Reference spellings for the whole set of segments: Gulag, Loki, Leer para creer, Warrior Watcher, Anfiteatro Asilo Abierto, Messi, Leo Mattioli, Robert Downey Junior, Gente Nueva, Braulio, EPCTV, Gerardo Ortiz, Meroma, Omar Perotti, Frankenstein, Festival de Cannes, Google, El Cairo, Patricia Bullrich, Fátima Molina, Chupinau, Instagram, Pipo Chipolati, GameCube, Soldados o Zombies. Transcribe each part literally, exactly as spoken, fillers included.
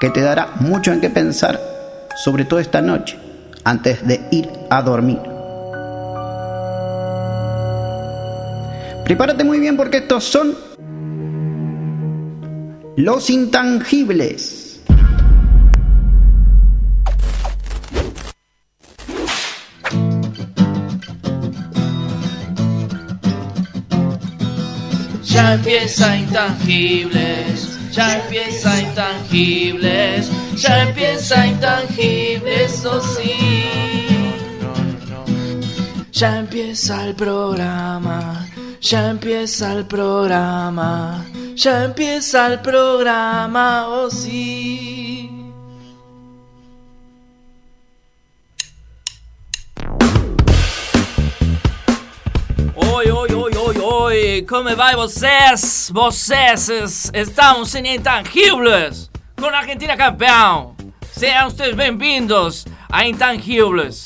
que te dará mucho en qué pensar, sobre todo esta noche, antes de ir a dormir. Prepárate muy bien porque estos son los Intangibles. Ya empieza Intangibles, ya empieza Intangibles, ya empieza Intangibles, oh sí. Ya empieza el programa, ya empieza el programa, ya empieza el programa, oh sí. Oi, oi, oi, oi, oi, como vai vocês? Vocês estamos em Intangibles, com a Argentina campeão. Sejam vocês bem-vindos a Intangibles.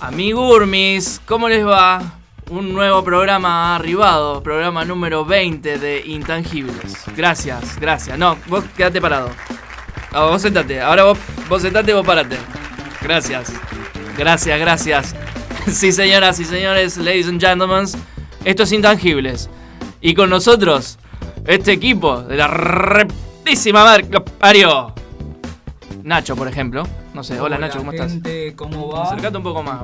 Amigo Urmis, como les va? Un nuevo programa ha arribado, programa número veinte de Intangibles. Gracias, gracias. No, vos quedate parado. No, vos sentate, ahora vos, vos sentate, vos parate. Gracias, gracias, gracias. Sí, señoras y señores, ladies and gentlemen, esto es Intangibles. Y con nosotros, este equipo de la reptísima marca Ario. Nacho, por ejemplo. No sé, hola, hola Nacho, ¿cómo gente, estás? ¿Cómo va? Acercate un poco más.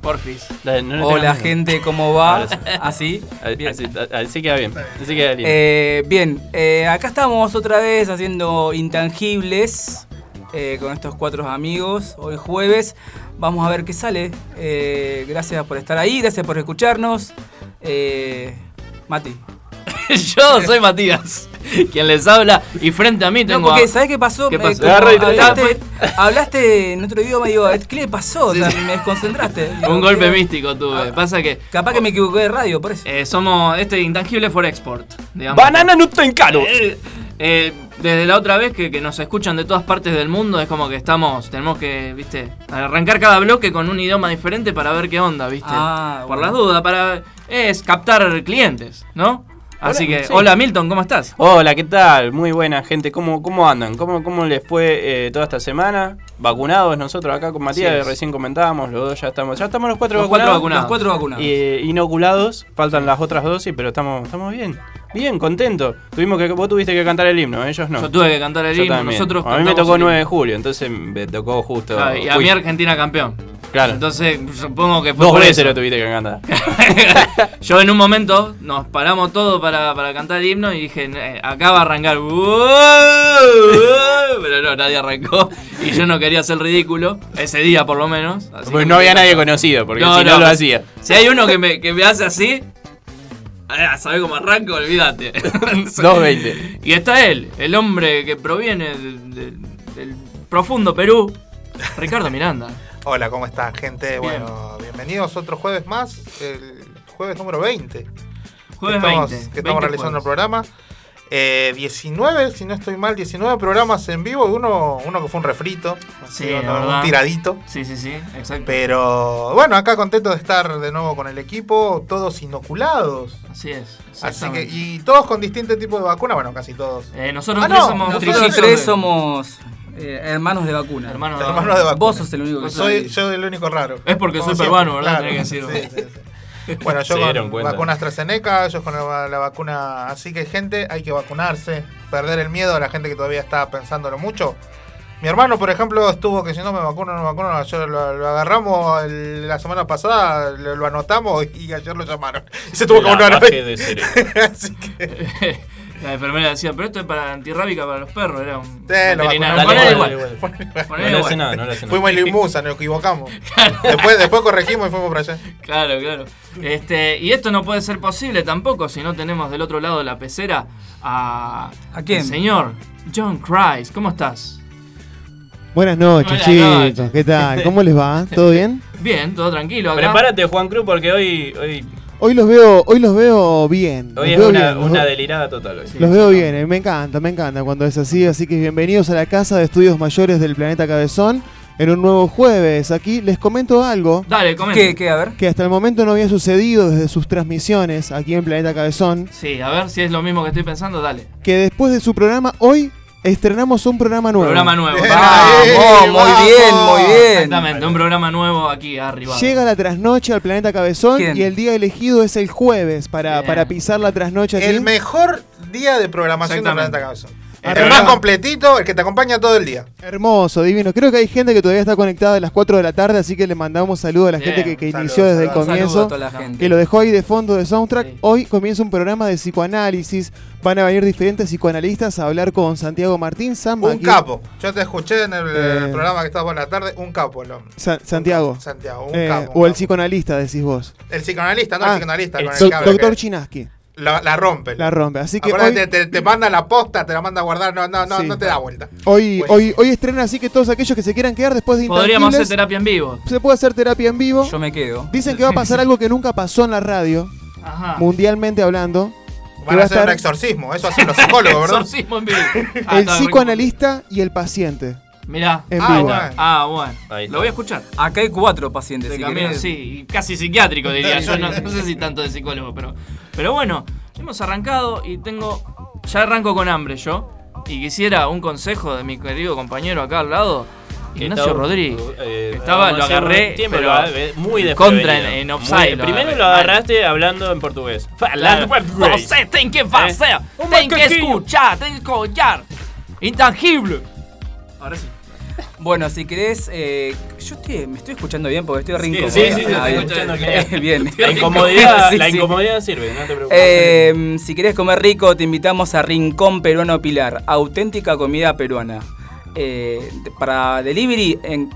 Porfis. No, no hola gente, ¿cómo va? ¿Así? Bien. Así, así queda bien. Así queda bien. Eh, bien, eh, acá estamos otra vez haciendo Intangibles eh, con estos cuatro amigos. Hoy jueves, vamos a ver qué sale. Eh, gracias por estar ahí, gracias por escucharnos. Eh, Mati. Yo soy Matías, quien les habla, y frente a mí tengo... No, porque a... ¿sabés qué pasó? ¿Qué pasó? Eh, hablaste, hablaste en otro idioma y digo, ¿qué le pasó? O sea, sí, sí. Me desconcentraste. Un digo, golpe ¿qué? Místico tuve, ah, pasa que... Capaz que me equivoqué de radio, por eso. Eh, somos este Intangible for Export, digamos. ¡Banana no tan caro! Eh, eh, desde la otra vez que, que nos escuchan de todas partes del mundo, es como que estamos, tenemos que, viste, arrancar cada bloque con un idioma diferente para ver qué onda, viste. Ah, por bueno. Las dudas, para... Es captar clientes, ¿no? Así hola, que, sí. Hola Milton, ¿cómo estás? Hola, ¿qué tal? Muy buena gente, ¿cómo, cómo andan? ¿Cómo, cómo les fue eh, toda esta semana? Vacunados nosotros acá con Matías, sí, recién comentábamos, los dos ya estamos, ya estamos los cuatro, los vacunados, vacunados. Los cuatro vacunados. Eh, inoculados, faltan las otras dosis, pero estamos, estamos bien, bien, contentos. Tuvimos que, vos tuviste que cantar el himno, ellos no. Yo tuve que cantar el Yo himno, también. Nosotros A mí me tocó nueve de julio, entonces me tocó justo. Ah, y a mí Argentina campeón. Claro. Entonces, supongo que fue. Dos veces lo tuviste que cantar. Yo en un momento nos paramos todos para, para cantar el himno y dije, eh, acá va a arrancar. Pero no, nadie arrancó. Y yo no quería hacer ridículo. Ese día por lo menos. Así pues no me había nadie pasado. Conocido, porque no, si no, no lo hacía. Si hay uno que me, que me hace así. ¿Sabés cómo arranco? Olvídate. dos veinte. Y está él, el hombre que proviene del, del, del profundo Perú, Ricardo Miranda. Hola, ¿cómo están, gente? Bien. Bueno, bienvenidos otro jueves más, el jueves número veinte. Jueves que estamos, veinte. Que estamos veinte realizando jueves. El programa. Eh, diecinueve, si no estoy mal, diecinueve programas en vivo, uno, uno que fue un refrito, sí, así, un tiradito. Sí, sí, sí, exacto. Pero bueno, acá contento de estar de nuevo con el equipo, todos inoculados. Así es. Así que, y todos con distinto tipo de vacuna, bueno, casi todos. Eh, nosotros ah, tres no, somos... Nosotros tres somos... Eh, hermanos de vacuna. Hermanos de, hermanos de vacuna. Vos sos el único que soy. Soy yo el único raro. Es porque soy peruano, ¿verdad? Claro. Que sí, sí, sí. Bueno, yo con cuenta. Vacuna AstraZeneca, yo con la, la vacuna. Así que, gente, hay que vacunarse. Perder el miedo a la gente que todavía está pensándolo mucho. Mi hermano, por ejemplo, estuvo que si no me vacuno, no me vacuno. Yo lo, lo agarramos el, la semana pasada, lo, lo anotamos y ayer lo llamaron. Y se tuvo que vacunar. Así que. La enfermera decía, pero esto es para antirrábica para los perros, era un... Sí, lo vacunaron. Ponele igual. Ponele igual. No, no le hace nada. Fuimos limusa, nos equivocamos. Claro. Después, después corregimos y fuimos para allá. Claro, claro. Este, y esto no puede ser posible tampoco si no tenemos del otro lado de la pecera a... ¿A quién? Señor John Christ. ¿Cómo estás? Buenas noches, Buenas chicos. Noche. ¿Qué tal? ¿Cómo les va? ¿Todo bien? Bien, todo tranquilo. Acá. Prepárate, Juan Cruz, porque hoy... hoy... Hoy los veo, hoy los veo bien. Hoy los es una, bien, una delirada total. Hoy. Sí, los veo bien, eh, me encanta, me encanta cuando es así. Así que bienvenidos a la casa de estudios mayores del Planeta Cabezón en un nuevo jueves. Aquí les comento algo. Dale, comenta. ¿Qué, qué, a ver? Que hasta el momento no había sucedido desde sus transmisiones aquí en Planeta Cabezón. Sí, a ver si es lo mismo que estoy pensando, dale. Que después de su programa hoy estrenamos un programa nuevo. Programa nuevo. Bien, ¡vamos! ¡Muy vamos! Bien, muy bien. Exactamente, un programa nuevo aquí arriba. Llega la trasnoche al Planeta Cabezón. ¿Quién? Y el día elegido es el jueves para, para pisar la trasnoche aquí. El mejor día de programación del Planeta Cabezón. El, el más completito, el que te acompaña todo el día. Hermoso, divino. Creo que hay gente que todavía está conectada a las cuatro de la tarde, así que le mandamos saludos a la Bien. gente que, que saludos, inició desde saludos, el comienzo, a toda la gente que lo dejó ahí de fondo de soundtrack. Sí. Hoy comienza un programa de psicoanálisis. Van a venir diferentes psicoanalistas a hablar con Santiago Martín. Samba, un aquí. capo. Yo te escuché en el eh. programa que estabas por la tarde. Un capo el hombre. Sa- Santiago. Santiago, un eh, capo. Un o capo. El psicoanalista, decís vos. El psicoanalista, no ah, el psicoanalista. El, con el so- cable doctor que... Chinaski. La, la rompe. La rompe. Así que hoy... te, te, te manda la posta, te la manda a guardar, no, no, no, sí. no te da vuelta. Hoy, hoy, hoy estrena, así que todos aquellos que se quieran quedar después de Intangibles. Podríamos hacer terapia en vivo. Se puede hacer terapia en vivo. Yo me quedo. Dicen que va a pasar algo que nunca pasó en la radio. Ajá. Mundialmente hablando. Van a hacer estar... un exorcismo, eso hacen los psicólogos, ¿verdad? Exorcismo en vivo. Ah, el psicoanalista rico. Y el paciente. Mirá. Ah bueno. ah, bueno. Lo voy a escuchar. Acá hay cuatro pacientes. Si camino, sí, casi psiquiátrico diría yo. No, no sé si tanto de psicólogo, pero... Pero bueno, hemos arrancado y tengo... Ya arranco con hambre yo. Y quisiera un consejo de mi querido compañero acá al lado, Ignacio Rodríguez. Eh, estaba, lo agarré, tiempo, pero muy de contra en, en offside. Primero lo agarraste vale. hablando en portugués. Falando portugués. No sé, ten que hacer, ¿Eh? ten que escuchar, ten que escuchar. Intangible. Ahora sí. Bueno, si querés, eh, yo estoy, me estoy escuchando bien porque estoy rincón. Sí, sí, sí, ah, sí, estoy escuchando bien. bien. La incomodidad, sí, la incomodidad sí. sirve, no te preocupes. Eh, si querés comer rico, te invitamos a Rincón Peruano Pilar, auténtica comida peruana. Eh, para delivery en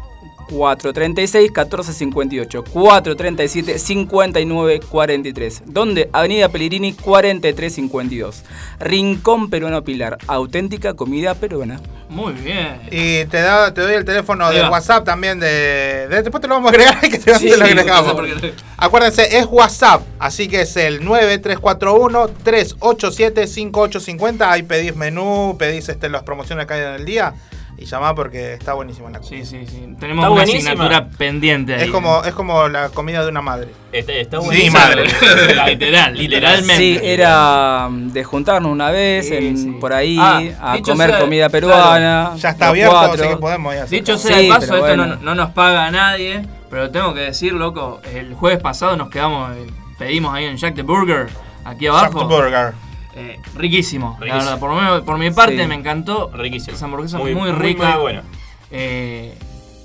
cuatro treinta y seis, catorce cincuenta y ocho, cuatro treinta y siete, cincuenta y nueve cuarenta y tres. ¿Dónde? Avenida Pellegrini, cuarenta y tres cincuenta y dos. Rincón Peruano Pilar, auténtica comida peruana. Muy bien. Y te, da, te doy el teléfono de WhatsApp también. De, de Después te lo vamos a agregar. Que te sí, te lo agregamos. Porque... Acuérdense, es WhatsApp. Así que es el nueve tres cuatro uno, tres ocho siete, cinco ocho cinco cero. Ahí pedís menú, pedís este, las promociones que hay en el día. Y llamá porque está buenísima la comida. Sí, sí, sí. Tenemos está una buenísima. asignatura pendiente ahí. Es como, es como la comida de una madre. Está, está buenísima. Sí, madre. Literal, literalmente. Sí, era de juntarnos una vez sí, en, sí. por ahí ah, a comer sea, comida peruana. Claro, ya está abierto, cuatro. así que podemos ir a hacer. Dicho sea de sí, paso, esto bueno. no, no nos paga a nadie. Pero tengo que decir, loco, el jueves pasado nos quedamos, pedimos ahí en Jack the Burger, aquí abajo. Jack the Burger. Eh, riquísimo, riquísimo, la verdad, por, por mi parte sí. me encantó. Riquísimo. Esa hamburguesa muy, muy rica. Muy, muy buena. Eh,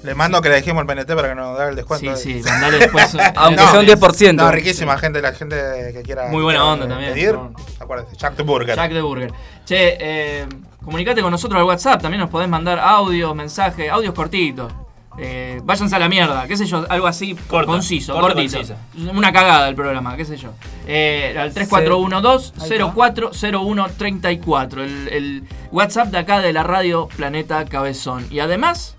Le mando que le dejemos el P N T para que nos haga el descuento. Sí, sí, mandale después. Aunque no, sea un diez por ciento. No, riquísima, sí. gente, la gente que quiera. Muy buena onda eh, también. Pedir, acuérdate, Jack the Burger. Jack the Burger. Che, eh, comunicate con nosotros al WhatsApp. También nos podés mandar audios, mensajes, audios cortitos. Eh, váyanse a la mierda, qué sé yo, algo así corta, conciso, corta, cortito. Concisa. Una cagada el programa, qué sé yo. Eh, al tres cuatro uno dos, cero cuatro cero uno tres cuatro, el, el WhatsApp de acá de la radio Planeta Cabezón. Y además,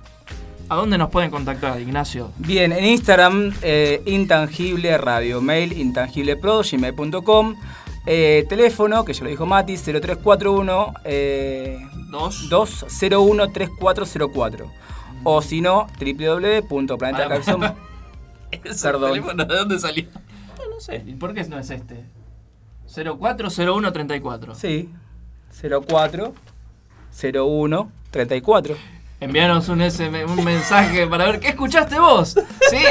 ¿a dónde nos pueden contactar, Ignacio? Bien, en Instagram, eh, Intangible Radio, mail intangiblepro, gmail punto com, eh, teléfono, que ya lo dijo Mati, cero tres cuatro uno eh, dos cero uno tres cuatro cero cuatro. O si no, doble u doble u doble u punto planeta cabezón punto com. Perdón. Teléfono, ¿de dónde salió? No, no sé. ¿Y por qué no es este? cero cuatro cero uno treinta y cuatro. Sí. cero cuatro cero uno treinta y cuatro. Envíanos un, S M, un mensaje para ver qué escuchaste vos. Sí.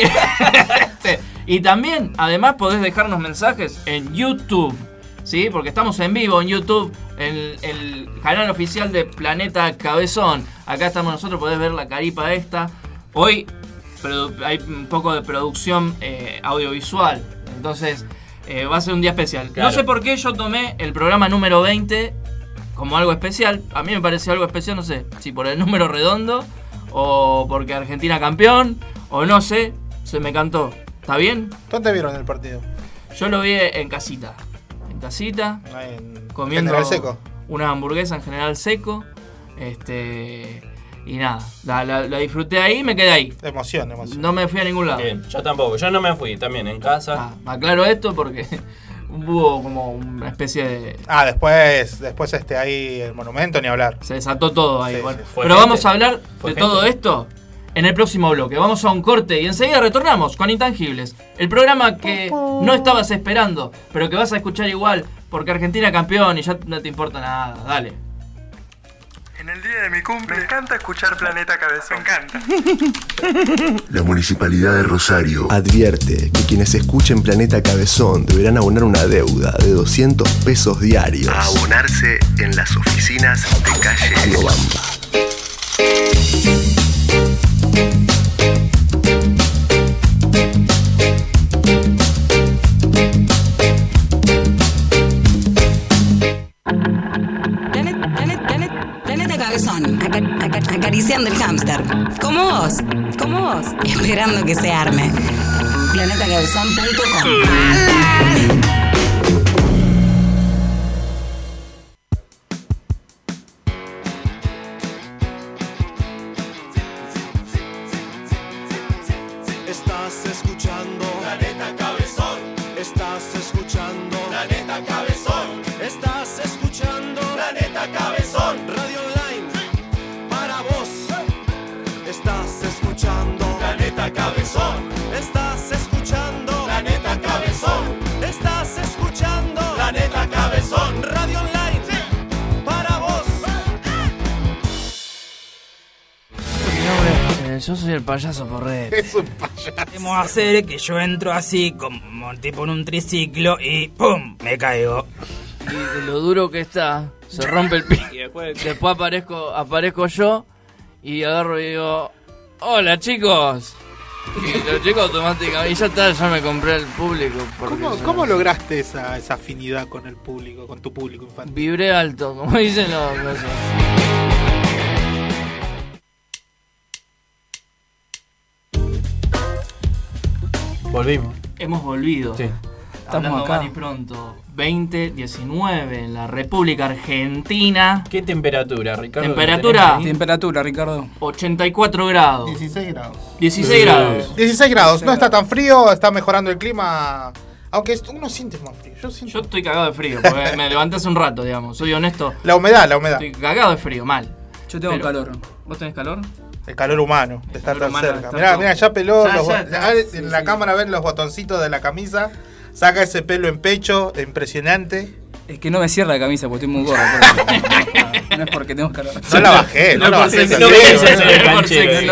Y también, además, podés dejarnos mensajes en YouTube. Sí, porque estamos en vivo en YouTube, en el canal oficial de Planeta Cabezón. Acá estamos nosotros, podés ver la caripa esta. Hoy produ- hay un poco de producción eh, audiovisual, entonces eh, va a ser un día especial. Claro. No sé por qué yo tomé el programa número veinte como algo especial. A mí me pareció algo especial, no sé, si por el número redondo o porque Argentina campeón o no sé, se me cantó. ¿Está bien? ¿Dónde vieron el partido? Yo lo vi en casita. Casita, en comiendo seco. Una hamburguesa en General Seco, este y nada, la, la, la disfruté ahí y me quedé ahí. Emoción, emoción. No me fui a ningún lado. Bien, yo tampoco, yo no me fui, también en casa. Ah, aclaro esto porque hubo como una especie de... Ah, después después este ahí el monumento, ni hablar. Se desató todo ahí. Sí, bueno. sí, Pero gente, vamos a hablar de gente. todo esto en el próximo bloque. Vamos a un corte y enseguida retornamos con Intangibles. El programa que no estabas esperando, pero que vas a escuchar igual, porque Argentina campeón y ya no te importa nada. Dale. En el día de mi cumple me encanta escuchar Planeta Cabezón. Me encanta. La Municipalidad de Rosario advierte que quienes escuchen Planeta Cabezón deberán abonar una deuda de doscientos pesos diarios a abonarse en las oficinas de calle Riobamba. Acariciando el hámster. Como vos, como vos. Esperando que se arme. planeta cabezón punto com. Yo soy el payaso Porrete. Es un payaso. Lo que vamos a hacer es que yo entro así, como tipo en un triciclo, y ¡pum! Me caigo. Y de lo duro que está, se rompe el pico. Después, después aparezco, aparezco yo y agarro y digo: ¡Hola, chicos! Y los chicos automáticamente. Y ya está, ya me compré el público. ¿Cómo, ¿Cómo lograste esa, esa afinidad con el público, con tu público infantil? Vibré alto, como dicen los. los Volvimos. Hemos volvido. Sí. Estamos acá. Mal y pronto. veinte diecinueve en la República Argentina. ¿Qué temperatura, Ricardo? ¿Temperatura? Temperatura, Ricardo. ochenta y cuatro grados. dieciséis grados. dieciséis grados. dieciséis grados. No está tan frío, está mejorando el clima. Aunque uno siente más frío. Yo, siento... Yo estoy cagado de frío, porque me levanté hace un rato, digamos. Soy honesto. La humedad, la humedad. Estoy cagado de frío, mal. Yo tengo Pero, calor. ¿Vos tenés calor? El calor humano, de estar tan cerca. Mirá, mirá, ya peló. Ya, los, ya, ya, en sí, la sí. cámara ven los botoncitos de la camisa. Saca ese pelo en pecho, impresionante. Es que no me cierra la camisa porque estoy muy gordo. No es porque tengo calor. No la bajé, no la bajé.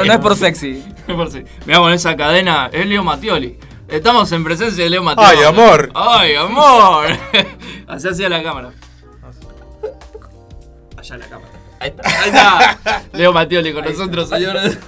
No es por sexy. No es por sexy. Mirá, con esa cadena, es Leo Mattioli. Estamos en presencia de Leo Mattioli. ¡Ay, amor! ¡Ay, amor! Así hacía la cámara. Allá la cámara. Ahí está. Ahí está. Leo Mattioli con nosotros, señores.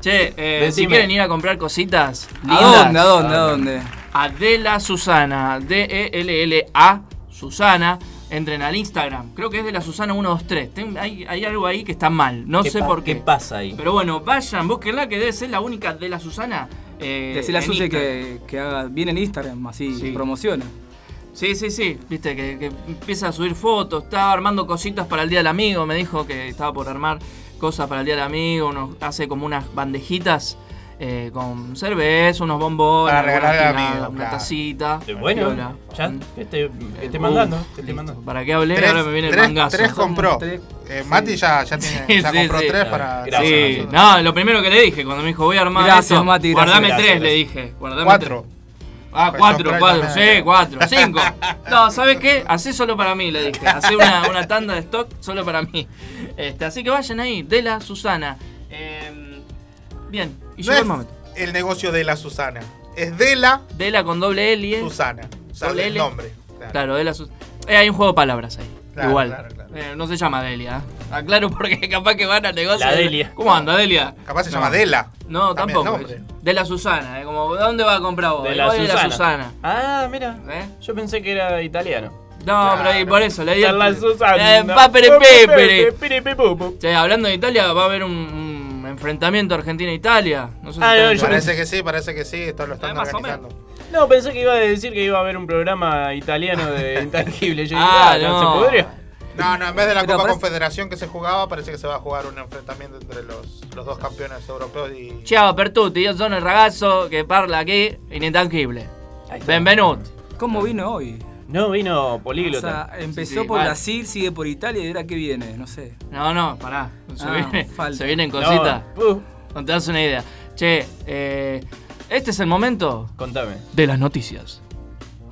Che, eh, si quieren ir a comprar cositas. ¿A dónde? ¿A dónde? ¿A dónde? A Della Susana. D E L L A Susana. Entren al Instagram. Creo que es de la Susana uno dos tres. Ten, hay, hay algo ahí que está mal. No sé pa- por qué. ¿Qué pasa ahí? Pero bueno, vayan, búsquenla, que debe ser la única de la Susana. Eh, Decirle a Susi que, que haga bien en Instagram, así sí. promociona. Sí, sí, sí, viste, que, que empieza a subir fotos, está armando cositas para el Día del Amigo, me dijo que estaba por armar cosas para el Día del Amigo, nos hace como unas bandejitas eh, con cerveza, unos bombones, para regalar al amigo, una, una tacita. Bueno, hola. Ya te estoy eh, mandando, te estoy mandando. ¿Para qué hablé? Tres, Ahora me viene tres, el mangazo. Tres compró, tres, eh, Mati sí. ya, ya, tiene, sí, ya sí, compró sí, tres claro. para... Gracias, sí, no, lo primero que le dije, cuando me dijo voy a armar gracias, esto, Mati, gracias, guardame gracias, tres, gracias. le dije, guardame Cuatro. Tres. Ah, pues cuatro, cuatro, sí, cuatro, cinco. No, ¿sabes qué? Hacé solo para mí, le dije. Hacé una, una tanda de stock solo para mí. Este, así que vayan ahí, de la Susana. Eh, bien, y llegó no el momento. El negocio de la Susana. Es de la. De la con doble L. Susana. O sea, doble L. El nombre. Claro, claro de la Susana. Eh, hay un juego de palabras ahí. Claro, igual. Claro, claro. Eh, no se llama Delia. ¿Eh? Aclaro porque capaz que van al negocio. La Delia. De... ¿Cómo anda, Delia? Capaz se no. llama Dela. No, también tampoco. De la Susana. ¿eh? Como, ¿dónde va a comprar vos? De la, Susana. De la Susana. Ah, mira. ¿Eh? Yo pensé que era italiano. No, claro. pero ahí por eso. Le di de la Susana. Papere pepere. Che, hablando de Italia, va a haber un, un enfrentamiento Argentina-Italia. No sé si ah, no, yo parece que sí, parece que sí. Esto lo están organizando. No, pensé que iba a decir que iba a haber un programa italiano de Intangibles. Yo ah, dije, ah, no. ¿Se podría? No, no, en vez de la Pero Copa parece... Confederación que se jugaba, parece que se va a jugar un enfrentamiento entre los, los dos campeones europeos y... Ciao per tutti, io sono il ragazzo che parla aquí en Intangibile. Benvenuti. ¿Cómo vino hoy? No, vino políglota. O sea, empezó sí, sí, por vale. Brasil, sigue por Italia y ahora qué viene, no sé. No, no, pará. Se, ah, viene, se vienen cositas. No. Uh. no te das una idea. Che, eh... este es el momento Contame. de las noticias.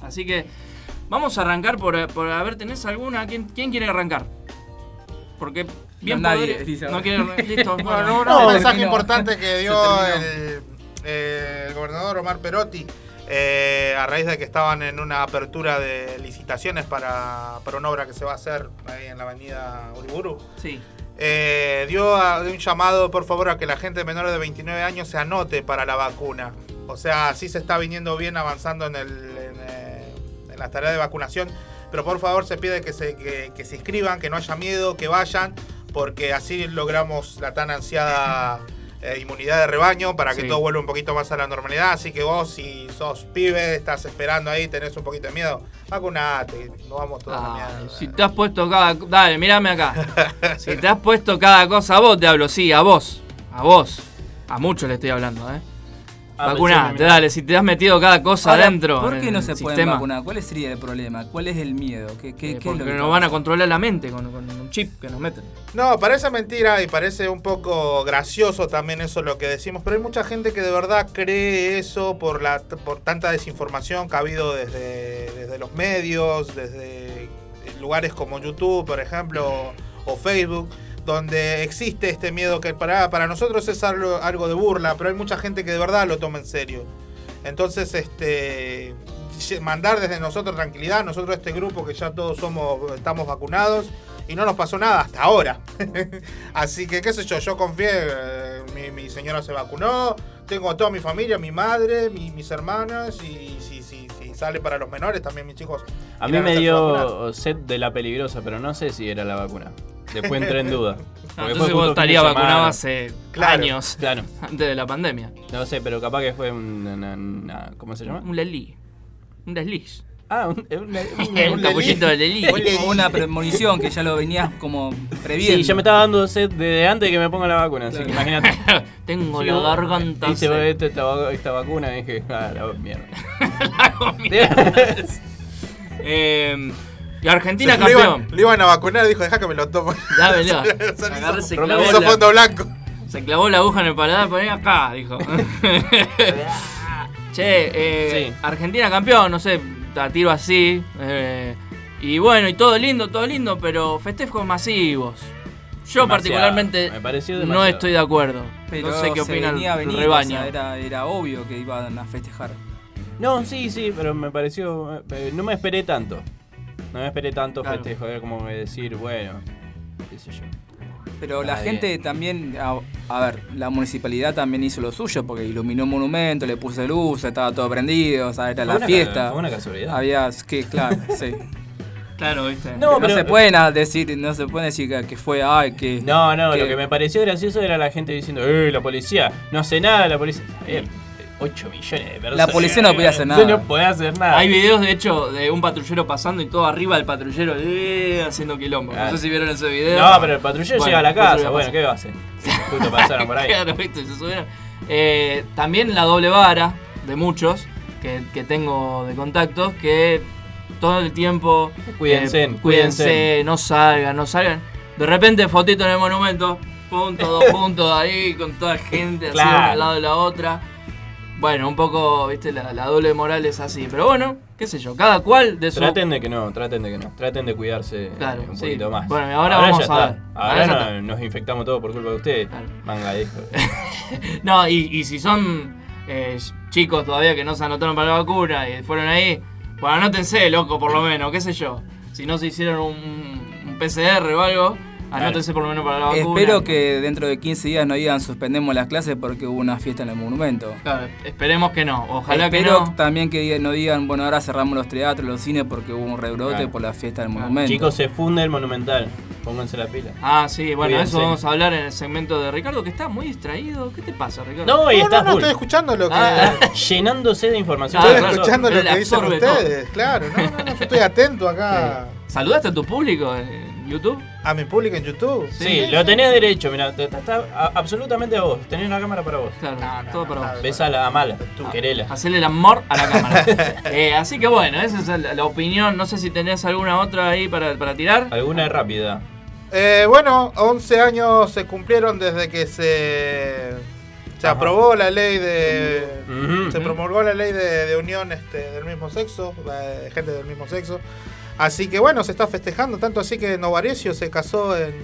Así que vamos a arrancar por, por a ver, ¿tenés alguna? ¿Quién, quién quiere arrancar? Porque Bien, no, nadie dice ahora. No quiero. Listo. Bueno, no, no, no, un mensaje importante que dio el, eh, el gobernador Omar Perotti eh, a raíz de que estaban en una apertura de licitaciones para, para una obra que se va a hacer ahí en la avenida Uriburu. Sí. Eh, dio a, un llamado, por favor, a que la gente menor de veintinueve años se anote para la vacuna. O sea, así se está viniendo bien avanzando en, el, en, en las tareas de vacunación. Pero por favor se pide que se, que, que se inscriban, que no haya miedo, que vayan, porque así logramos la tan ansiada eh, inmunidad de rebaño para que sí. todo vuelva un poquito más a la normalidad. Así que vos, si sos pibe, estás esperando ahí, tenés un poquito de miedo, vacunate, no vamos todos ah, a miedo. Si te has puesto cada... Dale, mírame acá. Si te has puesto cada cosa, a vos te hablo, sí, a vos, a vos. A muchos le estoy hablando, ¿eh? Vacunate, dale, si te has metido cada cosa ahora, adentro. ¿Por qué no se pueden vacunar? ¿Cuál sería el problema? ¿Cuál es el miedo? ¿Qué, qué, eh, qué porque es lo que nos van a controlar la mente con, con un chip que nos meten. No, parece mentira y parece un poco gracioso también eso lo que decimos, pero hay mucha gente que de verdad cree eso por la por tanta desinformación que ha habido desde, desde los medios, desde lugares como YouTube, por ejemplo, o Facebook, donde existe este miedo que para, para nosotros es algo, algo de burla, pero hay mucha gente que de verdad lo toma en serio. Entonces, este mandar desde nosotros tranquilidad, nosotros este grupo que ya todos somos estamos vacunados y no nos pasó nada hasta ahora. Así que, qué sé yo, yo confié, eh, mi, mi señora se vacunó, tengo toda mi familia, mi madre, mi, mis hermanas y si si si sale para los menores también mis chicos. A mí me dio sed de la peligrosa, pero no sé si era la vacuna. Después entré en duda. No, entonces vos estarías vacunado hace claro, años claro. antes de la pandemia. No sé, pero capaz que fue un... Una, una, ¿cómo se llama? Un lelí. Un desliz. Ah, un, un, un, un capullito de lelí. Una premonición que ya lo venías como previendo. Sí, ya me estaba dando sed desde antes de que me ponga la vacuna, claro. Así que imagínate. Tengo sí, la garganta. Dice, esta, esta, esta vacuna, y dije, ah, la mierda. La mierda. eh... Y Argentina sí, campeón. Le iban, iban a vacunar y dijo, dejá que me lo tomo. Ya, ya. Se hizo fondo blanco. Se clavó la aguja en el paladar, poné acá, dijo. che, eh, sí. Argentina campeón, no sé, a tiro así. Eh, y bueno, y todo lindo, todo lindo, pero festejos masivos. Yo demasiado, particularmente no estoy de acuerdo. Pero no sé qué opina el venir, rebaño. O sea, era, era obvio que iban a festejar. No, sí, sí, pero me pareció... Eh, no me esperé tanto. No me esperé tanto claro. festejo, era como decir, bueno, qué sé yo. Pero la gente bien. también, a, a ver, la municipalidad también hizo lo suyo, porque iluminó un monumento, le puso luz, estaba todo prendido, ¿sabes? Era fue la una, fiesta. Fue una casualidad. Había, que, claro, sí. Claro, viste. No, pero, no se pueden decir, no se pueden decir que, que fue, ay, que... No, no, que, lo que me pareció gracioso era la gente diciendo, eh, la policía, no hace nada, la policía... Eh, ocho millones de personas. La policía no podía hacer nada. No podía hacer nada. Hay videos, de hecho, de un patrullero pasando y todo arriba del patrullero eh, haciendo quilombo. Claro. No sé si vieron ese video. No, pero el patrullero bueno, llega a la casa. Bueno, ¿qué va a hacer? Justo pasaron por ahí. Claro, viste, se subieron. Eh, también la doble vara de muchos que, que tengo de contactos que todo el tiempo... Cuídense, eh, cuídense, cuídense. No salgan, no salgan. De repente, fotito en el monumento. Punto, dos puntos ahí con toda gente claro. así de un lado de la otra. Bueno, un poco, viste, la, la doble moral es así. Pero bueno, qué sé yo, cada cual de su... Traten de que no, traten de que no. Traten de cuidarse claro, un sí. poquito más. Bueno, ahora, ahora vamos a ver. Ahora, ahora no, nos infectamos todos por culpa de ustedes. Claro. Manga de esto. No, y, y si son eh, chicos todavía que no se anotaron para la vacuna y fueron ahí, bueno, anótense, loco, por lo menos, qué sé yo. Si no se hicieron un, un P C R o algo... Anótense por lo menos para la vacuna. Espero que dentro de quince días no digan suspendemos las clases porque hubo una fiesta en el monumento. Claro, esperemos que no, ojalá Espero que no. Espero también que no digan, bueno, ahora cerramos los teatros, los cines porque hubo un rebrote claro. por la fiesta del monumento. Chicos, se funde el Monumental, pónganse la pila. Ah, sí, bueno, Cuídense. Eso vamos a hablar en el segmento de Ricardo, que está muy distraído. ¿Qué te pasa, Ricardo? No, y no, estás no, no estoy escuchando lo que... Ah, llenándose de información. Estoy claro, escuchando claro, lo que dicen ustedes, todo. Claro. No, no, no, yo estoy atento acá. Sí. ¿Saludaste a tu público en YouTube? ¿A mi público en YouTube? Sí, sí, lo tenés derecho, mirá, está absolutamente a vos. Tenés la cámara para vos. Claro, no, no, todo para no, vos. Besala, amala, tú ah, querela. Hacele el amor a la cámara. eh, así que bueno, esa es la, la opinión. No sé si tenés alguna otra ahí para, para tirar. Alguna rápida. Eh, bueno, once años se cumplieron desde que se, se aprobó la ley de... Uh-huh. Se promulgó la ley de, de unión este, del mismo sexo, de gente del mismo sexo. Así que bueno, se está festejando, tanto así que Novaresio se casó en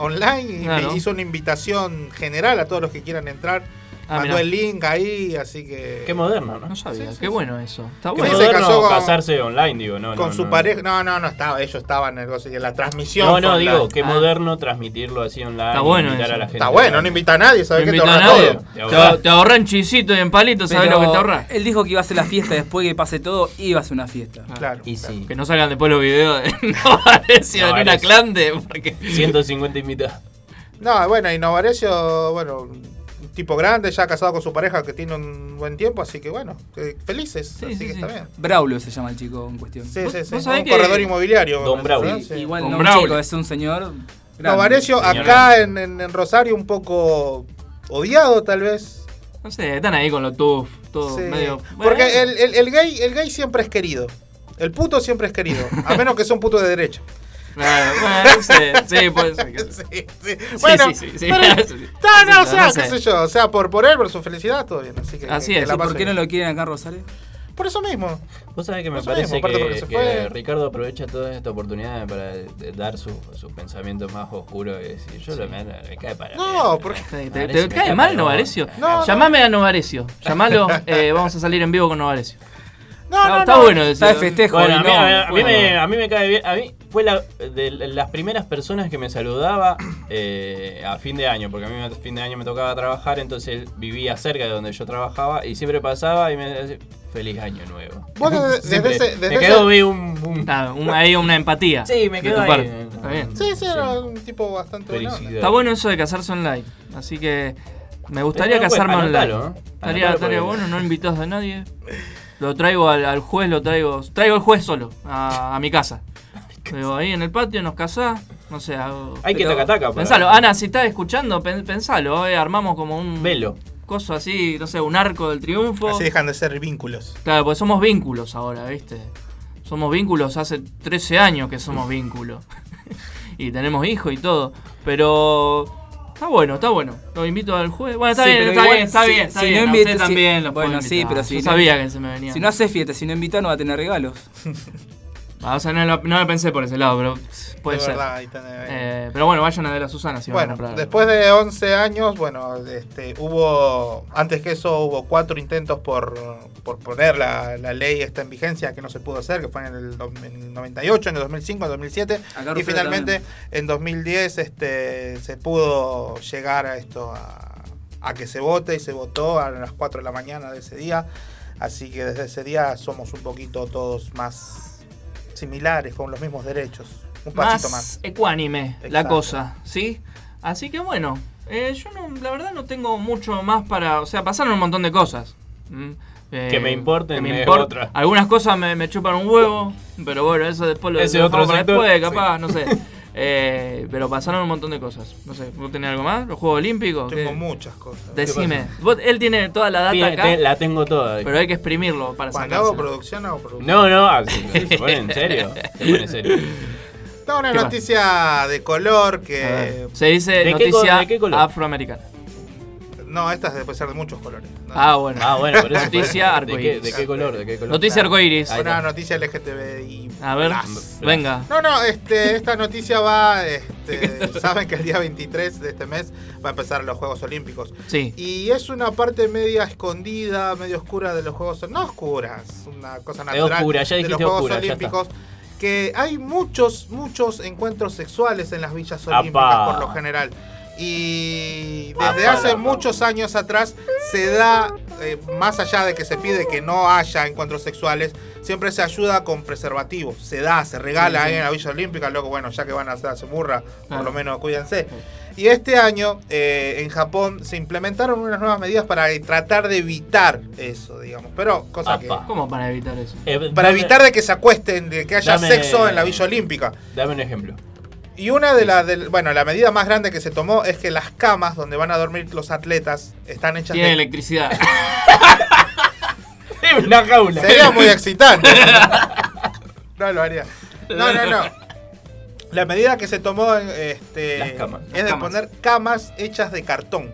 online y claro. hizo una invitación general a todos los que quieran entrar. Ah, mandó mirá. el link ahí, así que... Qué moderno, ¿no? No sabía, sí, sí, qué sí. bueno eso. Está bueno. Se casó con, casarse online, digo, ¿no? Con no, su no. pareja... No, no, no, estaba, ellos estaban en, en la transmisión. No, no, digo, qué ah. moderno transmitirlo así online. Está bueno eso. A la gente. Está bueno, no invita a nadie, ¿sabés no qué? Te ahorra todo. Te ahorra, te ahorra en chisito y en palito, ¿sabés pero lo que te ahorra? Él dijo que iba a hacer la fiesta, después que pase todo, iba a hacer una fiesta. Ah, claro. Y claro. Sí. Que no salgan después los videos de Novaresio en una clande, porque... ciento cincuenta invitados. No, bueno, y Novaresio, bueno... tipo grande, ya casado con su pareja que tiene un buen tiempo, así que bueno, felices, sí, así sí, que sí. está bien. Braulio se llama el chico en cuestión. Sí, sí, sí. Un corredor inmobiliario. Don Braulio. Sí, sí. Igual Don no Braulio. Un chico, es un señor grande. Novaresio, acá en, en, en Rosario, un poco odiado tal vez. No sé, están ahí con los tuf, todo sí. medio... Bueno, porque el, el, el, gay, el gay siempre es querido, el puto siempre es querido, a menos que sea un puto de derecha. Claro, bueno, sí, sí, puede ser. Sí, sí. Bueno, sí, sí, sí, sí. Pero, sí, no, no, o sea, no sé. qué sé yo, o sea, por, por él, por su felicidad, todo bien. Así, que, así que es, la ¿por qué bien. no lo quieren acá en Rosario? Por eso mismo. Vos sabés que me parece mismo, que, que Ricardo aprovecha todas estas oportunidades para dar sus su pensamientos más oscuros y decir, yo sí. lo me, me cae para... No, mí, porque... ¿Te, te, te cae mal Novaresio? No, no. Llamame a Novaresio, llamalo, eh, vamos a salir en vivo con Novaresio. No, no, no, está no. bueno, está de festejo. Bueno, no, a, mí, bueno. a, mí me, a mí me cae bien. A mí fue la, de las primeras personas que me saludaba eh, a fin de año, porque a mí a fin de año me tocaba trabajar, entonces vivía cerca de donde yo trabajaba y siempre pasaba y me decía, feliz año nuevo. ¿Vos desde, desde ese, desde me quedó ese... un, un, ah, un, ahí una empatía. Sí, me quedó ahí. Está bien. Sí, sí, sí, era un tipo bastante bueno. Está bueno eso de casarse online, así que me gustaría no, casarme pues, anotalo, online. ¿No? Estaría, estaría bueno, no invitás a nadie. Lo traigo al, al juez, lo traigo... Traigo al juez solo, a, a mi casa. Digo, ahí en el patio nos casás, no sé... Hago, Hay pero, que taca-taca. Pensalo, para... Ana, si estás escuchando, pen, pensalo. Eh, armamos como un... Velo. Coso así, no sé, un arco del triunfo. Así dejan de ser vínculos. Claro, porque somos vínculos ahora, ¿viste? Somos vínculos, hace trece años que somos vínculos. Y tenemos hijos y todo. Pero... Está bueno, está bueno. Lo invito al juez. Bueno, está sí, bien, está igual, bien, está sí, bien. Está si bien. No invito, usted si, también lo bueno, sí, pero si Yo no, sabía que se me venía. Si no haces fiesta, si no invitas, no va a tener regalos. Ah, o sea, no lo, no lo pensé por ese lado, pero puede de ser. Verdad, ahí tenés, ahí. Eh, pero bueno, vayan a ver a Susana si bueno, van a comprar. Después de once años, bueno, este, hubo, antes que eso hubo cuatro intentos por, por poner la, la ley esta en vigencia, que no se pudo hacer, que fue en el, en el noventa y ocho, en el dos mil cinco, en el dos mil siete, acá y finalmente también. En dos mil diez este, se pudo llegar a esto, a, a que se vote, y se votó a las cuatro de la mañana de ese día, así que desde ese día somos un poquito todos más... similares, con los mismos derechos. Un pasito más. Más ecuánime Exacto. la cosa, ¿sí? Así que bueno, eh, yo no, la verdad no tengo mucho más para... O sea, pasaron un montón de cosas. Mm, eh, que me importen. Que me import- otra. Algunas cosas me, me chupan un huevo, pero bueno, eso después lo, Ese lo otro sector, después, capaz, sí. no sé. Eh, pero pasaron un montón de cosas. No sé, ¿vos tenés algo más? ¿Los Juegos Olímpicos? Tengo ¿Qué? muchas cosas. Decime. Vos, él tiene toda la data Tien, acá. Te, la tengo toda. Pero hay que exprimirlo para sacarse. ¿Hago producción o producción? No, no. ¿Se pone en serio? Se pone en serio. Está una noticia más? de color que... Se dice ¿De noticia qué, qué afroamericana. No, esta puede ser de muchos colores. No. Ah, bueno. Ah, bueno. Pero noticia arcoíris. ¿De qué, ¿De qué color? ¿De qué color? Noticia arcoíris. Una noticia L G T B I. A ver, Las. venga. No, no, este, esta noticia va... Este, saben que el día veintitrés de este mes va a empezar los Juegos Olímpicos. Sí. Y es una parte media escondida, medio oscura de los Juegos... No oscura, es una cosa natural. Es oscura, ya dijiste oscura, ya está. De los Juegos Olímpicos. Que hay muchos, muchos encuentros sexuales en las villas olímpicas, Apa. por lo general. Y desde hace muchos años atrás se da, eh, más allá de que se pide que no haya encuentros sexuales, siempre se ayuda con preservativos. Se da, se regala ahí en la Villa Olímpica, loco, bueno, ya que van a hacerse murra, por lo menos cuídense. Y este año, eh, en Japón, se implementaron unas nuevas medidas para tratar de evitar eso, digamos. Pero, cosa Apa. que... ¿Cómo para evitar eso? Eh, dame, para evitar de que se acuesten, de que haya dame, sexo en la Villa Olímpica. Dame un ejemplo. Y una de las, bueno, la medida más grande que se tomó es que las camas donde van a dormir los atletas están hechas Tiene de... Tiene electricidad. Una jaula. Sería muy excitante. No lo haría. No, no, no. La medida que se tomó este, las camas, las es de camas. poner camas hechas de cartón,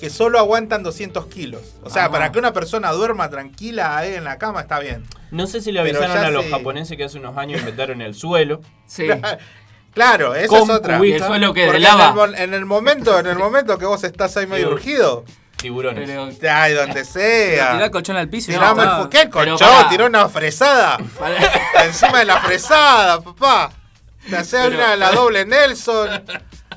que solo aguantan doscientos kilos. O sea, ah. para que una persona duerma tranquila ahí en la cama está bien. No sé si le avisaron a los sí. japoneses que hace unos años inventaron el suelo. Sí. Claro, esa es otra. Eso es lo que delaba. En el, en, el momento, en el momento que vos estás ahí medio urgido. Tiburones. Pero, ay, donde sea. Tirá el colchón al piso. Tirá no, el no, ¿qué colchón? Para... Tiró una fresada. Para... Encima de la fresada, papá. Te hacía pero... una, la doble Nelson,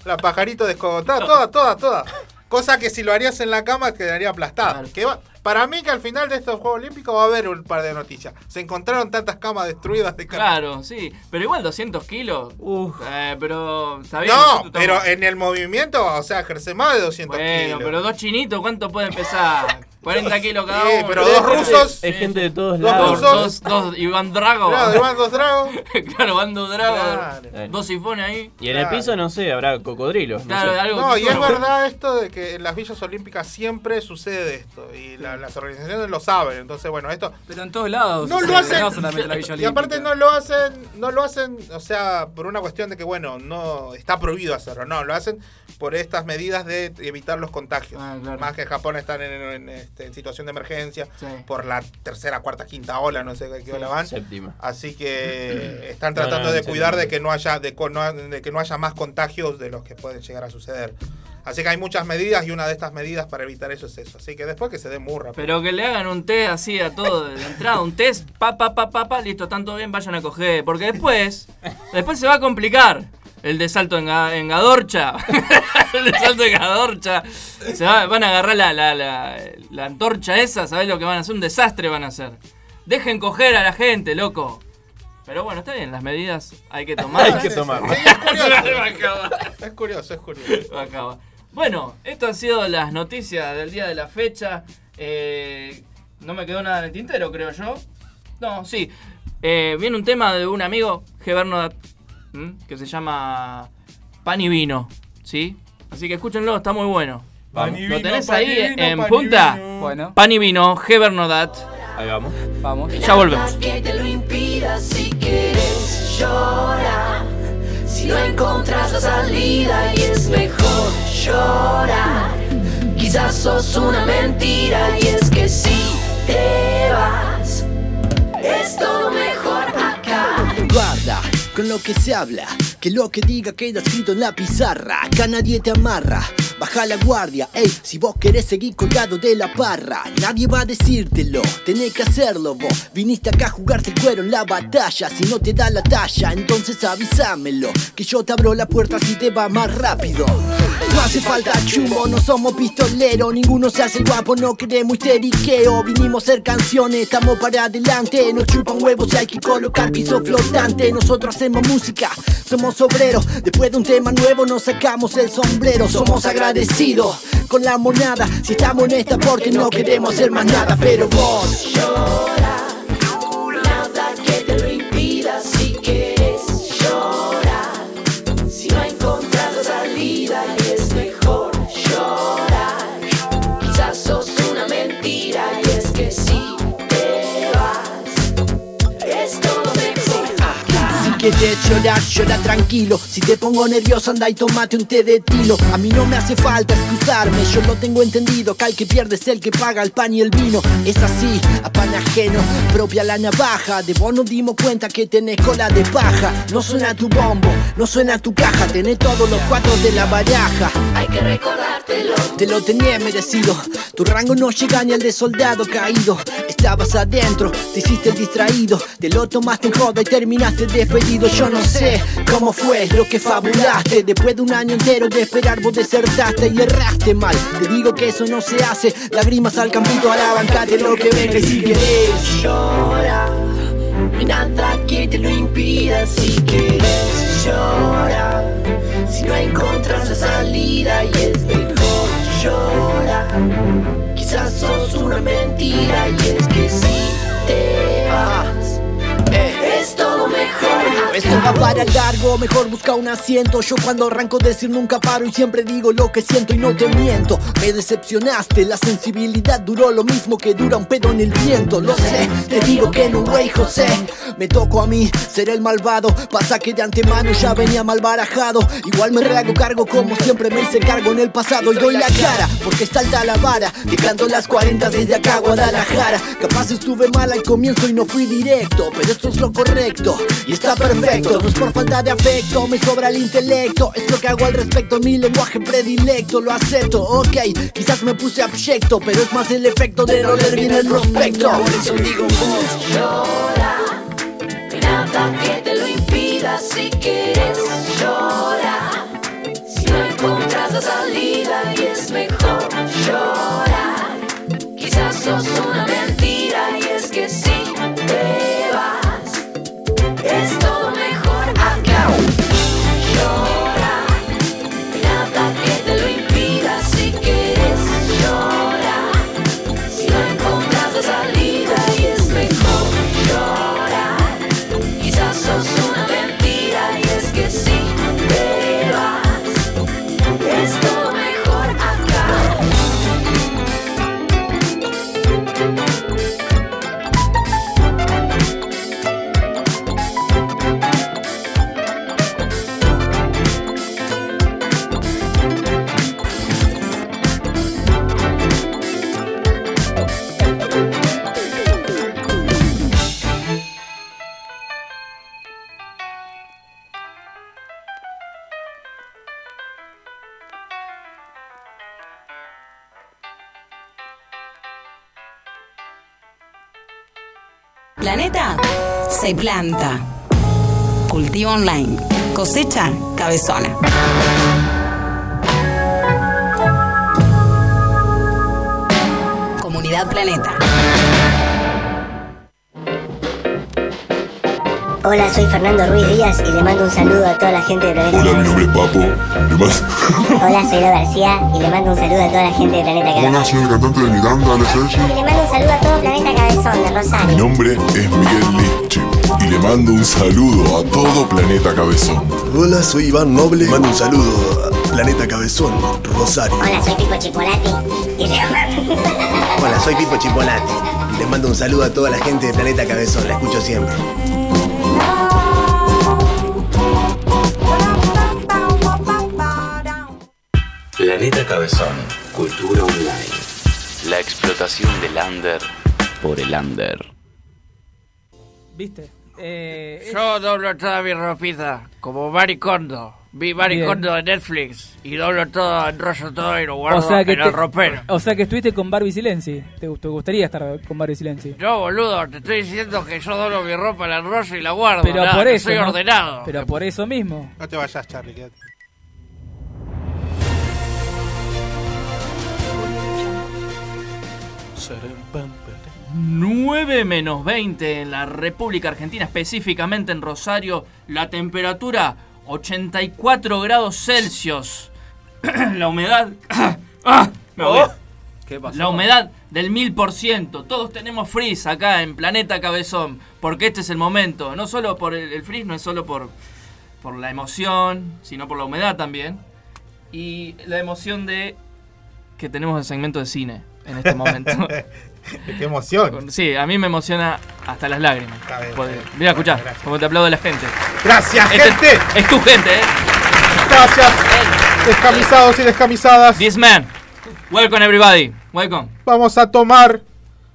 la pajarito descogotada, toda, toda, toda. Cosa que si lo harías en la cama quedaría aplastada. Claro. Que va... Para mí que al final de estos Juegos Olímpicos va a haber un par de noticias. Se encontraron tantas camas destruidas de carne. Claro, sí. Pero igual doscientos kilos. Uf. Eh, pero... ¿está bien? No, pero en el movimiento, o sea, ejerce más de doscientos bueno, kilos. Bueno, pero dos chinitos, ¿cuánto pueden pesar? cuarenta kilos cada uno. Sí, pero dos rusos. Hay gente de todos lados. Dos rusos. Dos, dos, Iván Drago. Claro, Iván dos Drago. claro, Iván dos Drago. Claro. Dos sifones ahí. Y en claro. el piso, no sé, habrá cocodrilos. Claro, no sé. algo No, y es verdad esto de que en las villas olímpicas siempre sucede esto. Y la, las organizaciones lo saben. Entonces, bueno, esto... Pero en todos lados. No lo hacen. La Villa y aparte no lo hacen, no lo hacen, o sea, por una cuestión de que, bueno, no está prohibido hacerlo. No, lo hacen por estas medidas de evitar los contagios. Ah, claro. Más que en Japón están en... en, en en situación de emergencia, sí. por la tercera, cuarta, quinta ola, no sé qué sí, ola van. Séptima. Así que están tratando no, no, de séptima. cuidar de que no haya de, de que no haya más contagios de los que pueden llegar a suceder. Así que hay muchas medidas y una de estas medidas para evitar eso es eso. Así que después que se den murra. Pero que le hagan un test así a todo de entrada, un test, pa, pa, pa, pa, pa, listo, tanto bien, vayan a coger. Porque después, después se va a complicar. El de salto en, en Gadorcha. El de salto en Gadorcha. Se va, van a agarrar la, la, la, la antorcha esa. ¿Sabés lo que van a hacer? Un desastre van a hacer. Dejen coger a la gente, loco. Pero bueno, está bien. Las medidas hay que tomar. Hay que tomar. Sí, es curioso. es curioso, es curioso. Acaba. Bueno, esto han sido las noticias del día de la fecha. Eh, no me quedó nada en el tintero, creo yo. No, sí. Eh, viene un tema de un amigo, Geberno... que se llama Pan y Vino, ¿sí? Así que escúchenlo, está muy bueno. Pan y ¿Lo tenés vino, ahí pan en vino, punta? Pan y, bueno. Pan y Vino, Heber No That. Ahí vamos. Vamos. Ya volvemos. Que te lo impida, si quieres llora. Si no encontras la salida y es mejor llorar. Quizás sos una mentira y es que si te vas es todo mejor acá. Guarda con lo que se habla, que lo que diga queda escrito en la pizarra. Acá nadie te amarra, baja la guardia. Ey, si vos querés seguir colgado de la parra, nadie va a decírtelo, tenés que hacerlo vos. Viniste acá a jugarte el cuero en la batalla. Si no te da la talla, entonces avísamelo, que yo te abro la puerta si te va más rápido. No hace falta chumbo, no somos pistoleros. Ninguno se hace guapo, no queremos histeriqueo. Vinimos a hacer canciones, estamos para adelante. Nos chupan huevos y hay que colocar piso flotante. Nosotros hacemos música, somos obreros. Después de un tema nuevo nos sacamos el sombrero. Somos agradecidos con la monada. Si estamos en esta porque no queremos hacer más nada. Pero vos llora, nada que te lo impida. Si quieres llorar, si no encontras la salida y es mejor llorar. Quizás sos una mentira y es que si te vas es todo mejor acá. Si quieres llorar, llora tranquilo. Si te pongo nervioso, anda y tomate un té de tilo. A mí no me hace falta excusarme, yo lo tengo entendido. Que al que pierde es el que paga el pan y el vino. Es así, a pan ajeno, propia la navaja. De vos nos dimos cuenta que tenés cola de paja. No suena tu bombo, no suena tu caja. Tenés todos los cuatro de la baraja. Hay que recordártelo, te lo tenías merecido. Tu rango no llega ni al de soldado caído. Estabas adentro, te hiciste distraído. Te lo tomaste en joda y terminaste despedido. Yo no sé cómo fue lo que fabulaste. Después de un año entero de esperar vos desertaste y erraste mal. Te digo que eso no se hace. Lágrimas al campito, ahora bancate lo que venga. Y si querés llora, no hay nada que te lo impida. Si querés llora, si no encontras la salida y es mejor llorar. Quizás sos una mentira y es que si te vas es todo mejor. Esto va para largo, mejor busca un asiento. Yo cuando arranco decir nunca paro y siempre digo lo que siento y no te miento. Me decepcionaste, la sensibilidad duró lo mismo que dura un pedo en el viento. Lo sé, te digo que no, güey, José. Me tocó a mí ser el malvado. Pasa que de antemano ya venía mal barajado. Igual me rehago cargo como siempre me hice cargo en el pasado. Y doy la cara, porque está alta la vara. Declando las cuarenta desde acá a Guadalajara. Capaz estuve mal al comienzo y no fui directo, pero esto es lo correcto y está perfecto. No es por falta de afecto, me sobra el intelecto. Es lo que hago al respecto, mi lenguaje predilecto. Lo acepto, ok, quizás me puse abyecto, pero es más el efecto de no leer bien el prospecto. Por eso digo vos llora, no hay nada que te lo impida. Si quieres llora, si no encontras la salida y es mejor llorar. Quizás sos una mentira y es que sí. Planeta se planta, cultiva online, cosecha cabezona. Comunidad Planeta. Hola, soy Fernando Ruiz Díaz y le mando un saludo a toda la gente de Planeta Cabezón. Hola, mi nombre es Papo. ¿Qué más? Hola, soy Lo García y le mando un saludo a toda la gente de Planeta Cabezón. Hola, soy el cantante de Miranda, Alexis. Y le mando un saludo a todo Planeta Cabezón de Rosario. Mi nombre es Miguel Lich y le mando un saludo a todo Planeta Cabezón. Hola, soy Iván Noble. Le mando un saludo a Planeta Cabezón, Rosario. Hola, soy Pipo Chipolati y le mando... Hola, soy Pipo Chipolati y le mando un saludo a toda la gente de Planeta Cabezón. La escucho siempre. Planeta Cabezón, cultura online. La explotación del under por el under. ¿Viste? Eh, Yo es... doblo toda mi ropita, como Maricondo. Vi Maricondo de Netflix y doblo todo, enrollo todo y lo guardo, o sea, que en te... el ropero. O sea que estuviste con Barbie Silenzi. ¿Te gustaría estar con Barbie Silenzi? No, boludo, te estoy diciendo que yo doblo mi ropa, la enrollo y la guardo. Pero nada, por eso, soy ¿no? ordenado. Pero por eso mismo. No te vayas, Charlie, quédate. nueve menos veinte en la República Argentina, específicamente en Rosario. La temperatura ochenta y cuatro grados Celsius. La humedad... ¡Ah! Me voy. ¿Qué pasó? La humedad del mil por ciento. Todos tenemos frizz acá en Planeta Cabezón, porque este es el momento. No solo por el, el frizz, no es solo por, por la emoción, sino por la humedad también. Y la emoción de que tenemos el segmento de cine en este momento. ¡Qué emoción! Sí, a mí me emociona hasta las lágrimas. Mira, escuchá, como te aplaudo a la gente. ¡Gracias, este gente! Es tu gente, ¿eh? ¡Gracias! Descamisados y descamisadas. This man. Welcome, everybody. Welcome. Vamos a tomar,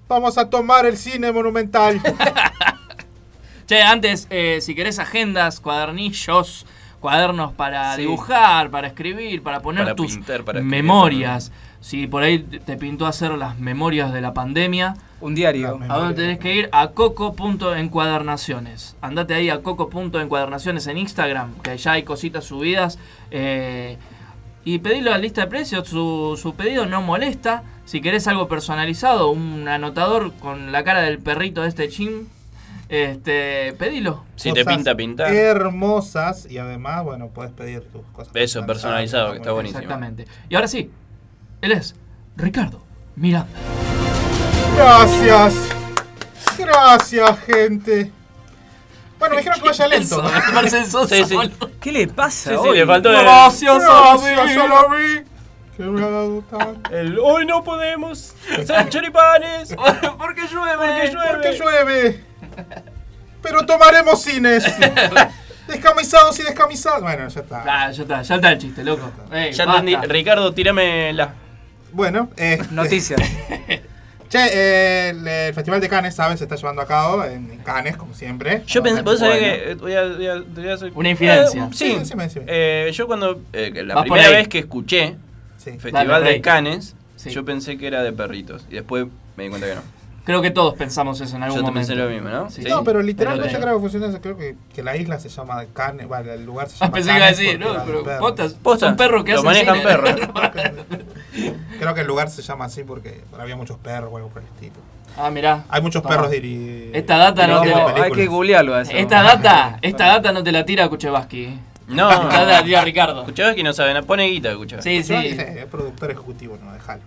vamos a tomar el cine Monumental. Che, antes, eh, si querés agendas, cuadernillos, cuadernos para sí. dibujar, para escribir, para poner para tus pintar, para escribir, memorias. Para... Si sí, por ahí te pintó hacer las memorias de la pandemia, un diario, ¿a dónde tenés que ir? A coco punto encuadernaciones. Andate ahí a coco punto encuadernaciones en Instagram, que ya hay cositas subidas. Eh, y pedilo a la lista de precios, su, su pedido no molesta. Si querés algo personalizado, un anotador con la cara del perrito de este chin, este, pedilo. Si te pinta, pintar. Hermosas, y además, bueno, podés pedir tus cosas. Eso, personalizado, que está buenísimo. Exactamente. Y ahora sí. Él es Ricardo Miranda. Gracias. Gracias, gente. Bueno, me dijeron que vaya lento. Sí, sí. ¿Qué le pasa? Sí, sí, hoy? Le faltó gracias, el... gracias a la vi. Que me ha dado tanto. El hoy no podemos. Son choripanes. Porque llueve. Porque llueve. Porque llueve. Pero tomaremos cines. Descamisados y descamisados. Bueno, ya está. Ah, ya está, ya está el chiste, loco. Ya, Ey, ya entendí. Ricardo, tirame la. Bueno, eh. Noticias. Che, eh, el, el Festival de Cannes, ¿sabes? Se está llevando a cabo en Cannes, como siempre. Yo pensé, vos sabés que... Eh, voy a, voy a, voy a hacer... Una infidencia. Eh, sí, sí, sí, sí, sí. Eh, yo cuando... Eh, la Vas primera vez que escuché sí. Festival Dale, de Cannes, sí. yo pensé que era de perritos. Y después me di cuenta que no. Creo que todos pensamos eso en algún yo momento. Yo pensé lo mismo, ¿no? Sí. No, pero literalmente yo creo que funciona, creo que, que la isla se llama Cannes, vale, el lugar se llama ah, pensé Cannes. Pensé que iba a decir, no, pero postas, postas, un perro que lo hacen manejan perros. Creo que el lugar se llama así porque había muchos perros o algo por el estilo. Ah, mirá. Hay muchos Toma. perros diri... Esta data no te la... Hay que googlearlo a eso. Esta data, esta data no te la tira Kuchevaski. No. Esta data la tira Ricardo. Kuchevaski no sabe, pone guita Kuchevaski. Sí, sí. Es productor ejecutivo, no, dejalo.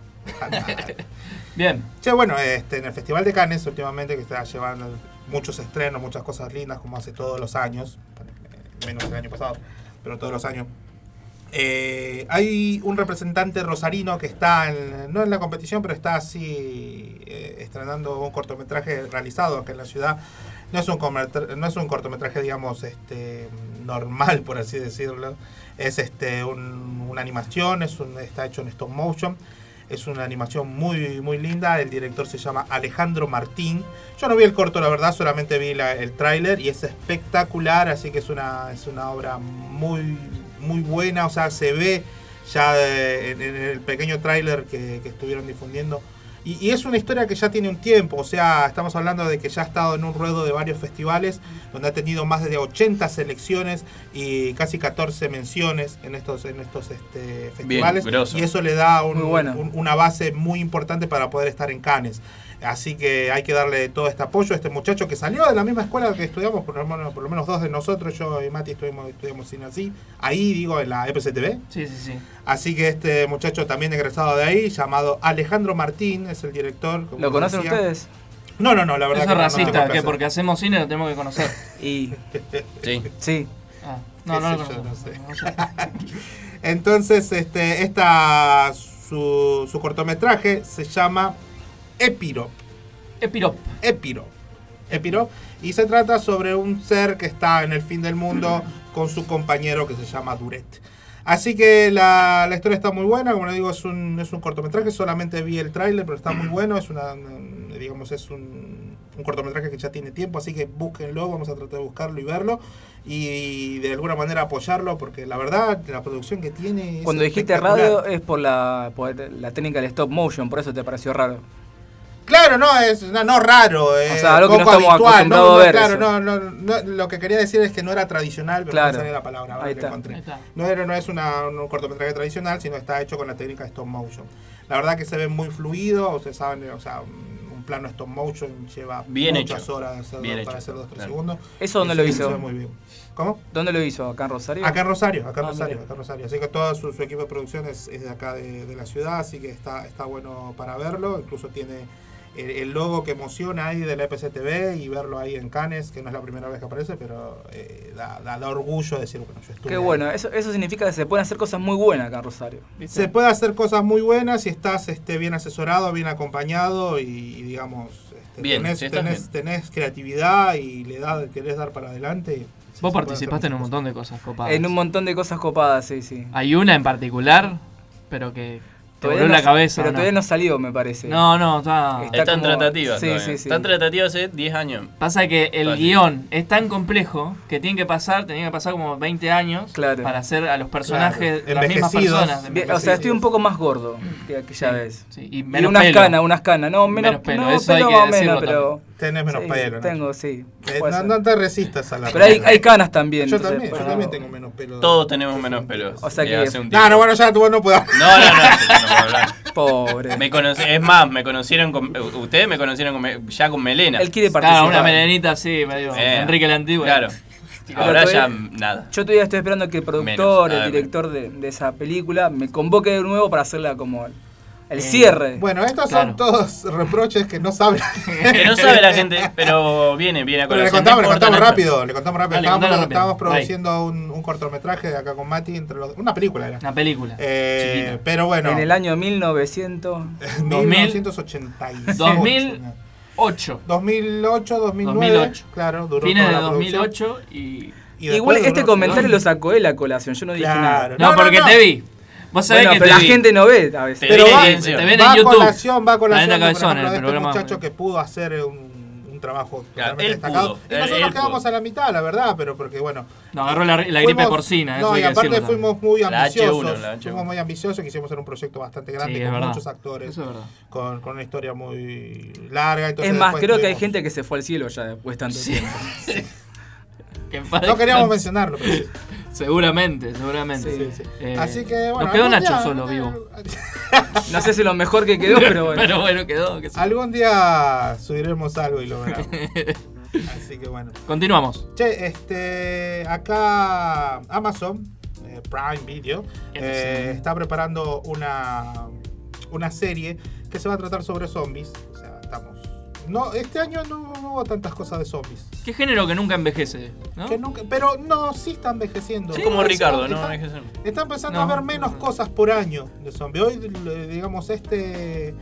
Bien. Che, bueno, este, en el Festival de Cannes últimamente que está llevando muchos estrenos, muchas cosas lindas, como hace todos los años, menos el año pasado, pero todos los años. Eh, hay un representante rosarino que está, en, no en la competición, pero está así eh, estrenando un cortometraje realizado acá en la ciudad. No es un, no es un cortometraje, digamos, este, normal, por así decirlo. Es este, un, una animación, es un, está hecho en stop motion. Es una animación muy, muy linda. El director se llama Alejandro Martín. Yo no vi el corto, la verdad, solamente vi la, el tráiler y es espectacular. Así que es una, es una obra muy, muy buena. O sea, se ve ya de, en, en el pequeño tráiler que, que estuvieron difundiendo. Y, y es una historia que ya tiene un tiempo. O sea, estamos hablando de que ya ha estado en un ruedo de varios festivales, donde ha tenido más de ochenta selecciones y casi catorce menciones en estos, en estos este, festivales. Bien, y eso le da un, bueno. un, una base muy importante para poder estar en Cannes. Así que hay que darle todo este apoyo a este muchacho que salió de la misma escuela que estudiamos, por lo menos, por lo menos dos de nosotros, yo y Mati estuvimos, estudiamos cine así, ahí digo, en la E P C T V. Sí, sí, sí. Así que este muchacho también egresado de ahí, llamado Alejandro Martín, es el director. Como ¿Lo conocen decía. ustedes? No, no, no, la verdad Eso que no. Eso es racista, no que porque hacemos cine lo tenemos que conocer. Y... sí. Sí. Ah, no, no, no, yo, no, no, no sé. No sé. Entonces, este, esta, su, su cortometraje se llama... Epirop. Epirop. Epirop. Epirop. Y se trata sobre un ser que está en el fin del mundo con su compañero que se llama Duret. Así que la, la historia está muy buena. Como les digo, es un, es un cortometraje. Solamente vi el tráiler, pero está muy bueno. Es una, digamos, es un, un cortometraje que ya tiene tiempo. Así que búsquenlo. Vamos a tratar de buscarlo y verlo. Y de alguna manera apoyarlo, porque la verdad, la producción que tiene es Cuando dijiste radio es por la, por la técnica del stop motion. Por eso te pareció raro. Claro, no, es no, no raro, es eh, o sea, algo poco que no estamos habitual, no, no, a ver claro, no, no, no, lo que quería decir es que no era tradicional, pero claro. no sale la palabra, ahora que encontré. No, era, no es una, un cortometraje tradicional, sino está hecho con la técnica de stop motion. La verdad que se ve muy fluido, ustedes saben, o sea, un plano stop motion lleva bien muchas hecho. horas hacer bien dos, hecho. para hacer dos, tres claro. segundos. ¿Eso dónde lo hizo? Se ve muy bien. ¿Cómo? ¿Dónde lo hizo? ¿Acá en Rosario? Acá en Rosario, acá en ah, Rosario, acá en Rosario. Así que todo su, su equipo de producción es, es de acá de, de la ciudad, así que está, está bueno para verlo, incluso tiene... el logo que emociona ahí de la E P C T V y verlo ahí en Cannes, que no es la primera vez que aparece, pero eh, da, da, da orgullo decir, bueno, yo estuve. Qué bueno, eso, eso significa que se pueden hacer cosas muy buenas acá en Rosario. ¿Viste? Se puede hacer cosas muy buenas si estás este, bien asesorado, bien acompañado y, y digamos, este, bien, tenés, si tenés, bien. tenés creatividad y le da, querés dar para adelante. Si Vos participaste en un montón de cosas copadas. En un montón de cosas copadas, sí, sí. Hay una en particular, pero que... Te voló la cabeza. Pero todavía no salió, me parece. No, no, está... Está en tratativa. Sí, sí, sí. Está en tratativa hace diez años. Pasa que el guión es tan complejo que tienen que pasar, tenían que pasar como veinte años para hacer a los personajes las mismas personas. O sea, estoy un poco más gordo que aquella vez. Y unas canas, unas canas. No, menos pelo, eso hay que decirlo también. Tenés menos pelo, ¿no? Tengo, sí. No te resistas a la... Pero hay canas también. Yo también, yo también tengo menos pelo. Todos tenemos menos pelo. O sea que... No, no, bueno, ya tú no podés. No, no, no. Pobre. Me conocí, es más, me conocieron con, ustedes me conocieron con, ya con melena. Él quiere participar. Claro, una melenita así, medio eh, Enrique el Antiguo. Claro. Pero ahora todavía, ya nada. Yo todavía estoy esperando que el productor, menos, el director de, de esa película, me convoque de nuevo para hacerla como él. El cierre. Bueno, estos claro. son todos reproches que no sabe la gente. Que no sabe la gente, pero viene, viene a conocer. Le contamos, le contamos rápido, le contamos rápido. Dale, estábamos, estábamos rápido. produciendo un, un cortometraje acá con Mati, entre los, una película era. Una película. Eh, pero bueno. En el año mil novecientos... mil novecientos ochenta y ocho. dos mil ocho. dos mil ocho, dos mil nueve. dos mil ocho. Claro, duró Fines de dos mil ocho y... y Igual este comentario dos mil. Lo sacó él a colación, yo no dije claro. nada. No, no, no porque no. te vi. Vos sabés bueno, que pero la vi. gente no ve a veces. Te pero va, te ven va en YouTube. Con la acción, va con la acción. Cabezón, el este muchacho que pudo hacer un, un trabajo claro, él destacado. Pudo, y nosotros él, él quedamos pudo. a la mitad, la verdad, pero porque bueno. Nos agarró la, la fuimos, gripe porcina. No, y aparte decirlo, fuimos muy ambiciosos. H uno, fuimos muy ambiciosos, quisimos hacer un proyecto bastante grande sí, con verdad. muchos actores. Eso es verdad. Con, con una historia muy larga. Entonces, es más, creo tuvimos... que hay gente que se fue al cielo ya después tanto sí. tiempo. Sí. No queríamos mencionarlo, pero sí. Seguramente, seguramente. Sí, sí. Eh, Así que bueno. Nos quedó Nacho día, solo vivo. No sé si lo mejor que quedó, pero bueno. Pero bueno, quedó. Que sí. Algún día subiremos algo y lo veremos. Así que bueno. Continuamos. Che, este. Acá Amazon eh, Prime Video eh, está preparando una, una serie que se va a tratar sobre zombies. O sea, estamos. No, este año no, no hubo tantas cosas de zombies. Qué género que nunca envejece, ¿no? Que nunca, pero no, sí está envejeciendo. Sí, como Ricardo, ¿no? Están, están, están empezando no, a ver menos no, no. cosas por año de zombies. Hoy, digamos, este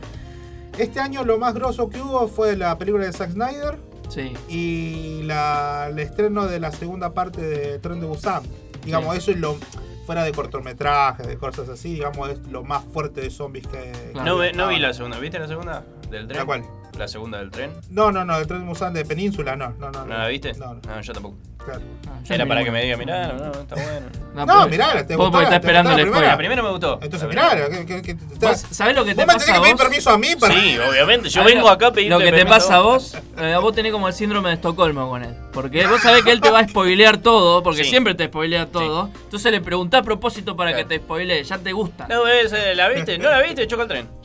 este año lo más grosso que hubo fue la película de Zack Snyder sí. y la, el estreno de la segunda parte de Tren de Busan. Digamos, sí. eso es lo... Fuera de cortometrajes, de cosas así, digamos, es lo más fuerte de zombies que... Claro. No, no vi la segunda. ¿Viste la segunda del tren? ¿La cuál? ¿La segunda del tren? No, no, no, el Tren de Busan de Península, no, no, no. ¿No la viste? No, no, no yo tampoco. Claro. Ah, yo Era para que me diga, mirá, no, no está bueno. No, no pues, mirá, te gustó. Porque esperando la primera. La primera me gustó. Entonces, mirá, que, que, que te... ¿sabés lo que te pasa a vos? Vos me tenés que pedir permiso a mí para... Sí, obviamente, yo vengo acá a pedirte permiso. Lo que te pasa a vos, eh, vos tenés como el síndrome de Estocolmo con él. Porque vos sabés que él te va a spoilear todo, porque sí. siempre te spoilea todo. Sí. Entonces le preguntás a propósito para claro. que te spoilee, ya te gusta. No, es, eh, ¿la viste? ¿No la viste? Choca el tren.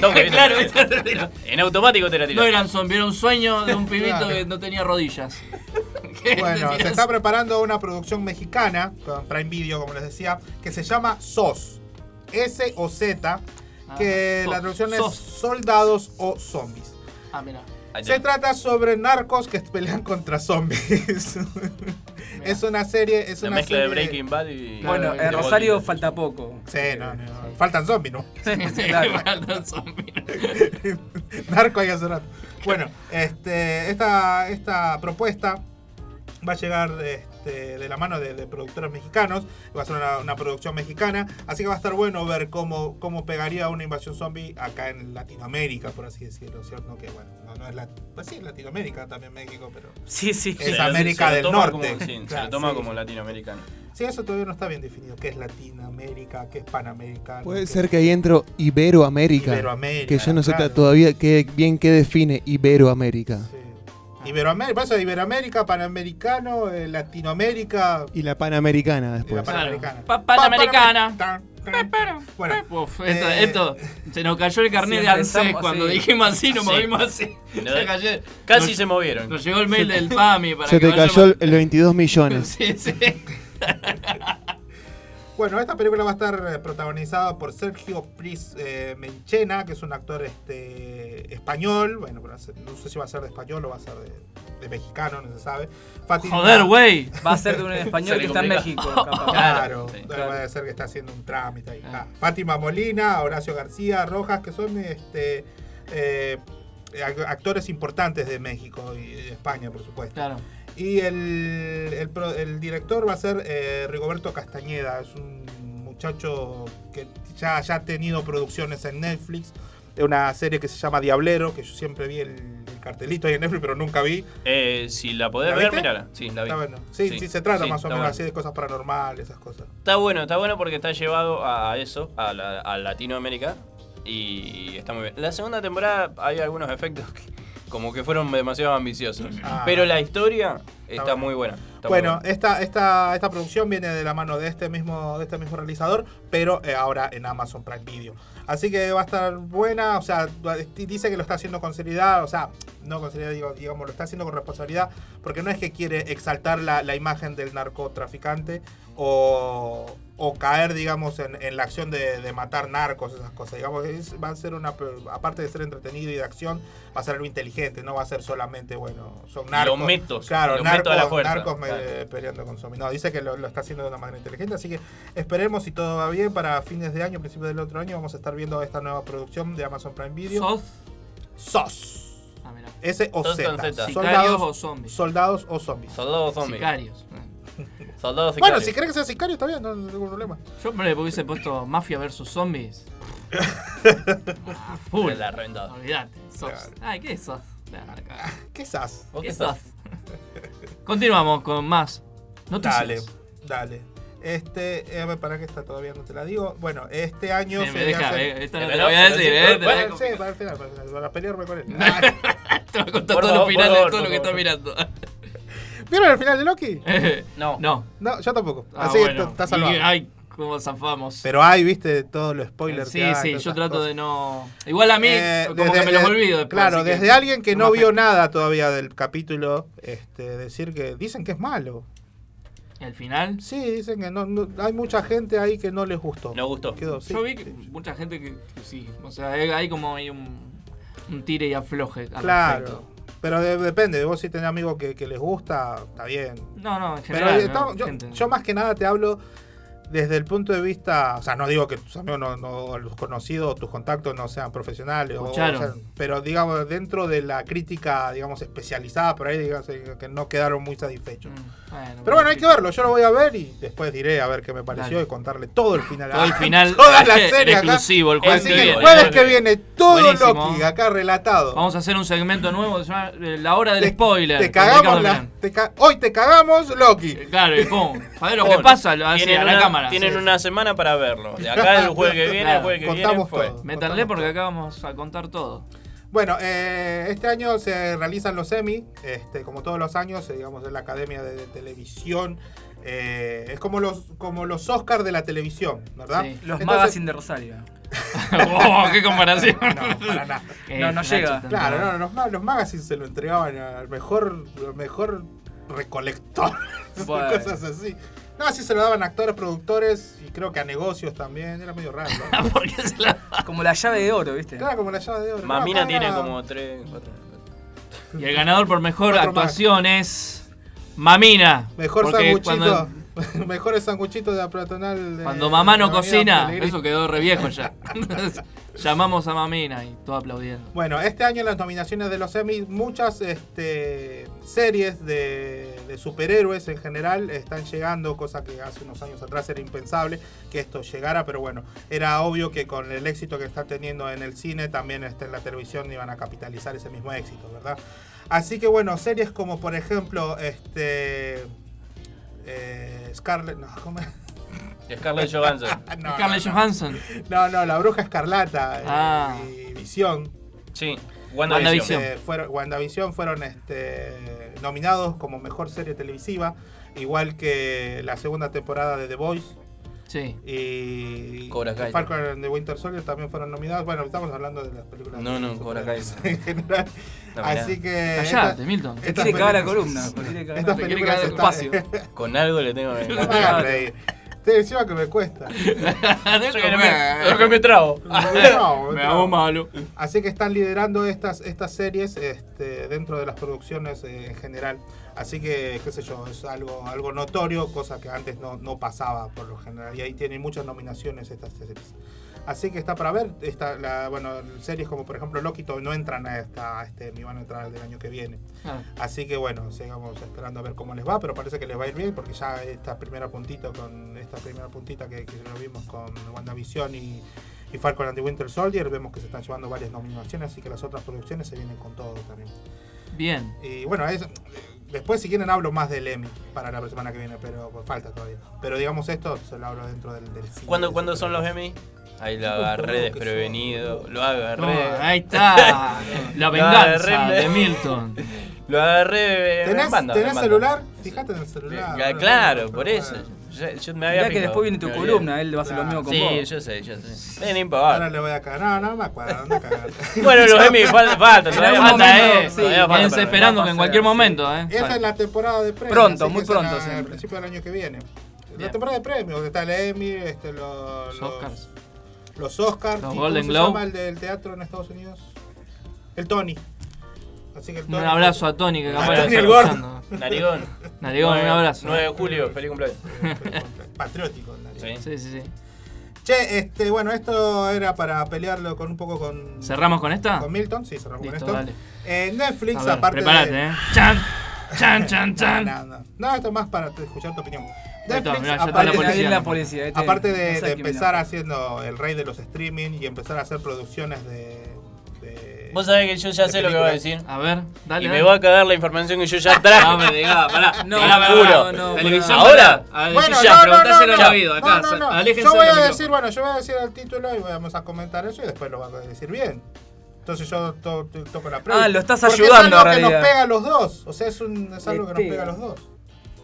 Toque, claro, en automático te la tiró. No eran zombies, era un sueño de un pibito claro. que no tenía rodillas. Bueno, se está preparando una producción mexicana con Prime Video, como les decía, que se llama S O S, S O Z, que ah, la traducción es Soldados o Zombies. Ah, mira. Se trata sobre narcos que pelean contra zombies. Mirá. Es una serie... Es la una mezcla serie... de Breaking Bad y... Bueno, en Rosario Body. falta poco. Sí, no, no. Faltan zombies, ¿no? Sí, sí, claro. Faltan zombies. Narco hay hace rato. Bueno, este, esta, esta propuesta va a llegar este, de la mano de, de productores mexicanos. Va a ser una, una producción mexicana. Así que va a estar bueno ver cómo, cómo pegaría una invasión zombie acá en Latinoamérica, por así decirlo, ¿cierto? Que bueno, no, no es la, pues sí, Latinoamérica, también México, pero sí, sí. es sí, América sí, del Norte. Como, sí, claro, se lo toma sí. como latinoamericano. Sí, eso todavía no está bien definido. ¿Qué es Latinoamérica? ¿Qué es Panamericano? Puede ser que ahí entro Iberoamérica. Iberoamérica. Que yo no sé claro. todavía qué, bien qué define Iberoamérica. Sí. Iberoamérica, pasa Iberoamérica, Panamericano, eh, Latinoamérica. Y la Panamericana después. La Panamericana. Claro. Pa- Panamericana. Pa- Panamericana. Bueno, uf, esto, eh, esto se nos cayó el carnet de ANSES cuando así. dijimos así, nos sí. movimos así. No, se cayó, casi nos, se movieron. Nos llegó el mail del PAMI para se que. Se te cayó el veintidós millones. Sí, sí. Bueno, esta película va a estar protagonizada por Sergio Pris eh, Menchena, que es un actor este, español. Bueno, no sé si va a ser de español o va a ser de, de mexicano, no se sabe. Fatima, joder, güey. Va a ser de un español que está en México. Capaz. Claro, sí, claro. Puede ser que está haciendo un trámite ahí. Ah. Fátima Molina, Horacio García Rojas, que son este, eh, actores importantes de México y de España, por supuesto. Claro. Y el, el, el director va a ser eh, Rigoberto Castañeda. Es un muchacho que ya, ya ha tenido producciones en Netflix. Una serie que se llama Diablero, que yo siempre vi el, el cartelito ahí en Netflix, pero nunca vi. Eh, si la podés ¿La ver, mírala. Sí, la vi. Está bueno. Sí, sí. sí se trata sí, más o menos bueno. así de cosas paranormales, esas cosas. Está bueno, está bueno porque está llevado a eso, a, la, a Latinoamérica. Y está muy bien. La segunda temporada hay algunos efectos que... como que fueron demasiado ambiciosos. Ah, pero la historia está, está muy buena. Está bueno, muy buena. Esta, esta, esta producción viene de la mano de este mismo, de este mismo realizador, pero eh, ahora en Amazon Prime Video. Así que va a estar buena, o sea, dice que lo está haciendo con seriedad, o sea, no con seriedad, digo, digamos, lo está haciendo con responsabilidad, porque no es que quiere exaltar la, la imagen del narcotraficante o, o caer, digamos, en, en la acción de, de matar narcos, esas cosas. Digamos, es, va a ser una, aparte de ser entretenido y de acción, va a ser algo inteligente, no va a ser solamente, bueno, son narcos. Los mitos, claro, los narcos, meto a la fuerza. Narcos me, claro. peleando con zombies. No, dice que lo, lo está haciendo de una manera inteligente, así que esperemos si todo va bien para fines de año, principios del otro año, vamos a estar viendo esta nueva producción de Amazon Prime Video. ¿Sos? S O S. Ah, S O Z. Soldados o zombies. Soldados o zombies. Soldados o zombies. Sicarios. Soldados Sicarios. Bueno, si querés que sea sicario, está bien, no hay ningún problema. Yo me hubiese puesto Mafia versus Zombies. Ah, full. La reventado. Olvidate. Sos. Claro. Ay, ¿qué sos? ¿Qué sos? ¿Qué sos? Continuamos con más noticias. Dale, dale. Este, a ver, para que esta todavía no te la digo. Bueno, este año sí, se me deja, hacer... eh, esta no te la voy a decir, ¿eh? Bueno, sí, para el final, para el final, para pelearme con él. Te voy a contar todos los finales de todo lo que estás mirando. ¿Vieron el final de Loki? No. No, no yo tampoco. Ah, así que bueno, está salvado. Y, ay, cómo zafamos. Pero hay, viste, todos los spoilers. Sí, que sí, yo trato cosas. de no... Igual a mí, eh, como desde, que me los olvido después. Claro, desde alguien que no vio nada todavía del capítulo, este, decir que... Dicen que es malo. ¿El final? Sí, dicen que no, no, hay mucha gente ahí que no les gustó. No gustó. Quedó, sí, Yo vi que sí, mucha gente que, que sí. O sea, hay como hay un, un tire y afloje. Claro. Respecto. Pero de, depende. Vos si tenés amigos que, que les gusta, está bien. No, no, en general. Pero, no, está, yo, yo más que nada te hablo desde el punto de vista... O sea, no digo que tus amigos, no, no, los conocidos, tus contactos no sean profesionales. O, o sea, pero digamos, dentro de la crítica, digamos, especializada, por ahí, digamos, que no quedaron muy satisfechos. Mm, bueno, pero bueno, hay que verlo. Yo lo voy a ver y después diré a ver qué me pareció, dale, y contarle todo el final. Todo el final. Toda la serie exclusivo, el jueves. Así que el jueves que viene, todo buenísimo. Loki, acá relatado. Vamos a hacer un segmento nuevo que se llama La Hora del te, Spoiler. Te cagamos la, te ca- Hoy te cagamos, Loki. Claro, y pum. A ver lo que pasa. Así, a la cámara. Tienen sí, una semana para verlo. De acá el jueves que viene, claro, el jueves que contamos viene. Todo, métanle porque acá vamos a contar todo. Bueno, eh, este año se realizan los Emmy, este, como todos los años, eh, digamos, en la Academia de, de Televisión. Eh, es como los, como los Oscars de la televisión, ¿verdad? Sí. Los Entonces, Magazine de Rosario. ¡Oh, qué comparación! No, para nada. Eh, no, no llega. Claro, no, los, los Magazines se lo entregaban al mejor, mejor recolector. Bueno. Cosas así. No, así se lo daban a actores, productores y creo que a negocios también. Era medio raro, ¿no? ¿Por qué se la... Como la llave de oro, ¿viste? Claro, como la llave de oro. Mamina no, tiene era... como tres, cuatro. Y el ganador por mejor actuación más. es Mamina. Mejor sanguchito. Cuando... Mejor el sanguchito de la platonal. De... Cuando mamá no cocina, eso quedó re viejo ya. Llamamos a Mamina y todo aplaudiendo. Bueno, este año en las nominaciones de los Emmy, muchas este, series de, de superhéroes en general están llegando, cosa que hace unos años atrás era impensable que esto llegara, pero bueno, era obvio que con el éxito que está teniendo en el cine, también este, en la televisión iban a capitalizar ese mismo éxito, ¿verdad? Así que bueno, series como por ejemplo, este eh, Scarlett... No, ¿cómo es? Scarlett Johansson. no, Scarlett no, no. Johansson. No, no, La Bruja Escarlata ah. y Visión. Sí, WandaVision. Eh, fueron, WandaVision fueron este, nominados como mejor serie televisiva, igual que la segunda temporada de The Voice. Sí. Y Cobra Kai. Falcon and the Winter Soldier también fueron nominados. Bueno, estamos hablando de las películas. No, no, Cobra Kai. En general. No, así que. Callate, Milton. Te quiere cagar la columna. Te quiere cagar, estas te quiere cagar el espacio. Con algo le tengo que ver. Te decía que me cuesta. Lo que me trago. Me hago malo. Así que están liderando estas, estas series este, dentro de las producciones eh, en general. Así que, qué sé yo, es algo, algo notorio, cosa que antes no, no pasaba por lo general. Y ahí tienen muchas nominaciones estas series. Así que está para ver. Está la, bueno, series como por ejemplo Loki no entran a esta, a este, ni van a entrar al del año que viene. Ah. Así que bueno, sigamos esperando a ver cómo les va, pero parece que les va a ir bien porque ya esta primera puntita con esta primera puntita que, que lo vimos con WandaVision y, y Falcon and the Winter Soldier, vemos que se están llevando varias nominaciones, así que las otras producciones se vienen con todo también. Bien. Y bueno, es, después si quieren hablo más del Emmy para la semana que viene, pero pues, falta todavía. Pero digamos esto, se lo hablo dentro del, del cine. ¿Cuándo, ¿cuándo son los Emmy? Ahí lo agarré desprevenido. Lo agarré. No, ahí está. La venganza de Milton. Lo agarré. ¿Tenés, en banda, ¿tenés en celular? Fijate en el celular. Sí, claro, por eso. Yo, yo me había Mirá picado, que después viene tu columna, él va a hacer lo mismo con sí, vos. Sí, yo sé, yo sé. Ven, impagar. Ahora le voy a cagar. No, no me acuerdo. ¿Dónde cagar? Bueno, los Emmy falta, falta. Todavía falta, eh. Sí, Viense esperando que en cualquier momento, eh. Esa es la temporada de premios. Pronto, muy pronto. Al principio del año que viene. La temporada de premios, está el Emmy, este, los... Los Oscars. Los Oscars, los Golden Globe. ¿Cómo se llama el del teatro en Estados Unidos? El Tony. Así que el Tony. Un abrazo a Tony, que capaz de estar escuchando. Narigón. Narigón, un abrazo. nueve de julio, feliz cumpleaños. Patriótico, Narigón. Sí, sí, sí. Che, este, bueno, esto era para pelearlo con un poco con... ¿Cerramos con esta? Con Milton, sí, cerramos. Listo, con esto. Eh, Netflix, ver, aparte de... Prepárate, eh. ¡Chan! Chan, chan, chan. No, no, no. No, esto es más para escuchar tu opinión. Netflix, mirá, aparte, la policía, la policía, este, aparte de, no de empezar haciendo el rey de los streaming y empezar a hacer producciones de, de vos sabés que yo ya sé películas. Lo que voy a decir. A ver, dale. Y dale. Me va a cagar la información que yo ya traje. No, me diga, pará. No, pará, no, juro. No, no, no, ahora, a ver, bueno, ya, no, preguntáselo no, no, al oído. Acá, no, no, no. Yo voy a decir, bueno, yo voy a decir el título y vamos a comentar eso y después lo vas a decir bien. Entonces yo to, to, toco la previa. Ah, lo estás porque ayudando, es algo que realidad. Nos pega a los dos. O sea, es, un, es algo que nos pega a los dos.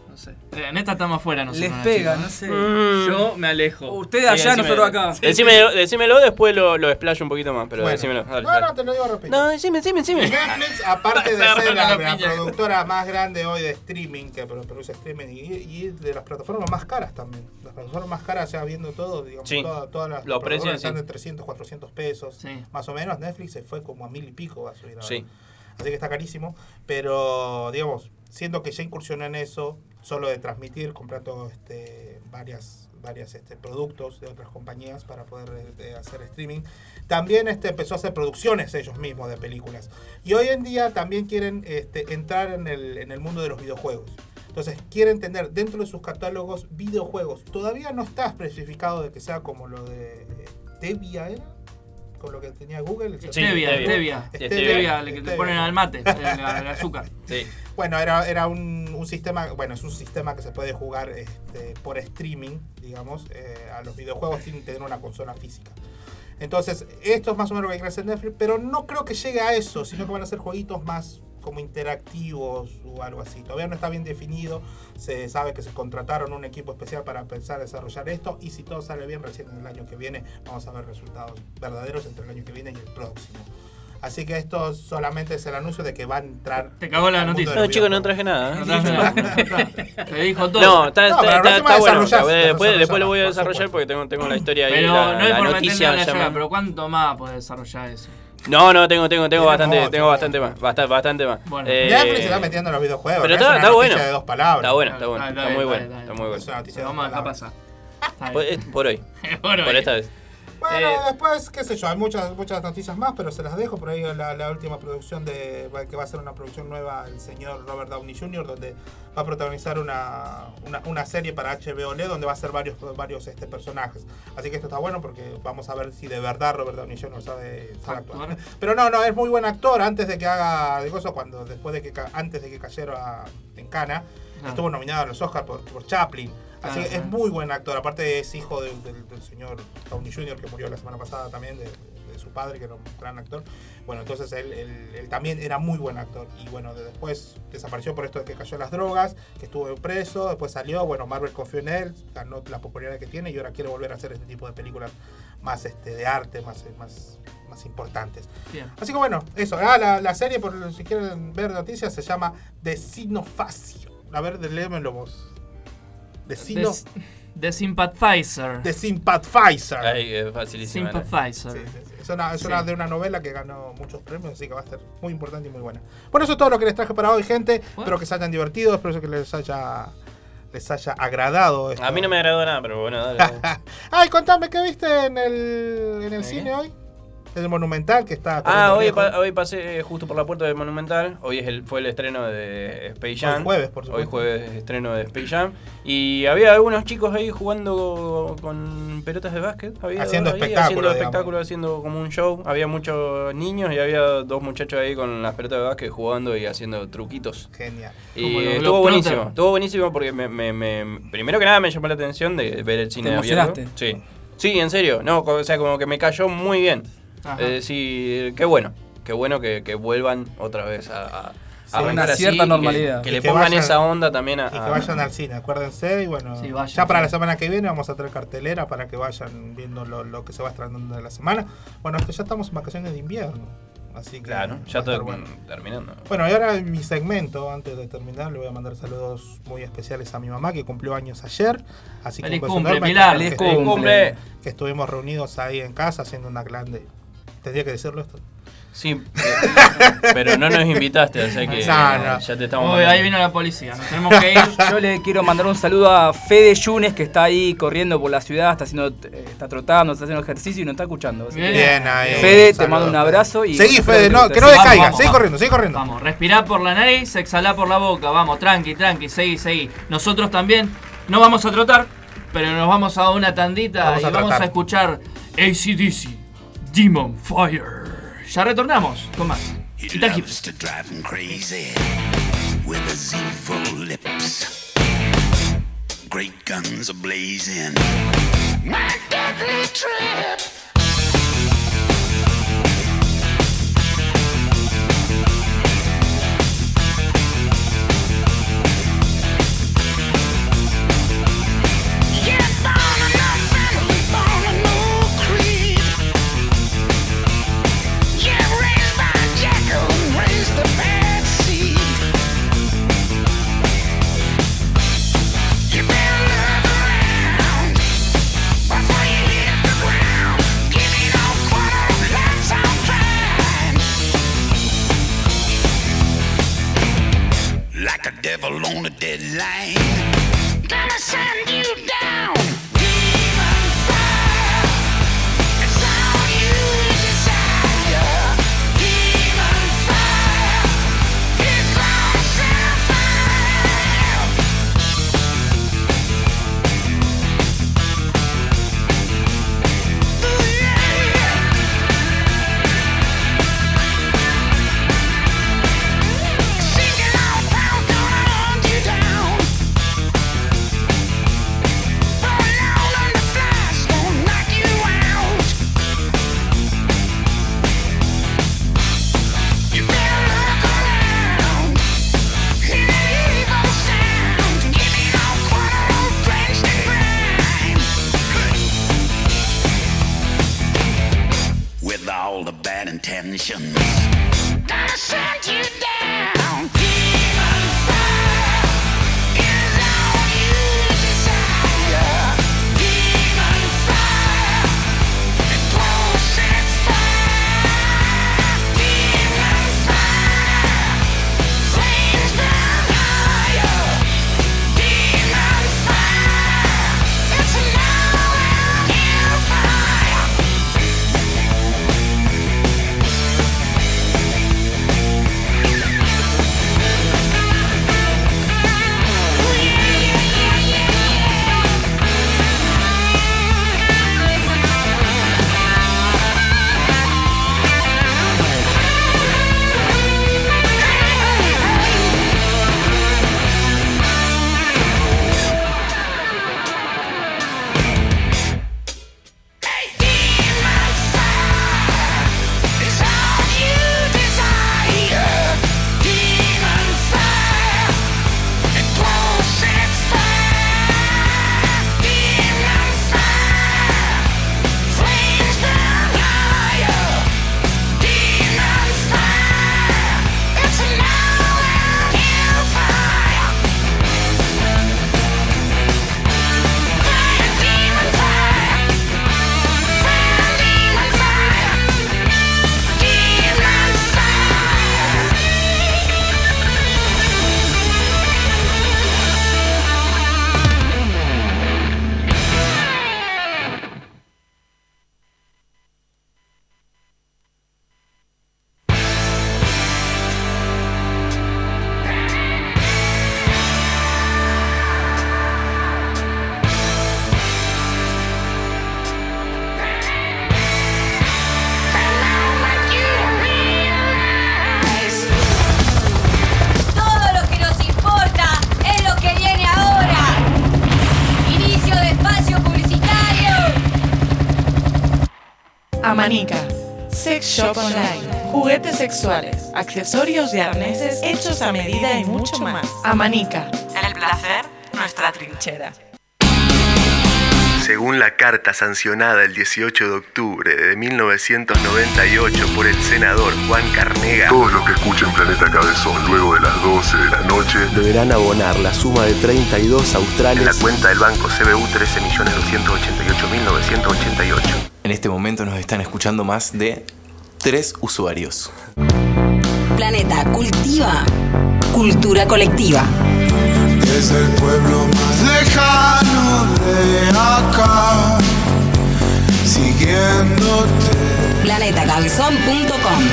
No sé. Eh, en esta estamos afuera, no sé. Les pega, no sé. Mm. Yo me alejo. Usted allá, sí, decime, nosotros acá. Decímelo, decímelo después lo, lo explayo un poquito más, pero bueno, decímelo. Dale, no, dale. No, te lo digo rápido. No, decime, decime, decime. Netflix, aparte de ser la, la productora más grande hoy de streaming, que produce streaming, y, y de las plataformas más caras también. Las plataformas más caras, ya viendo todo, digamos, sí. todas, todas las los precios están de sí. trescientos, cuatrocientos pesos. Sí. Más o menos, Netflix se fue como a mil y pico a subir. Sí. Así que está carísimo, pero, digamos, siendo que ya incursionó en eso, solo de transmitir, comprando este, varias, varias este, productos de otras compañías para poder de, hacer streaming. También este, empezó a hacer producciones ellos mismos de películas. Y hoy en día también quieren este, entrar en el, en el mundo de los videojuegos. Entonces quieren tener dentro de sus catálogos videojuegos. Todavía no está especificado de que sea como lo de Tevia, ¿eh? Con lo que tenía Google. Stevia, Stevia. Stevia, le que te ponen al mate, el azúcar. Sí. Bueno, era, era un, un sistema, bueno, es un sistema que se puede jugar este, por streaming, digamos, eh, a los videojuegos sin tener una consola física. Entonces, esto es más o menos lo que quiere hacer Netflix, pero no creo que llegue a eso, sino que van a ser jueguitos más como interactivos o algo así. Todavía no está bien definido, se sabe que se contrataron un equipo especial para pensar desarrollar esto y si todo sale bien recién en el año que viene vamos a ver resultados verdaderos entre el año que viene y el próximo. Así que esto solamente es el anuncio de que va a entrar. Te cagó la noticia. No, chicos, no traje nada. No traje nada. Te dijo todo. No, está, no, está, está, está bueno. Después, después lo voy a desarrollar porque tengo, tengo la historia ahí. Pero la, no es por meterle la llave, pero ¿cuánto más podés desarrollar eso? No, no, tengo, tengo, tengo bastante, modo, tengo bastante más, bastante, bastante más. Bueno. Eh, Netflix se está metiendo en los videojuegos. Pero está, está bueno. De dos palabras. Está bueno, está bueno, está muy bueno, está muy bueno. Vamos a dejar pasar. Por hoy, por esta vez. Bueno, eh, después, qué sé yo, hay muchas muchas noticias más, pero se las dejo. Por ahí la, la última producción de que va a ser una producción nueva, el señor Robert Downey junior, donde va a protagonizar una, una, una serie para H B O L E, donde va a ser varios, varios este, personajes. Así que esto está bueno porque vamos a ver si de verdad Robert Downey junior sabe, sabe actuar. Pero no, no, es muy buen actor. Antes de que haga, digo eso, cuando, después de que, antes de que cayera en Cana, ah. estuvo nominado a los Oscars por, por Chaplin. Así que es muy buen actor, aparte es hijo del, del, del señor Downey junior que murió la semana pasada también, de, de su padre que era un gran actor. Bueno, entonces él, él, él también era muy buen actor y bueno, después desapareció por esto de que cayó en las drogas, que estuvo preso, después salió, bueno, Marvel confió en él, ganó la popularidad que tiene y ahora quiere volver a hacer este tipo de películas más este, de arte, más... más más importantes. Bien. Así que bueno, eso. Ah, la, la serie, por si quieren ver noticias, se llama Desinofacio. A ver, léemelo vos. Desino... The Sympathizer. The Sympathizer. Ay, es facilísimo. Sympathizer. Sí, sí, sí. Es, una, es sí. una de una novela que ganó muchos premios, así que va a ser muy importante y muy buena. Bueno, eso es todo lo que les traje para hoy, gente. Bueno. Espero que se hayan divertido, espero que les haya... les haya agradado esto. A mí no me agradó nada, pero bueno, dale. dale. Ay, contame, ¿qué viste en el, en el ¿Sí? cine hoy? El Monumental que está... Ah, hoy, pa- hoy pasé justo por la puerta del Monumental. Hoy es el, fue el estreno de Space Jam. Hoy jueves, por supuesto. Hoy jueves es el estreno de Space Jam. Y había algunos chicos ahí jugando con pelotas de básquet. Había haciendo espectáculos, haciendo espectáculos, haciendo como un show. Había muchos niños y había dos muchachos ahí con las pelotas de básquet jugando y haciendo truquitos. Genial. Y eh, estuvo buenísimo. Pronto. Estuvo buenísimo porque me, me, me, primero que nada me llamó la atención de ver el cine abierto. ¿Te emocionaste? Sí. Sí, en serio. No, o sea, como que me cayó muy bien. Ajá. Es decir, qué bueno, qué bueno que, que vuelvan otra vez a, a, sí, a una cierta normalidad. Que, que le que pongan vayan, esa onda también a... Y que vayan al cine, acuérdense, y bueno, sí, vayan, ya para sí. la semana que viene vamos a tener cartelera para que vayan viendo lo, lo que se va estrenando de la semana. Bueno, es que ya estamos en vacaciones de invierno, así que... Claro, ya estoy bueno. terminando. Bueno, y ahora en mi segmento, antes de terminar, le voy a mandar saludos muy especiales a mi mamá, que cumplió años ayer. Así que cumple, Pilar, les cumple. Que, cumple. Que estuvimos reunidos ahí en casa haciendo una grande. ¿Tendría que decirlo esto? Sí, pero, pero no nos invitaste, o sea que no, no. ya te estamos... Uy, ahí vino la policía, nos tenemos que ir. Yo le quiero mandar un saludo a Fede Yunes, que está ahí corriendo por la ciudad, está haciendo, está trotando, está haciendo ejercicio y nos está escuchando. Bien, bien ahí. Fede, saludo, te mando un abrazo. Y seguí, Fede, no, que no decaiga, seguí corriendo, seguí corriendo. Vamos, respirá por la nariz, exhalá por la boca, vamos, tranqui, tranqui, seguí, seguí. Nosotros también no vamos a trotar, pero nos vamos a una tandita vamos y a vamos a escuchar A C D C, Demon Fire. Ya retornamos con más. Intangibles. He loves to drive him crazy with his evil lips. Great guns are blazing. My deadly trip. Devil on the deadline, gonna send you down. Intentions. Gonna send you down. Demon fire is all you desire. Demon fire, it blows its fire. Demon fire, flames burn higher. Demon fire, it's now and fire. Manica, Sex Shop Online, juguetes sexuales, accesorios y arneses hechos a medida y mucho más. Amanica, el placer, nuestra trinchera. Según la carta sancionada el dieciocho de octubre de mil novecientos noventa y ocho por el senador Juan Carnega, todos los que escuchen Planeta Cabezón luego de las doce de la noche deberán abonar la suma de treinta y dos australes en la cuenta del banco C B U trece millones doscientos ochenta y ocho mil novecientos ochenta y ocho. En este momento nos están escuchando más de tres usuarios. Planeta cultiva cultura colectiva. Es el pueblo más lejano de acá, siguiéndote. planeta cabezón punto com.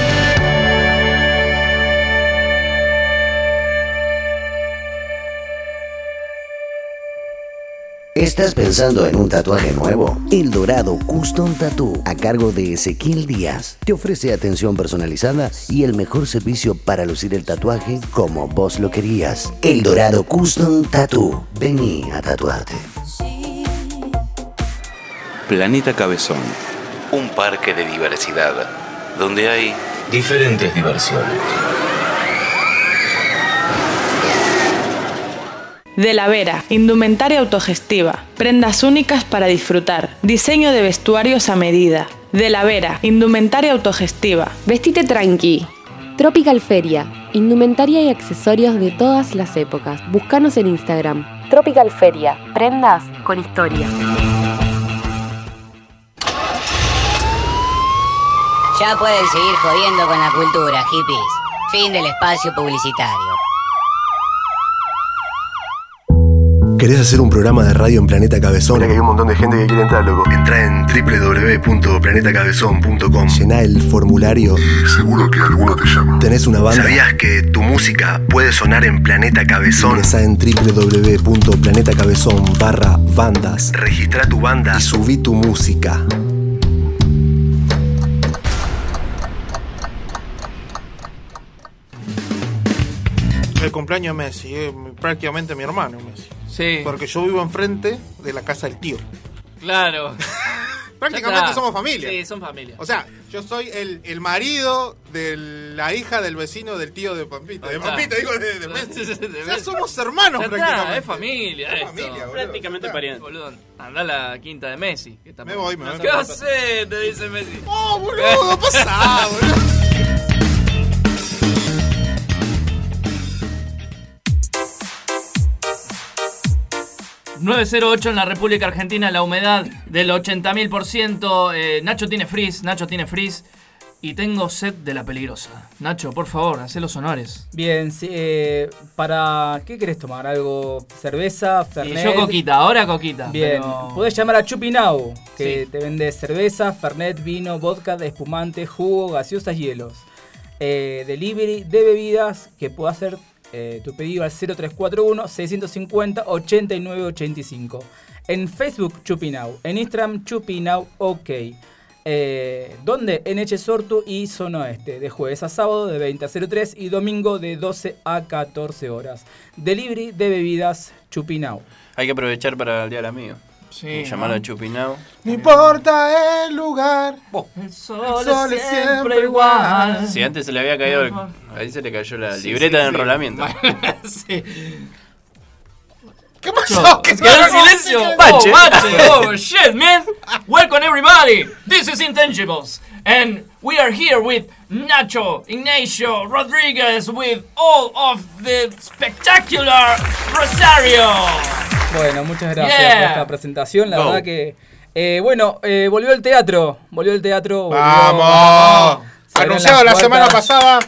¿Estás pensando en un tatuaje nuevo? El Dorado Custom Tattoo, a cargo de Ezequiel Díaz, te ofrece atención personalizada y el mejor servicio para lucir el tatuaje como vos lo querías. El Dorado Custom Tattoo. Vení a tatuarte. Planeta Cabezón. Un parque de diversidad, donde hay diferentes diversiones. De la Vera, indumentaria autogestiva, prendas únicas para disfrutar, diseño de vestuarios a medida. De la Vera, indumentaria autogestiva. Vestite tranqui. Tropical Feria, indumentaria y accesorios de todas las épocas. Búscanos en Instagram. Tropical Feria, prendas con historia. Ya pueden seguir jodiendo con la cultura, hippies. Fin del espacio publicitario. ¿Querés hacer un programa de radio en Planeta Cabezón? Mira que hay un montón de gente que quiere entrar, loco. Entrá en doble u doble u doble u punto planeta cabezón punto com. Llená el formulario y seguro que alguno te llama. ¿Tenés una banda? ¿Sabías que tu música puede sonar en Planeta Cabezón? Ingresá en doble u doble u doble u punto planeta cabezón barra bandas. Registrá tu banda y subí tu música. El cumpleaños de Messi, eh, prácticamente mi hermano Messi. Sí. Porque yo vivo enfrente de la casa del tío. Claro. Prácticamente somos familia. Sí, son familia. O sea, yo soy el, el marido de la hija del vecino del tío de Pampito. De Pampito, digo, de, de Messi. O sea, somos hermanos ya prácticamente. Está, es familia. Es familia, boludo. Prácticamente pariente. Boludo, andá a la quinta de Messi. Que está me voy, me voy. ¿Qué haces? Te dice Messi. ¡Oh, boludo! ¡Pasá, boludo! nueve cero ocho en la República Argentina, la humedad del ochenta mil por ciento. Eh, Nacho tiene frizz, Nacho tiene frizz. Y tengo sed de la peligrosa. Nacho, por favor, hacé los honores. Bien, sí, eh, para... ¿Qué querés tomar? ¿Algo? ¿Cerveza? Fernet. Y yo coquita, ahora coquita. Bien, pero... podés llamar a Chupinau, que sí. Te vende cerveza, fernet, vino, vodka, espumante, jugo, gaseosas, hielos. Eh, delivery de bebidas que puedo hacer... Eh, tu pedido al cero tres cuatro uno seis cinco cero ocho nueve ocho cinco. En Facebook Chupinau, en Instagram Chupinau OK. Eh, ¿Dónde? En Echesortu y Zona Este. De jueves a sábado de veinte a cero tres y domingo de doce a catorce horas. Delivery de bebidas Chupinau. Hay que aprovechar para el Día del Amigo. Sí, llamar a Chupinau. No importa el lugar. Oh. El sol, el sol es siempre, siempre igual. Si antes se le había caído, el, ahí se le cayó la sí, libreta sí, de enrolamiento. Sí. ¿Qué pasó? ¿Qué pasó? ¿Qué silencio? Bache. Oh, bache. Oh, shit, man. Welcome everybody. This is Intangibles. And we are here with Nacho, Ignacio, Rodríguez, with all of the spectacular Rosario. Bueno, muchas gracias yeah. por esta presentación. La Go. verdad que... Eh, bueno, eh, volvió el teatro. Volvió el teatro. Volvió, ¡Vamos! Anunciado la puertas, semana pasada.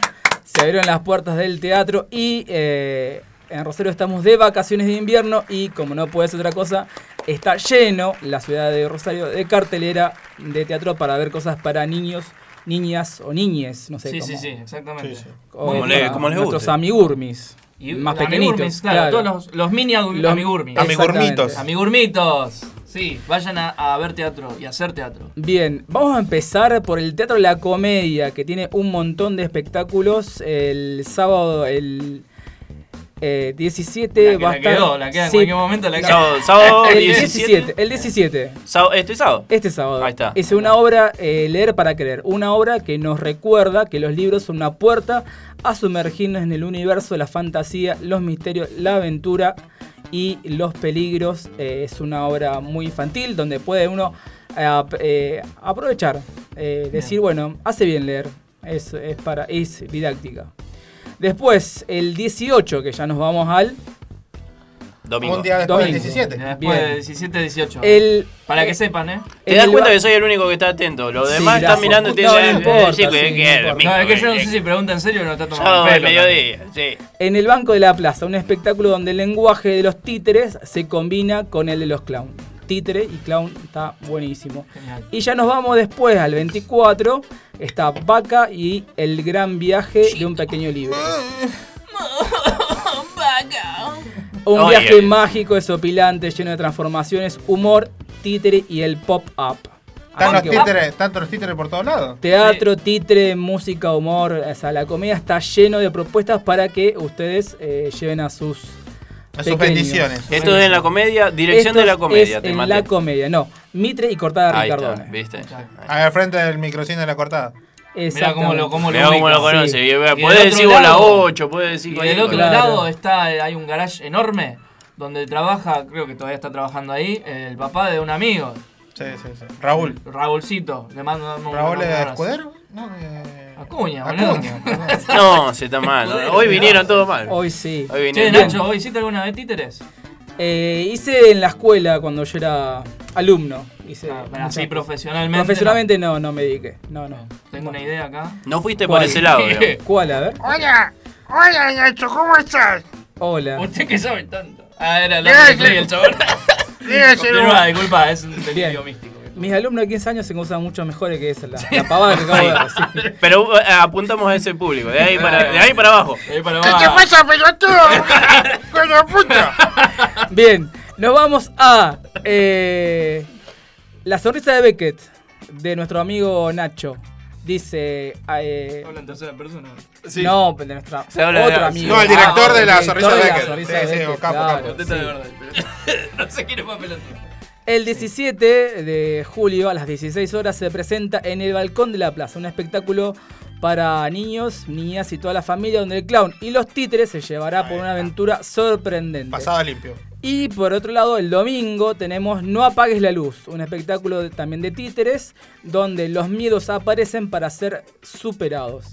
Se abrieron las puertas del teatro y eh, en Rosario estamos de vacaciones de invierno y como no puede ser otra cosa, está lleno la ciudad de Rosario de cartelera de teatro para ver cosas para niños, niñas o niñes. No sé sí, cómo. Sí, sí, exactamente. Sí, sí. Como les gusta. Nuestros amigurmis. Y más pequeñitos, claro, claro, todos los, los mini amigurmis. Amigurmitos. Amigurmitos. Sí, vayan a, a ver teatro y a hacer teatro. Bien, vamos a empezar por el Teatro La Comedia, que tiene un montón de espectáculos. El sábado, el eh, diecisiete va a estar... La quedó, la queda en sí. cualquier momento. La quedó. No. Sábado el diecisiete. El diecisiete. Sábado, ¿este sábado? Este sábado. Ahí está. Es una obra, eh, Leer para Creer, una obra que nos recuerda que los libros son una puerta a sumergirnos en el universo de la fantasía, los misterios, la aventura y los peligros. Eh, es una obra muy infantil donde puede uno eh, eh, aprovechar, eh, decir, bueno, hace bien leer, es, es, para, es didáctica. Después, el dieciocho, que ya nos vamos al... Domingo. Un día después Domingo. del diecisiete. Después del diecisiete, dieciocho. El, Para que sepan, ¿eh? Te das cuenta que soy el único que está atento. Los demás sí, están mirando y te dicen. No, es que yo no sé si pregunta en serio o no está tomando el mediodía. Sí. En el Banco de la Plaza, un espectáculo donde el lenguaje de los títeres se combina con el de los clowns. Títere y clown está buenísimo. Genial. Y ya nos vamos después al veinticuatro. Está Vaca y el gran viaje Chico. de un pequeño libro. Vaca. Un oh, viaje yeah. mágico, desopilante, lleno de transformaciones, humor, títere y el pop-up. Tanto los títeres por todos lados. Teatro, sí. títere, música, humor. O sea, la comedia está lleno de propuestas para que ustedes eh, lleven a sus, a sus bendiciones. Esto es en la comedia, dirección Esto de la comedia. Es te en mate. la comedia, no. Mitre y Cortada Ricardone. ¿Viste? Al frente del microcine de la Cortada. Mirá cómo lo, cómo Mirá lo, cómo lo conoce. Sí. Podés decir la ocho, podés decir. Y del otro claro. lado está, hay un garage enorme donde trabaja, creo que todavía está trabajando ahí, el papá de un amigo. Sí, sí, sí. Raúl. Raúlcito. Le mando un ¿Raúl Escudero? No, eh... Acuña, boludo. Acuña. No, se está mal. Hoy vinieron todos mal. Hoy sí. Hoy vinieron. Che, Nacho, ¿hoy hiciste alguna vez títeres? Eh, hice en la escuela cuando yo era alumno. Hice ah, pero así profesionalmente. Profesionalmente no, no, no me dediqué. No, no. Tengo no. una idea acá. No fuiste ¿Cuál? por ese lado. ¿Cuál? A ver. Hola. Hola, Nacho, ¿cómo estás? Hola. ¿Usted qué sabe tanto? Ah, era la que el chabón. Disculpa, disculpa, es un delirio místico. Mis alumnos de quince años se usan mucho mejores que esa, la, la pavada que acabo de ver. Sí. Pero uh, apuntamos a ese público, de ahí para, de ahí para abajo. Ahí para abajo. ¿Qué te pasa, pelotudo? ¡Con la puta! Bien, nos vamos a eh, La sonrisa de Beckett, de nuestro amigo Nacho. Dice. Eh, ¿Habla en tercera persona? Sí. No, de nuestra. Se habla otro de la, amigo. No, el director ah, de La sonrisa de Beckett. La sonrisa sí, de Beckett, sí, o capo, claro, capo. Sí. De verdad, no sé quién es más pelotudo. El diecisiete de julio a las dieciséis horas se presenta en el Balcón de la Plaza un espectáculo para niños, niñas y toda la familia donde el clown y los títeres se llevará por una aventura sorprendente. Pasado limpio. Y por otro lado, el domingo tenemos No apagues la luz, un espectáculo también de títeres donde los miedos aparecen para ser superados.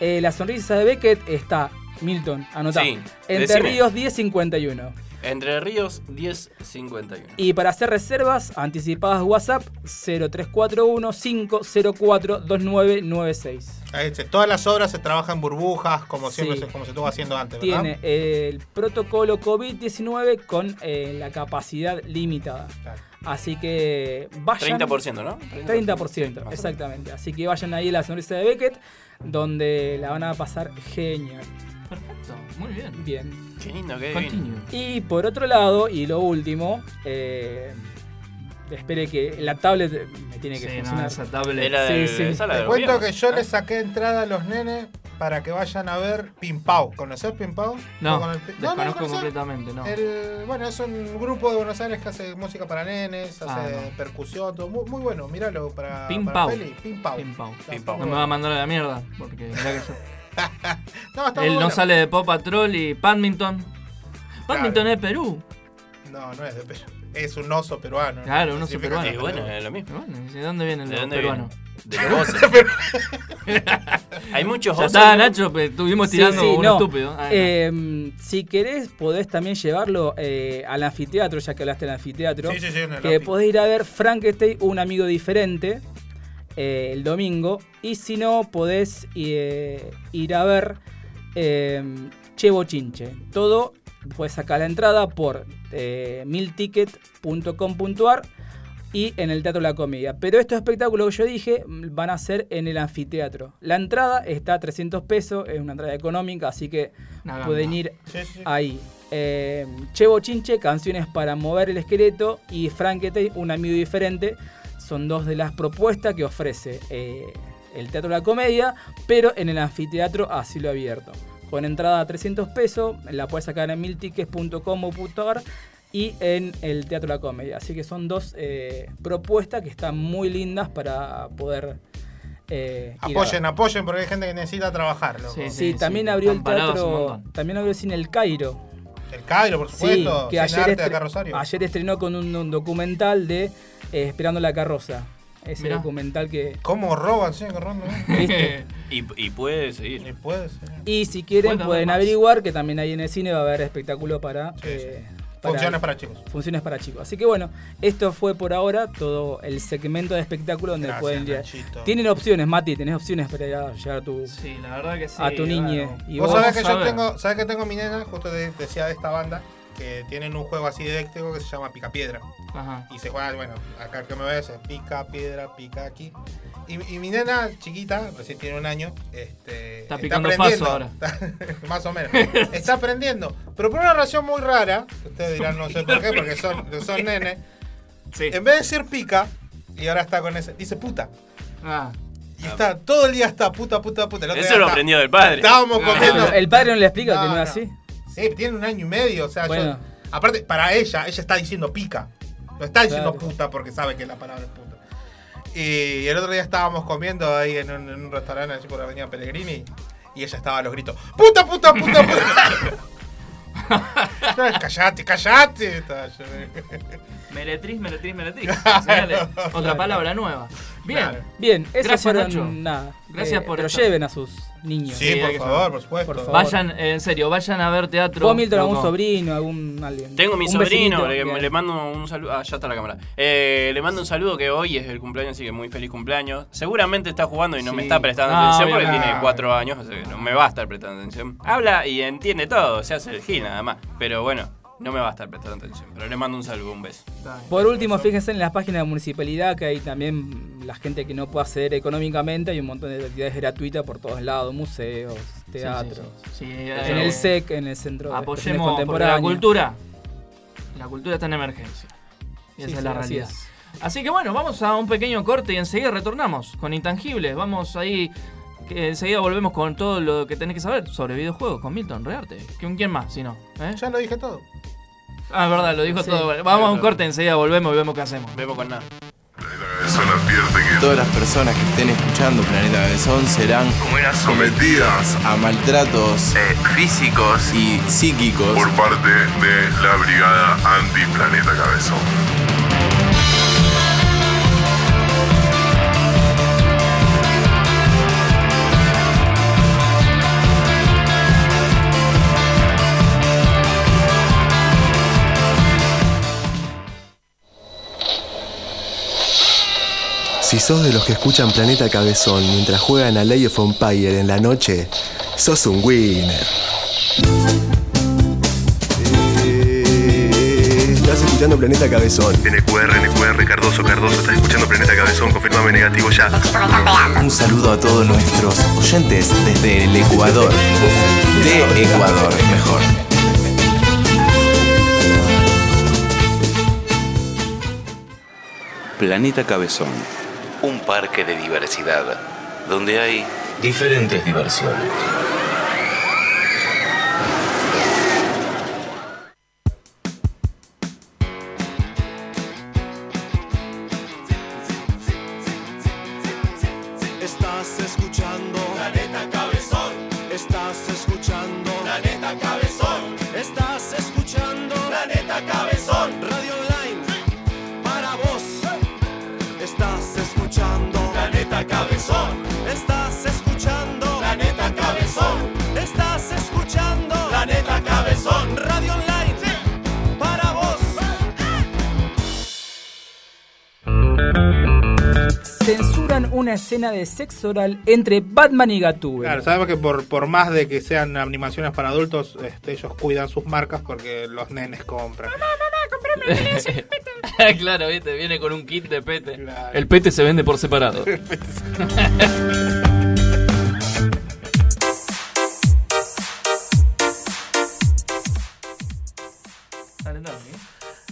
Eh, la sonrisa de Beckett está, Milton, anotá, sí, Entre Ríos diez cincuenta y uno. Entre Ríos diez cincuenta y uno. Y para hacer reservas anticipadas WhatsApp cero tres cuatro uno, cinco cero cuatro, dos nueve nueve seis. Ahí dice, todas las obras se trabajan burbujas como siempre, sí. como se estuvo haciendo antes, ¿verdad? Tiene eh, el protocolo covid diecinueve con eh, la capacidad limitada. Claro. Así que vayan... treinta por ciento, ¿no? treinta por ciento, treinta por ciento, exactamente. Así que vayan ahí a La sonrisa de Beckett, donde la van a pasar genial. Perfecto, muy bien. Bien. Qué lindo, qué divino. Y por otro lado, y lo último, eh, espere que la tablet me tiene que sí, funcionar. No, esa tablet era de, sí, de, sí. Te cuento que yo le saqué entrada a los nenes para que vayan a ver Pimpau. ¿Conoces Pimpau? No, con el... no, desconozco no conocer... completamente, no. El... Bueno, es un grupo de Buenos Aires que hace música para nenes, hace ah, no. percusión, todo muy, muy bueno. Míralo para Pimpau. Pimpau. Pimpau. Pimpau. No me va a mandar a la mierda, porque mirá que yo... no, Él bueno. no sale de Paw Patrol y Paddington. Paddington claro. es de Perú. No, no es de Perú. Es un oso peruano. Claro, no un oso peruano. Y bueno, es lo mismo. Bueno, ¿de dónde viene el ¿De dónde peruano? Viene? De los osos. Hay muchos osos. Ya está, Nacho, estuvimos tirando sí, sí, uno no. estúpido. Ay, eh, no. Si querés, podés también llevarlo eh, al anfiteatro, ya que hablaste del anfiteatro. Sí, sí, sí, que Loki. Podés ir a ver Frankenstein, un amigo diferente. Eh, el domingo, y si no podés eh, ir a ver eh, Chebo Chinche. Todo, podés sacar la entrada por eh, milticket punto com punto ar y en el Teatro La Comedia. Pero estos espectáculos que yo dije van a ser en el anfiteatro. La entrada está a trescientos pesos, es una entrada económica, así que Nada pueden más. ir sí, sí. ahí. Eh, Chebo Chinche, canciones para mover el esqueleto, y Frankenstein, un amigo diferente. Son dos de las propuestas que ofrece eh, el Teatro de la Comedia, pero en el anfiteatro Asilo Abierto. Con entrada a trescientos pesos, la puedes sacar en miltickets punto com punto ar y en el Teatro de la Comedia. Así que son dos eh, propuestas que están muy lindas para poder... Eh, apoyen, apoyen, porque hay gente que necesita trabajar. Loco. Sí, sí, sí, también sí. abrió Están el teatro, también abrió el cine El Cairo. El Cairo, por supuesto, sí, que ayer, arte, estre- ayer estrenó con un, un documental de eh, Esperando la carroza. Ese Mirá. documental que... ¿Cómo roban? Sí, que roban, ¿no? ¿Viste? y, y puede seguir. Y puede seguir. Y si quieren pueden averiguar que también ahí en el cine va a haber espectáculo para... Sí, eh, sí. para, funciones para chicos. Funciones para chicos. Así que bueno, esto fue por ahora todo el segmento de espectáculo donde Gracias, pueden llegar. Nachito. Tienen opciones, Mati, tenés opciones para llegar, llegar a tu, sí, la verdad que sí, a tu claro. niñe. Y vos, vos sabés que yo tengo, sabés que tengo mi nena, justo te decía de esta banda, que tienen un juego así didáctico que se llama Pica Piedra. Ajá. Y se juega, bueno, acá el que me ves es pica, piedra, pica aquí. Y, y mi nena chiquita, recién tiene un año, este, está picando paso ahora. Está, más o menos. Está aprendiendo. Pero por una razón muy rara, ustedes dirán no sé por qué, porque son, son nenes. Sí. En vez de decir pica, y ahora está con ese, dice puta. Ah. Y está, todo el día está puta, puta, puta. Eso lo está, aprendió del padre. Estábamos comiendo. El padre no le explica no, que no, no es así. Sí, tiene un año y medio, o sea, bueno. yo, aparte, para ella, ella está diciendo pica. No está diciendo claro. puta porque sabe que la palabra es puta. Y el otro día estábamos comiendo ahí en un, en un restaurante allí por la avenida Pellegrini y ella estaba a los gritos, ¡puta, puta, puta, puta! No, ¡callate, callate! Meretriz, meretriz, meretriz. Claro, otra claro. palabra nueva. Bien. Claro. Bien, eso Gracias, Nacho. Nada. Gracias eh, por Pero esto. Lleven a sus niños. Sí, sí por favor, por supuesto. Por favor. Vayan, en serio, vayan a ver teatro. ¿Vos, Milton, algún sobrino, algún alguien? Tengo a mi sobrino, le, le mando un saludo. Ah, ya está la cámara. Eh, le mando un saludo que hoy es el cumpleaños, así que muy feliz cumpleaños. Seguramente está jugando y no sí. me está prestando no, atención porque no. tiene cuatro años, o sea que no me va a estar prestando atención. Habla y entiende todo, se hace el gil nada más. Pero bueno. No me va a estar prestando atención, pero le mando un saludo, un beso. Por último, fíjense en las páginas de la municipalidad, que hay también la gente que no puede acceder económicamente, hay un montón de actividades gratuitas por todos lados, museos, teatros, sí, sí, sí. Sí, en el S E C, en el Centro de Exposiciones Contemporáneas. Apoyemos la cultura, la cultura está en emergencia, y esa sí, es la sí, realidad. Así, es. Así que bueno, vamos a un pequeño corte y enseguida retornamos con Intangibles, vamos ahí... Que enseguida volvemos con todo lo que tenés que saber sobre videojuegos con Milton Rearte. ¿Con quién más? Si no, ¿eh? Ya lo dije todo. Ah, es verdad, lo dijo sí, todo. Vamos claro. a un corte, enseguida volvemos y vemos qué hacemos. Vemos con nada. Planeta Cabezón advierte que todas las personas que estén escuchando Planeta Cabezón serán sometidas a maltratos eh, físicos y psíquicos por parte de la brigada anti-Planeta Cabezón. Si sos de los que escuchan Planeta Cabezón mientras juegan a Age of Empire en la noche, sos un winner. Eh, estás escuchando Planeta Cabezón. N Q R, N Q R, Cardoso, Cardoso, estás escuchando Planeta Cabezón, confirmame negativo ya. Un saludo a todos nuestros oyentes desde el Ecuador. De Ecuador, mejor. Planeta Cabezón. Un parque de diversidad, donde hay diferentes diversiones. Estás escuchando Planeta Cabezón. Estás escuchando Planeta Cabezón. Estás escuchando Planeta Cabezón. Radio Online para vos. Estás escuchando Planeta Cabezón. Estás escuchando Planeta Cabezón. Estás escuchando Planeta Cabezón. Radio Online sí. para vos. Censuran una escena de sexo oral entre Batman y Gatúbela. Claro, sabemos que por, por más de que sean animaciones para adultos, este, ellos cuidan sus marcas porque los nenes compran. Mamá, mamá, comprame una escena de sexo. Claro, viste, viene con un kit de pete. Claro. El pete se vende por separado. El pete se...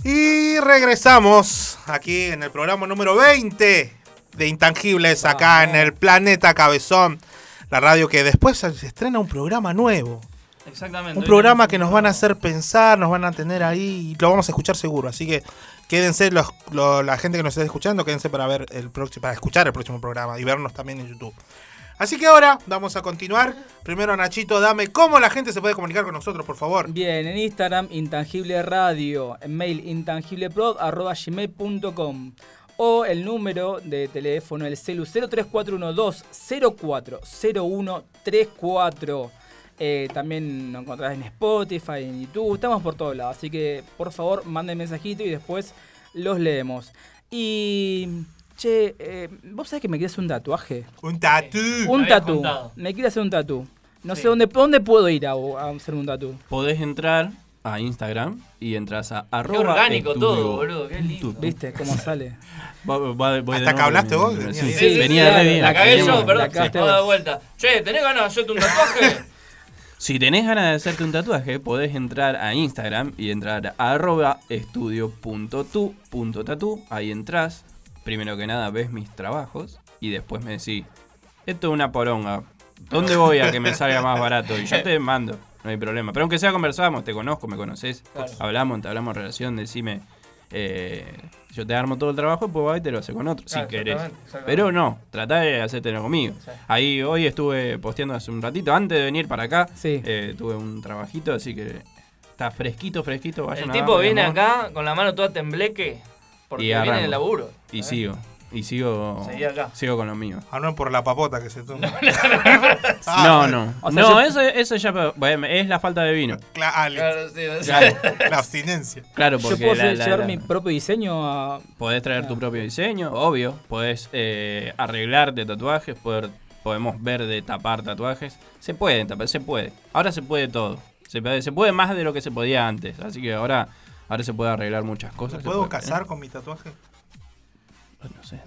Y regresamos aquí en el programa número veinte de Intangibles, acá ah, en el Planeta Cabezón, la radio que después se estrena un programa nuevo. Exactamente. Un programa que nos van a hacer pensar, nos van a tener ahí y lo vamos a escuchar seguro. Así que quédense los, los, la gente que nos está escuchando, quédense para ver el próximo, para escuchar el próximo programa y vernos también en YouTube. Así que ahora vamos a continuar. Primero, Nachito, dame cómo la gente se puede comunicar con nosotros, por favor. Bien, en Instagram, Intangible Radio, en mail intangibleprod arroba gmail punto com o el número de teléfono, el celu cero tres cuatro uno dos cero cuatro cero uno tres cuatro. Eh, también nos encontrás en Spotify, en YouTube, estamos por todos lados. Así que por favor manden mensajito y después los leemos. Y... Che, eh, ¿vos sabés que me quería hacer un tatuaje? ¿Un tatú? Un tatú. Me quería hacer un tatú. No sí. sé dónde, dónde puedo ir a, a hacer un tatú. Podés entrar a Instagram y entras a arroba. Qué orgánico estudio. Todo, boludo. Qué lindo. ¿Viste cómo sale? va, va, va, ¿Hasta que hablaste vos? Sí, sí, sí, sí, sí venía sí, de bien. La cagué yo, yo perdón. Se de vuelta. Che, ¿tenés ganas de hacerte un tatuaje? Si tenés ganas de hacerte un tatuaje, podés entrar a Instagram y entrar a arroba estudio punto tu punto tatu. Ahí entras. Primero que nada ves mis trabajos y después me decís, esto es una poronga, ¿dónde voy a que me salga más barato? Y yo te mando, no hay problema. Pero aunque sea conversamos, te conozco, me conocés, claro. hablamos, te hablamos relación, decime, eh, yo te armo todo el trabajo, pues va y te lo hace con otro, claro, si querés. Pero no, tratá de hacértelo conmigo. Sí. Ahí hoy estuve posteando hace un ratito, antes de venir para acá, sí. eh, tuve un trabajito, así que está fresquito, fresquito. Vayan el tipo abajo, viene acá con la mano toda tembleque. Porque y viene el laburo. Y ¿sabes? sigo, y sigo sigo con lo mío. Ah, no, por la papota que se toma. No, no. O sea, no, yo... eso, eso ya bueno, es la falta de vino. Claro, claro, sí, no sé. claro. La abstinencia. Claro, porque yo puedo la, la, llevar la, mi propio diseño a... Podés traer ah. tu propio diseño, obvio. Podés eh, arreglarte tatuajes, poder, podemos ver de tapar tatuajes. Se puede tapar, se puede. Ahora se puede todo. Se puede, se puede más de lo que se podía antes. Así que ahora... Ahora se puede arreglar muchas cosas. ¿Puedo puede casar tener? con mi tatuaje? Pues no sé.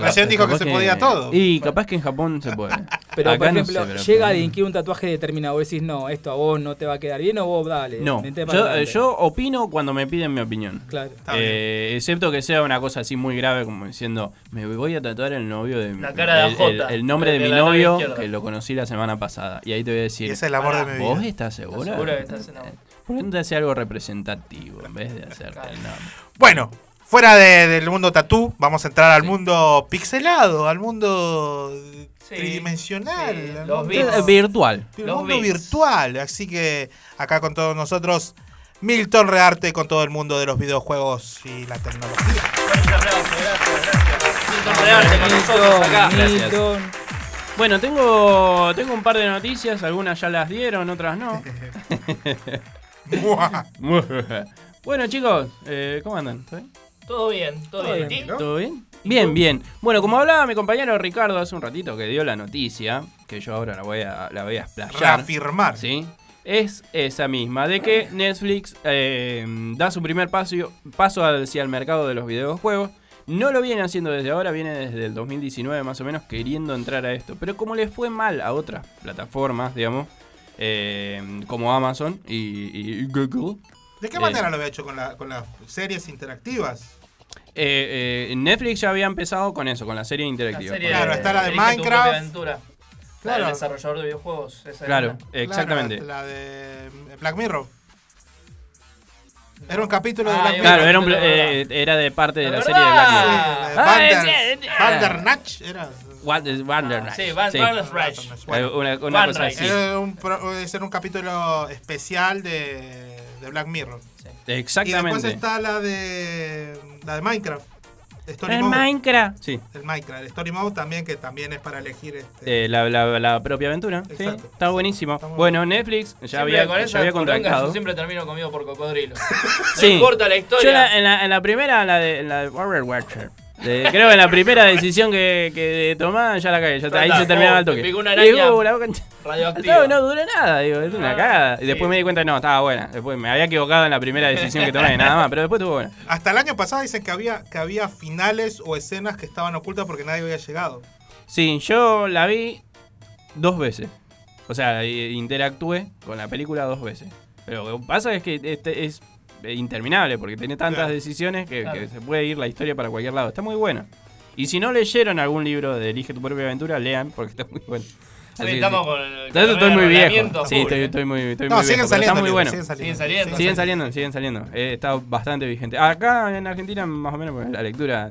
Recién dijo que se podía que, todo. Y bueno. capaz que en Japón se puede. Pero acá por ejemplo, no sé, pero llega alguien que un tatuaje determinado. Vos decís, no, esto a vos no te va a quedar bien o vos dale. No, yo, yo opino cuando me piden mi opinión. Claro. Eh, excepto que sea una cosa así muy grave como diciendo, me voy a tatuar el novio de mi... La cara de el, el, el nombre de, de mi novio que lo conocí la semana pasada. Y ahí te voy a decir, y ese es el amor ah, de mi vida. ¿Vos estás segura? Seguro que estás enamorado. ¿Por qué hace algo representativo en vez de hacerte el nombre? Bueno, fuera de, del mundo tatú, vamos a entrar al sí. mundo pixelado, al mundo sí, tridimensional. Sí, al los mundo, virtual. El los mundo bits. virtual. Así que acá con todos nosotros, Milton Rearte con todo el mundo de los videojuegos y la tecnología. Gracias, gracias. Milton Rearte con nosotros acá. Gracias. Bueno, tengo, tengo un par de noticias. Algunas ya las dieron, otras no. Bueno chicos, eh, ¿cómo andan? ¿Todo bien? Todo bien, todo, ¿Todo bien. bien ¿no? ¿Todo bien? Bien, bien. Bueno, como hablaba mi compañero Ricardo hace un ratito que dio la noticia, que yo ahora la voy a, la voy a explayar. Reafirmar. Sí. Es esa misma, de que Netflix eh, da su primer paso, paso hacia el mercado de los videojuegos. No lo viene haciendo desde ahora, viene desde el dos mil diecinueve más o menos queriendo entrar a esto. Pero como le fue mal a otras plataformas, digamos, eh, como Amazon y, y Google... ¿De qué manera eh, lo había hecho con, la, con las series interactivas? Eh, eh, Netflix ya había empezado con eso, con la serie interactiva. La serie, claro, eh, está la de Minecraft. Claro. El desarrollador de videojuegos. Esa claro, era. exactamente. Claro, la de Black Mirror. Era un capítulo ah, de Black Mirror. Claro, era, un, eh, era de parte de la, la serie de Black Mirror. Bandersnatch era... Bandersnatch. Sí, Bandersnatch. Una, una cosa así. Era un, era un capítulo especial de... de Black Mirror. Sí. Exactamente. Y después está la de la de Minecraft. Story el Mode. Minecraft. Sí. El Minecraft. El Story Mode también, que también es para elegir este... eh, la, la, la propia aventura. Sí. Está buenísimo. Está bueno, bien. Netflix ya siempre había, con ya había contratado. Yo siempre termino comido por cocodrilo. No sí. importa la historia. Yo la, en, la, en la primera, la de la de Warrior Watcher. De, creo que la primera decisión que, que tomaba ya la cagué, ya, ahí se terminaba el toque. Me picó una araña y digo, la boca radioactiva. No duró nada, digo, es una cagada. Y después sí. me di cuenta, no, estaba buena. Después me había equivocado en la primera decisión que tomé, nada más, pero después estuvo buena. Hasta el año pasado dicen que había, que había finales o escenas que estaban ocultas porque nadie había llegado. Sí, yo la vi dos veces. O sea, interactué con la película dos veces. Pero lo que pasa es que este es... interminable, porque tiene tantas claro. decisiones que, claro. que se puede ir la historia para cualquier lado. Está muy bueno. Y si no leyeron algún libro de Elige tu propia aventura, lean, porque está muy bueno. Sí, estamos con el estoy muy viejo. Sí, estoy, estoy muy, estoy no, muy siguen viejo. Saliendo, está muy bueno. Siguen saliendo, siguen saliendo. Siguen saliendo, siguen saliendo. Eh, está bastante vigente. Acá en Argentina, más o menos, pues, la lectura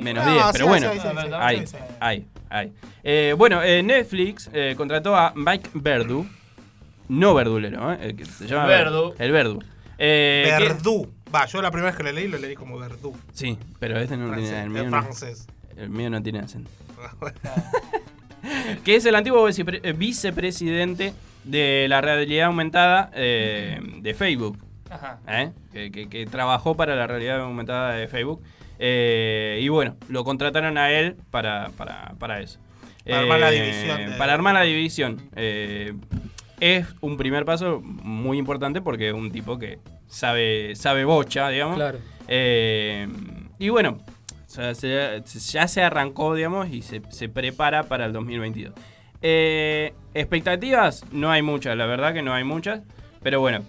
menos diez, no, pero sí, bueno. Sí, sí, sí, hay, sí. hay, hay. Eh, bueno, eh, Netflix eh, contrató a Mike Verdu. No verdulero, ¿eh? El que se llama Verdu. El Verdu. Eh, Verdú. Va, yo la primera vez que le leí lo leí como Verdú. Sí, pero este no francés, tiene el mío. El, francés. No, el mío no tiene acento. que es el antiguo vicepre- vicepresidente de la realidad aumentada eh, de Facebook. Ajá. ¿Eh? Que, que, que trabajó para la realidad aumentada de Facebook. Eh, y bueno, lo contrataron a él para, para, para eso. Para eh, armar la división. De... Para armar la división. Eh, es un primer paso muy importante porque es un tipo que sabe, sabe bocha, digamos. Claro. Eh, y bueno, o sea, se, ya se arrancó, digamos, y se, se prepara para el dos mil veintidós. Eh, expectativas, no hay muchas, la verdad que no hay muchas, pero bueno.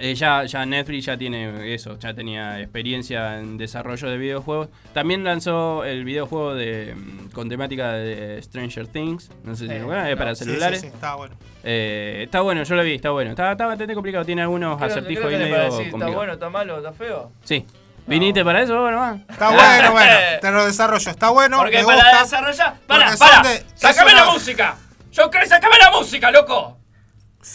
Eh, ya, ya Netflix ya tiene eso, ya tenía experiencia en desarrollo de videojuegos. También lanzó el videojuego de con temática de Stranger Things, no sé si eh, lo bueno, eh, no, para celulares. Sí, sí, sí, está bueno. Eh, está bueno, yo lo vi, está bueno. Está, está bastante complicado, tiene algunos creo, acertijos ahí medio complicados. ¿Está bueno, está malo, está feo? Sí. No. ¿Viniste para eso? Bueno, va. Está bueno, bueno, te lo desarrollo, está bueno. Porque me para gusta, desarrollar, para, para, de, sacame una... la música. Yo creo, sacame la música, loco.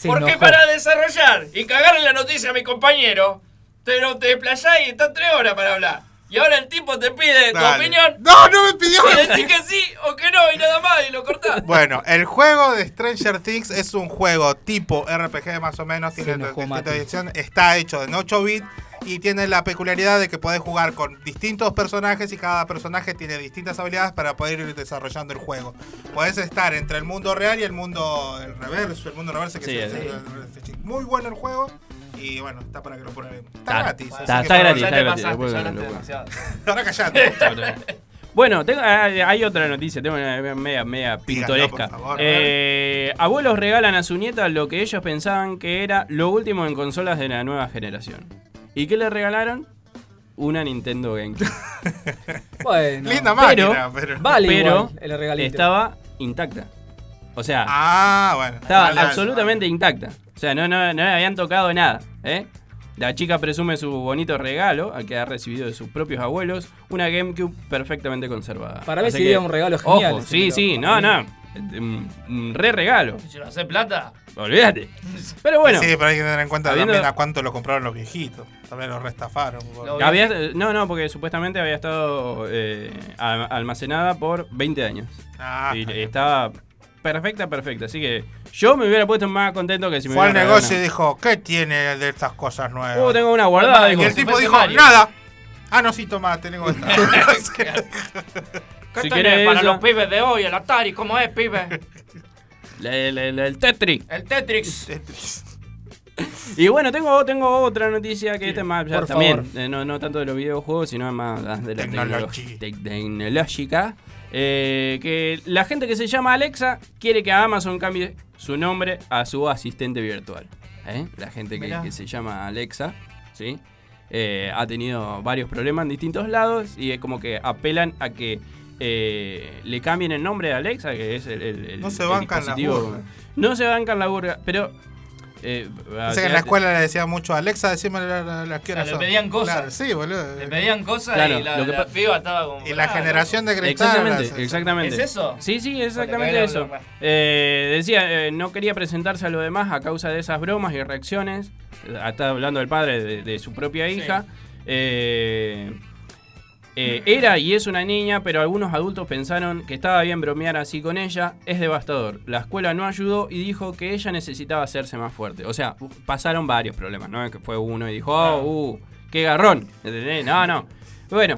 Porque para desarrollar y cagarle la noticia a mi compañero, te, te desplayás y estás tres horas para hablar. Y ahora el tipo te pide Dale. tu opinión. No, no me pidió. Y decís que sí o que no y nada más y lo cortás. Bueno, el juego de Stranger Things es un juego tipo R P G más o menos. Tiene distinta edición. Está hecho en ocho bits y tiene la peculiaridad de que podés jugar con distintos personajes y cada personaje tiene distintas habilidades para poder ir desarrollando el juego. Podés estar entre el mundo real y el mundo el reverso, el mundo reverso que sí, se, sí. se, se, muy bueno el juego. Y bueno, está para que lo prueben. Está, está gratis. Está, está gratis, está gratis. Ahora callate. Bueno, tengo, hay otra noticia, tengo una media, media pintoresca. Díganlo, por favor, eh, abuelos regalan a su nieta lo que ellos pensaban que era lo último en consolas de la nueva generación. ¿Y qué le regalaron? Una Nintendo GameCube. Bueno, linda máquina, pero, pero, vale pero el estaba intacta. O sea, ah, bueno, estaba vale, absolutamente vale. intacta. O sea, no, no, no le habían tocado nada, ¿eh? La chica presume su bonito regalo, al que ha recibido de sus propios abuelos, una GameCube perfectamente conservada. Para mí sería un regalo genial. Ojo, sí, sí, no, no. Un re regalo. Si lo hace plata, olvídate. Pero bueno. Sí, pero hay que tener en cuenta habiendo... también a cuánto lo compraron los viejitos. También lo restafaron. Por... Había, no, no, porque supuestamente había estado eh, almacenada por veinte años. Ah, y claro. Estaba... Perfecta, perfecta. Así que yo me hubiera puesto más contento que si me hubiera... Fue al negocio y dijo, ¿qué tiene de estas cosas nuevas? Oh, tengo una guardada. Dijo, y el tipo dijo, Mario. Nada. Ah, no, sí, tomá, tengo esta. ¿Qué si tenés para eso? Los pibes de hoy? El Atari, ¿cómo es, pibe? Le, le, le, el Tetris. El Tetris. El Tetris. Y bueno, tengo, tengo otra noticia que sí, este más ya, también, eh, no, no tanto de los videojuegos, sino más de la tecnología. Eh, que la gente que se llama Alexa quiere que Amazon cambie su nombre a su asistente virtual. ¿Eh? La gente que, que se llama Alexa, ¿sí? eh, ha tenido varios problemas en distintos lados y es como que apelan a que eh, le cambien el nombre a Alexa, que es el, el, el, no se bancan la burga. No se bancan la burga, pero... Eh, o sea, que en la escuela le decían mucho Alexa, decime las que horas. Le pedían cosas. Claro, sí, boludo. Le pedían cosas claro, y la, la piba estaba como. Y la ah, generación de cristal. Exactamente, las... exactamente. ¿Es eso? Sí, sí, exactamente eso. Eh, decía, eh, no quería presentarse a los demás a causa de esas bromas y reacciones. Está hablando el padre de, de su propia hija. Sí. Eh, eh, era y es una niña, pero algunos adultos pensaron que estaba bien bromear así con ella. Es devastador. La escuela no ayudó y dijo que ella necesitaba hacerse más fuerte. O sea, pasaron varios problemas, ¿no? Que fue uno y dijo, oh, uh, qué garrón. ¿Entendés? No, no. Bueno.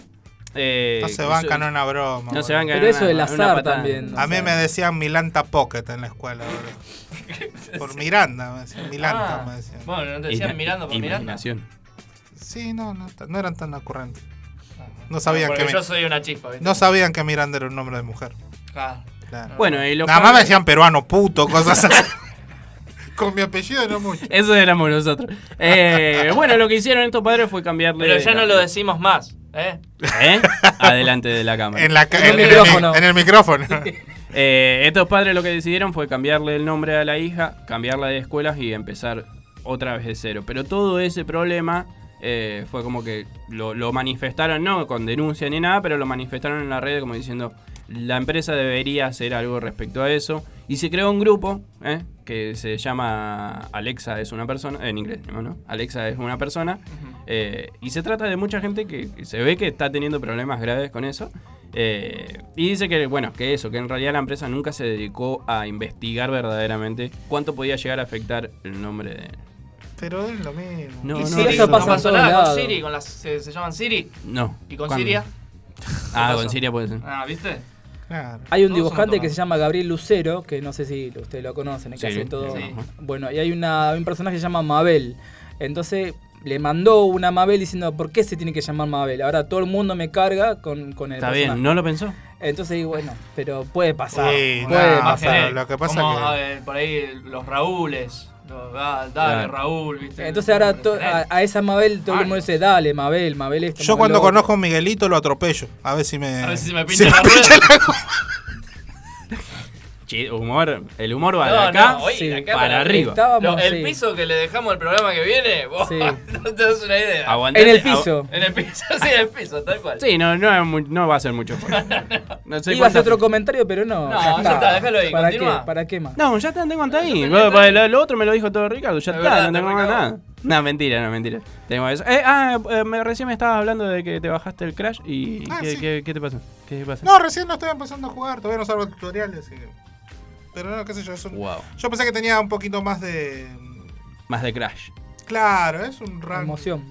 Eh, no se bancan una broma. No bro. se bancan Pero una, eso del azar también. No a mí sabe. me decían Milanta Pocket en la escuela. Por Miranda, me decían. Milanta, ah, me decían. Bueno, no te decían Miranda por Miranda. Sí, no, no, no eran tan ocurrentes. No sabían Porque que yo mi... soy una chispa, ¿viste? No sabían que Miranda era un nombre de mujer. Claro. claro. Bueno, y lo Nada padres... más me decían peruano, puto, cosas así. Con mi apellido no mucho. Eso éramos nosotros. Eh, bueno, lo que hicieron estos padres fue cambiarle... Pero ya no lo decimos más, ¿eh? ¿Eh? Adelante de la cámara. En, la ca... en, el, micrófono. en el micrófono. Sí. Eh, estos padres lo que decidieron fue cambiarle el nombre a la hija, cambiarla de escuelas y empezar otra vez de cero. Pero todo ese problema... Eh, fue como que lo, lo manifestaron, no con denuncia ni nada, pero lo manifestaron en la red como diciendo la empresa debería hacer algo respecto a eso. Y se creó un grupo eh, que se llama Alexa es una persona, en inglés, ¿no? Alexa es una persona. Uh-huh. eh, y se trata de mucha gente que, que se ve que está teniendo problemas graves con eso. Eh, y dice que, bueno, que eso, que en realidad la empresa nunca se dedicó a investigar verdaderamente cuánto podía llegar a afectar el nombre de él. Pero es lo mismo. No, ¿Y no, Siri? Eso pasa, ¿no pasó nada con Siri? ¿Con las, se, ¿Se llaman Siri? No. ¿Y con ¿Cuándo? Siria? Ah, con Siria puede ser. Ah, ¿viste? Claro. Hay un dibujante que se llama Gabriel Lucero, que no sé si ustedes lo conocen, que hace todo. Sí. Bueno, y hay una, un personaje que se llama Mabel. Entonces le mandó una Mabel diciendo, ¿por qué se tiene que llamar Mabel? Ahora todo el mundo me carga con, con el Está personaje. Bien, ¿no lo pensó? Entonces, bueno, pero puede pasar. Sí, puede no, pasar. Lo que pasa Como, que... Ver, por ahí los Raúles. Ah, dale, claro. Raúl, ¿viste? Entonces ahora to- a, a esa Mabel todo el mundo dice, dale, Mabel, Mabel esto. Yo Mabel cuando loco. Conozco a Miguelito lo atropello. A ver si me. A ver si me pinta, si la, me rueda. pinta la rueda. humor, el humor va no, de acá, no, oye, sí, acá para, para arriba. Lo, el sí. piso que le dejamos al programa que viene, vos sí. no te das una idea. Aguantate, en el piso. Agu- en el piso, sí, en el piso, tal cual. Sí, no, no, no va a ser mucho. No sé. Ibas a hacer otro comentario, pero no. No, ya está, está déjalo ahí. ¿Para continúa? Qué? ¿Para qué más? No, ya está, tengo hasta ahí. Lo, lo otro me lo dijo todo Ricardo, ya está, verdad, no tengo más nada. No, mentira, no, mentira. Tengo eso. Eh, ah, eh, me, recién me estabas hablando de que te bajaste el Crash y. Ah, ¿qué, sí. qué, ¿Qué te pasó? ¿Qué te pasa? No, recién no estoy empezando a jugar, todavía no salgo tutoriales. Y... Pero no, qué sé yo. Es un... wow. Yo pensé que tenía un poquito más de. Más de Crash. Claro, es un run. Emoción.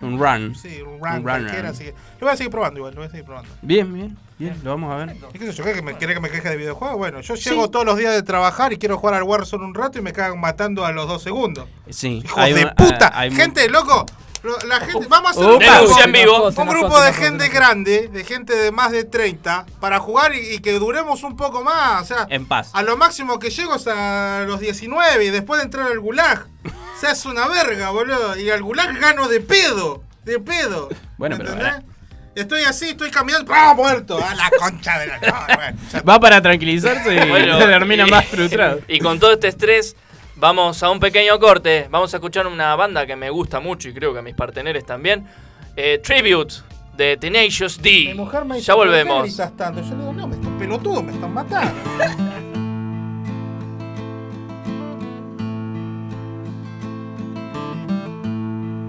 Un run. Sí, un run. Un cualquiera, run. Así que... Lo voy a seguir probando igual, lo voy a seguir probando. Bien, bien, bien, lo vamos a ver. ¿Y qué sé yo? ¿Querés que me, querés que me queje de videojuegos? Bueno, yo llego sí. todos los días de trabajar y quiero jugar al Warzone un rato y me cagan matando a los dos segundos. Sí. Hijo de una, puta. Hay, hay gente, loco. La gente, vamos a hacer un grupo, en vivo. un grupo de gente grande, de gente de más de treinta, para jugar y, y que duremos un poco más, o sea, en paz. A lo máximo que llego es a los diecinueve y después de entrar al gulag. O sea, es una verga, boludo, y al gulag gano de pedo, de pedo. Bueno, pero ¿verdad? Estoy así, estoy caminando, ¡ah, muerto! ¡A la concha de la cara! Va para tranquilizarse y bueno, se termina y, más frustrado. Y con todo este estrés vamos a un pequeño corte, vamos a escuchar una banda que me gusta mucho y creo que a mis parteneres también. Eh, Tribute de Tenacious D. Me ya volvemos. Me tanto. Yo le digo, no, me están pelotudo, me están matando.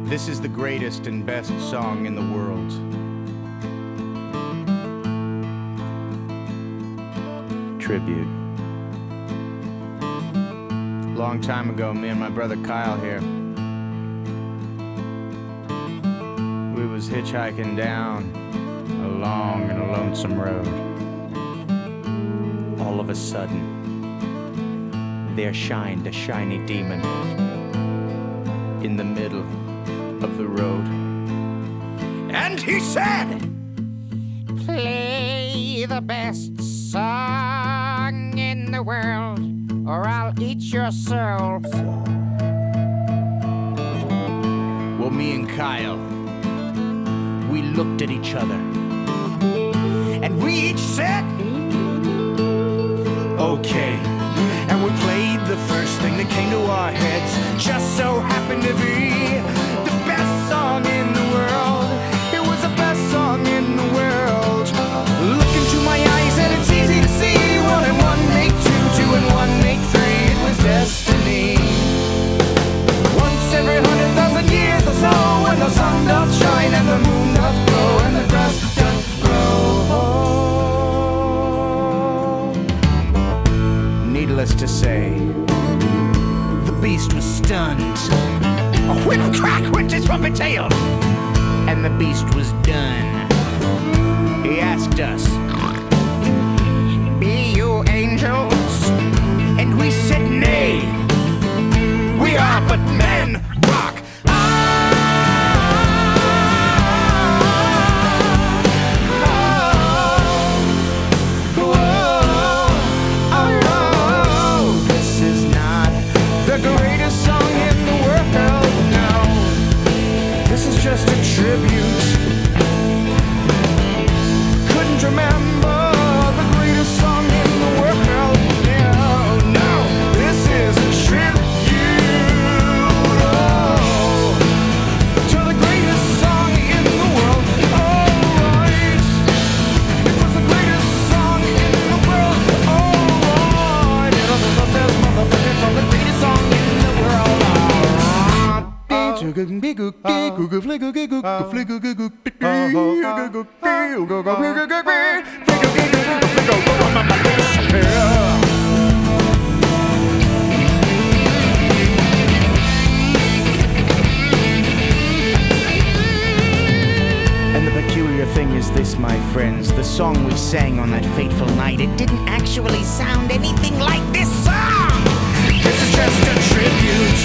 This is the greatest and best song in the world. Tribute. Long time ago, me and my brother Kyle here, we was hitchhiking down a long and a lonesome road. All of a sudden, there shined a shiny demon in the middle of the road. And he said, play the best song in the world, or I'll eat your soul. Well, me and Kyle, we looked at each other, and we each said, okay. And we played the first thing that came to our heads, just so happened to be the best song in the world. It was the best song in the world. Look into my eyes and it's easy to see, one and one make two, two and one make destiny. Once every hundred thousand years or so, when the sun doth shine and the moon doth glow and the grass doth grow. Needless to say, the beast was stunned. A whip crack went his rumpet tail, and the beast was done. He asked us, be you angels? And we said, nay, we are but men, rock on. Oh, oh, oh, oh. This is not the greatest song in the world, no. This is just a tribute. Couldn't remember the greatest song in the world. friends, the song we sang on that fateful night, it didn't actually sound anything like this song. This is just a tribute,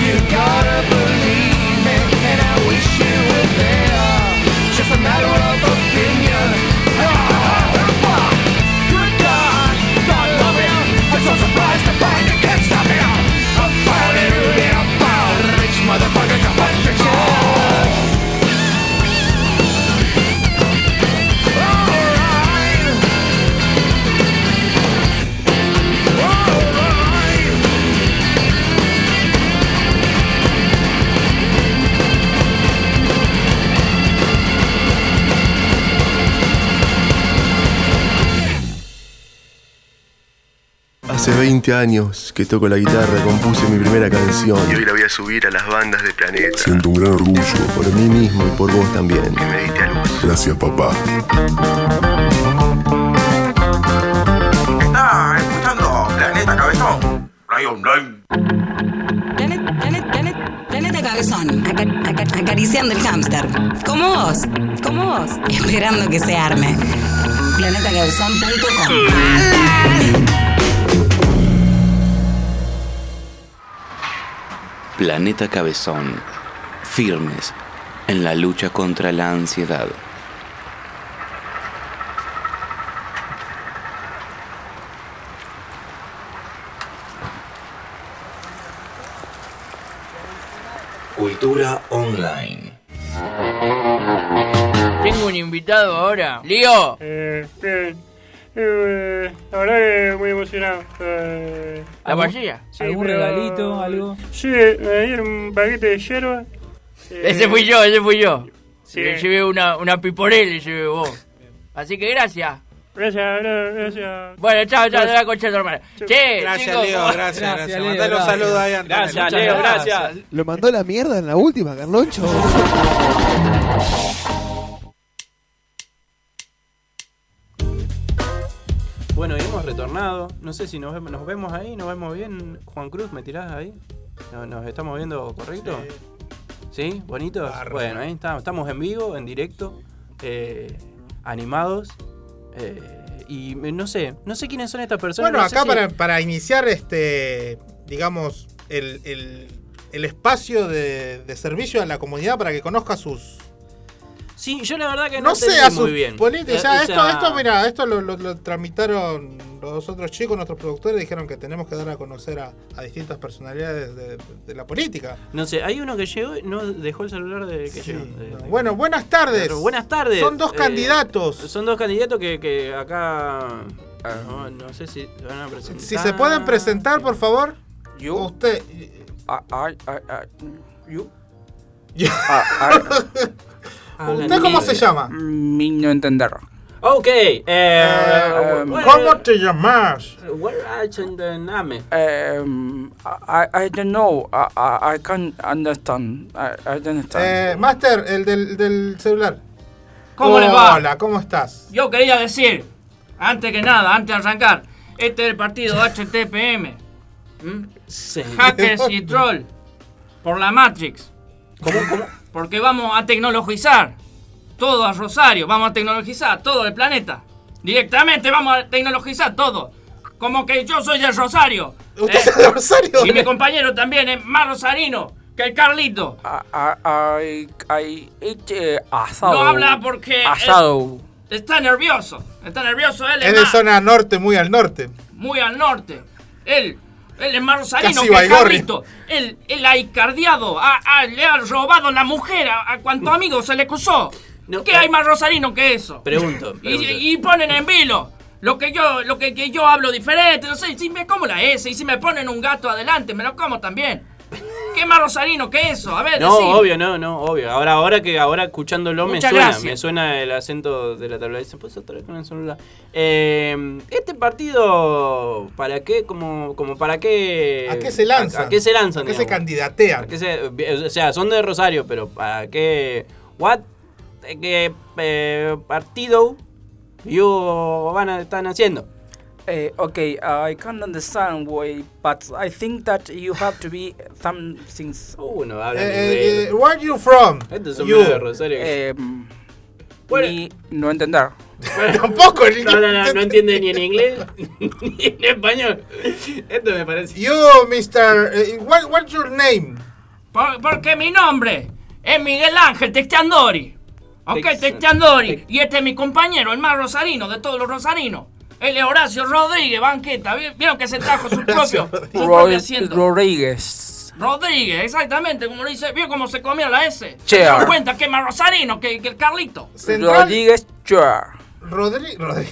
you gotta believe it, and I wish you were there, just a matter of opinion. Good God, God love you, I'm so surprised to find you can't stop me. I'm fired in a foul, rich motherfucker, you punch your chest. Hace veinte años que toco la guitarra, compuse mi primera canción y hoy la voy a subir a las bandas de Planeta. Siento un gran orgullo por mí mismo y por vos también, que me diste a luz. Gracias, papá. Está escuchando Planeta Cabezón. Radio Online. Planet, planet, planet, Planeta Cabezón. Aca- aca- acariciando el hámster. Como vos, como vos. Esperando que se arme. planeta cabezón punto com Planeta Cabezón, firmes en la lucha contra la ansiedad. Cultura online. Tengo un invitado ahora. ¡Lío! Eh, eh. Eh, la verdad que muy emocionado. Eh, ¿La pastilla? Sí, ¿algún pero... regalito, algo? Sí, me dieron un paquete de yerba. Eh... Ese fui yo, ese fui yo. Sí. Le llevé una, una piporel, le llevé vos. Así que gracias. Gracias, gracias. Bueno, chao, chao, de la concha de tu hermana. Che, gracias, chicos. Leo, gracias, gracias, gracias. Mandale un saludo ahí a Antonio. Gracias, Leo, gracias. gracias. Lo mandó la mierda en la última, Carloncho. Bueno, y hemos retornado. No sé si nos vemos, nos vemos ahí, nos vemos bien. Juan Cruz, ¿me tirás ahí? ¿Nos, nos estamos viendo correcto? ¿Sí? ¿Sí? ¿Bonitos? Barra. Bueno, ahí estamos. Estamos en vivo, en directo, eh, animados. Eh, y no sé, no sé quiénes son estas personas. Bueno, no acá sé para, si... para iniciar, este, digamos, el, el, el espacio de, de servicio a la comunidad para que conozca sus... Sí, yo la verdad que no, no sé muy bien. Política, ya, o sea, esto, esto, mira, esto lo, lo, lo tramitaron los otros chicos, nuestros productores, dijeron que tenemos que dar a conocer a, a distintas personalidades de, de, de la política. No sé, hay uno que llegó y no dejó el celular de que sí, llegó. De, no. de, bueno, buenas tardes. Claro, buenas tardes. Son dos eh, candidatos. Son dos candidatos que, que acá, no, no sé si se van a presentar. Si se pueden presentar, por favor. Yo. Usted. Ah, ah, ah, yo. Ah, ah. ¿Usted cómo se llama? Mi no entender. Ok. Eh, um, ¿Cómo te llamas? Where is the name? Um, I, I don't know. I, I, I can't understand. I, I don't understand. Eh, Master, el del, del celular. ¿Cómo oh, les va? Hola, ¿cómo estás? Yo quería decir, antes que nada, antes de arrancar, este es el partido H T P M. ¿Mm? Sí. Hackers y troll por la Matrix. ¿Cómo, cómo? Porque vamos a tecnologizar todo a Rosario, vamos a tecnologizar todo el planeta. Directamente vamos a tecnologizar todo. Como que yo soy de Rosario. ¿Usted eh, es de Rosario? Y mi compañero también es más rosarino que el Carlito. I, I, I, it, uh, asado. No habla porque asado. Es, está nervioso. Está nervioso él. Es, es de más, zona norte, muy al norte. Muy al norte. Él... Él es más rosarino que el Carlito. Él, él ha icardiado, a, a, le ha robado la mujer a, a cuanto amigo se le acusó. No, ¿Qué no. hay más rosarino que eso? Pregunto. pregunto. Y, y ponen en vilo lo que yo lo que, que yo hablo diferente. No sé, si me como la S y si me ponen un gato adelante, me lo como también. ¿Qué más rosarino que eso? A ver, no, decime. obvio, no, no, obvio. Ahora, ahora que ahora escuchándolo Muchas me suena, gracias. me suena el acento de la tabla. Dicen, pues otra vez con el celular. Eh, este partido, ¿para qué? Como, como para qué. ¿A qué se lanzan? ¿A, a qué se lanzan? ¿A qué digamos? se candidatean? ¿A qué se, o sea, son de Rosario, pero ¿para qué? What? ¿Qué eh, partido yo van a están haciendo? Uh, okay, uh, I can't understand why, but I think that you have to be some things. Oh, no, uh, uh, where are you from? You. Um, me, no entender. Bueno, tampoco. No, no, no, no entiende ni en inglés ni en español. Esto me parece. You, mister What, what's your name? Por, porque mi nombre es Miguel Ángel Texteandori. Ok, Texteandori. Y este es mi compañero, el más rosarino de todos los rosarinos. Él es Horacio Rodríguez, banqueta. Vieron que se trajo su propio, su propio asiento. Rodríguez. Rodríguez, exactamente, como lo dice. ¿Vio cómo se comió la S? Se dan cuenta que es más rosarino que, que el Carlito. Central. Rodríguez Char. Rodri- Rodri-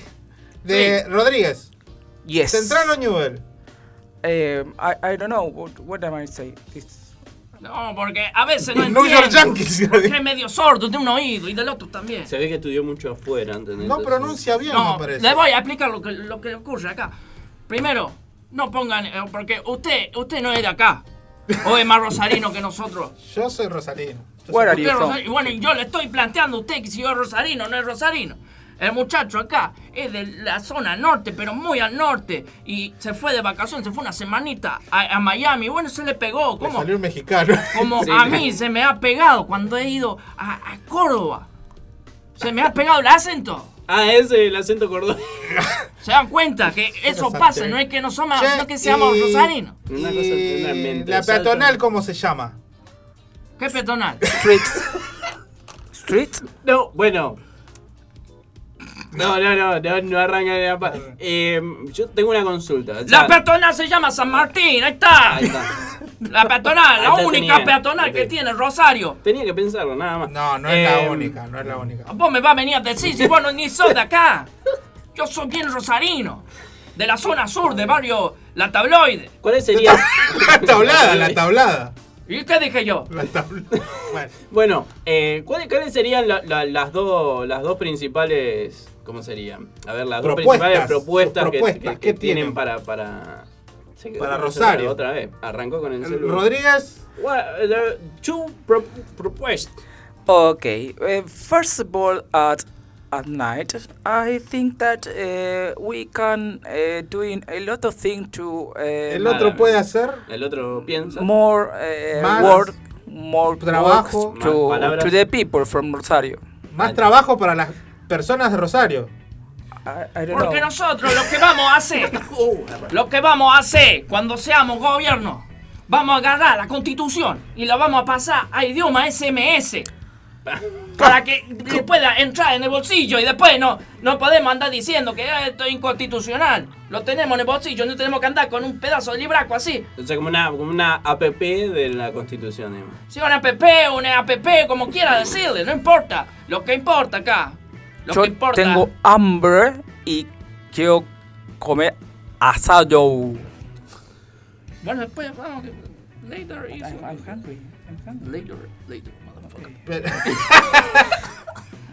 de sí. Rodríguez. Yes. Central o Newell. Eh, I, I don't know. What, what am I saying? It's... No, porque a veces no entiendo. Porque es medio sordo de un oído y del otro también. Se ve que estudió mucho afuera antes. No pronuncia bien, no, me parece. Le voy a explicar lo que, lo que ocurre acá. Primero, no pongan... Eh, porque usted usted no es de acá. O es más rosarino que nosotros. Yo soy rosarino. Yo soy rosarino. Bueno, yo le estoy planteando a usted que si yo es rosarino, no es rosarino. El muchacho acá es de la zona norte, pero muy al norte. Y se fue de vacaciones, se fue una semanita a, a Miami. Bueno, se le pegó. Como, le salió un mexicano. Como sí, a mí se me ha pegado cuando he ido a, a Córdoba. Se me ha pegado el acento. Ah, ese es el acento cordobés. Se dan cuenta que eso pasa. No es que no somos, che, sino que seamos y, rosarinos. Una cosa tremendamente. La peatonal, ¿cómo se llama? ¿Qué peatonal? Street. ¿Street? No, bueno... No, no, no, no, no arranca de la pata. Eh, yo tengo una consulta. O sea, la peatonal se llama San Martín, ahí está. Ahí está. La peatonal, la única peatonal que tiene Rosario. Tenía que pensarlo, nada más. No, no es eh, la única, no es la única. Vos me vas a venir a decir si vos no ni sos de acá. Yo soy bien rosarino. De la zona sur, de barrio La Tabloide. ¿Cuál sería? La Tablada, La Tablada. ¿Y qué dije yo? La tabla. Bueno, bueno eh, ¿cuáles, ¿cuáles serían la, la, las, do, las dos principales... ¿Cómo serían? A ver, las propuestas, dos principales propuestas, propuestas que, que, que tienen para... Para, ¿sí? Para Rosario. Otra vez. Arrancó con el celular. Rodríguez. Well, the two pro- propuestas. Okay. Uh, first of all, at, at night, I think that uh, we can uh, doing a lot of things to... Uh, el otro puede menos. Hacer... El otro piensa. More uh, work, more trabajo to, to the people from Rosario. Más trabajo para las... personas de Rosario. I, I Porque know. Nosotros lo que vamos a hacer, lo que vamos a hacer cuando seamos gobierno, vamos a agarrar la constitución y la vamos a pasar a idioma S M S para que le pueda entrar en el bolsillo y después no, no podemos andar diciendo que esto es inconstitucional. Lo tenemos en el bolsillo, no tenemos que andar con un pedazo de libraco así. O sea, como una, como una app de la constitución. Digamos. Sí, una app, una app, como quiera decirle, no importa. Lo que importa acá. Lo yo tengo hambre y quiero comer asado. Bueno, después vamos. Later is. I'm, I'm hungry. I'm hungry. Later, later, motherfucker.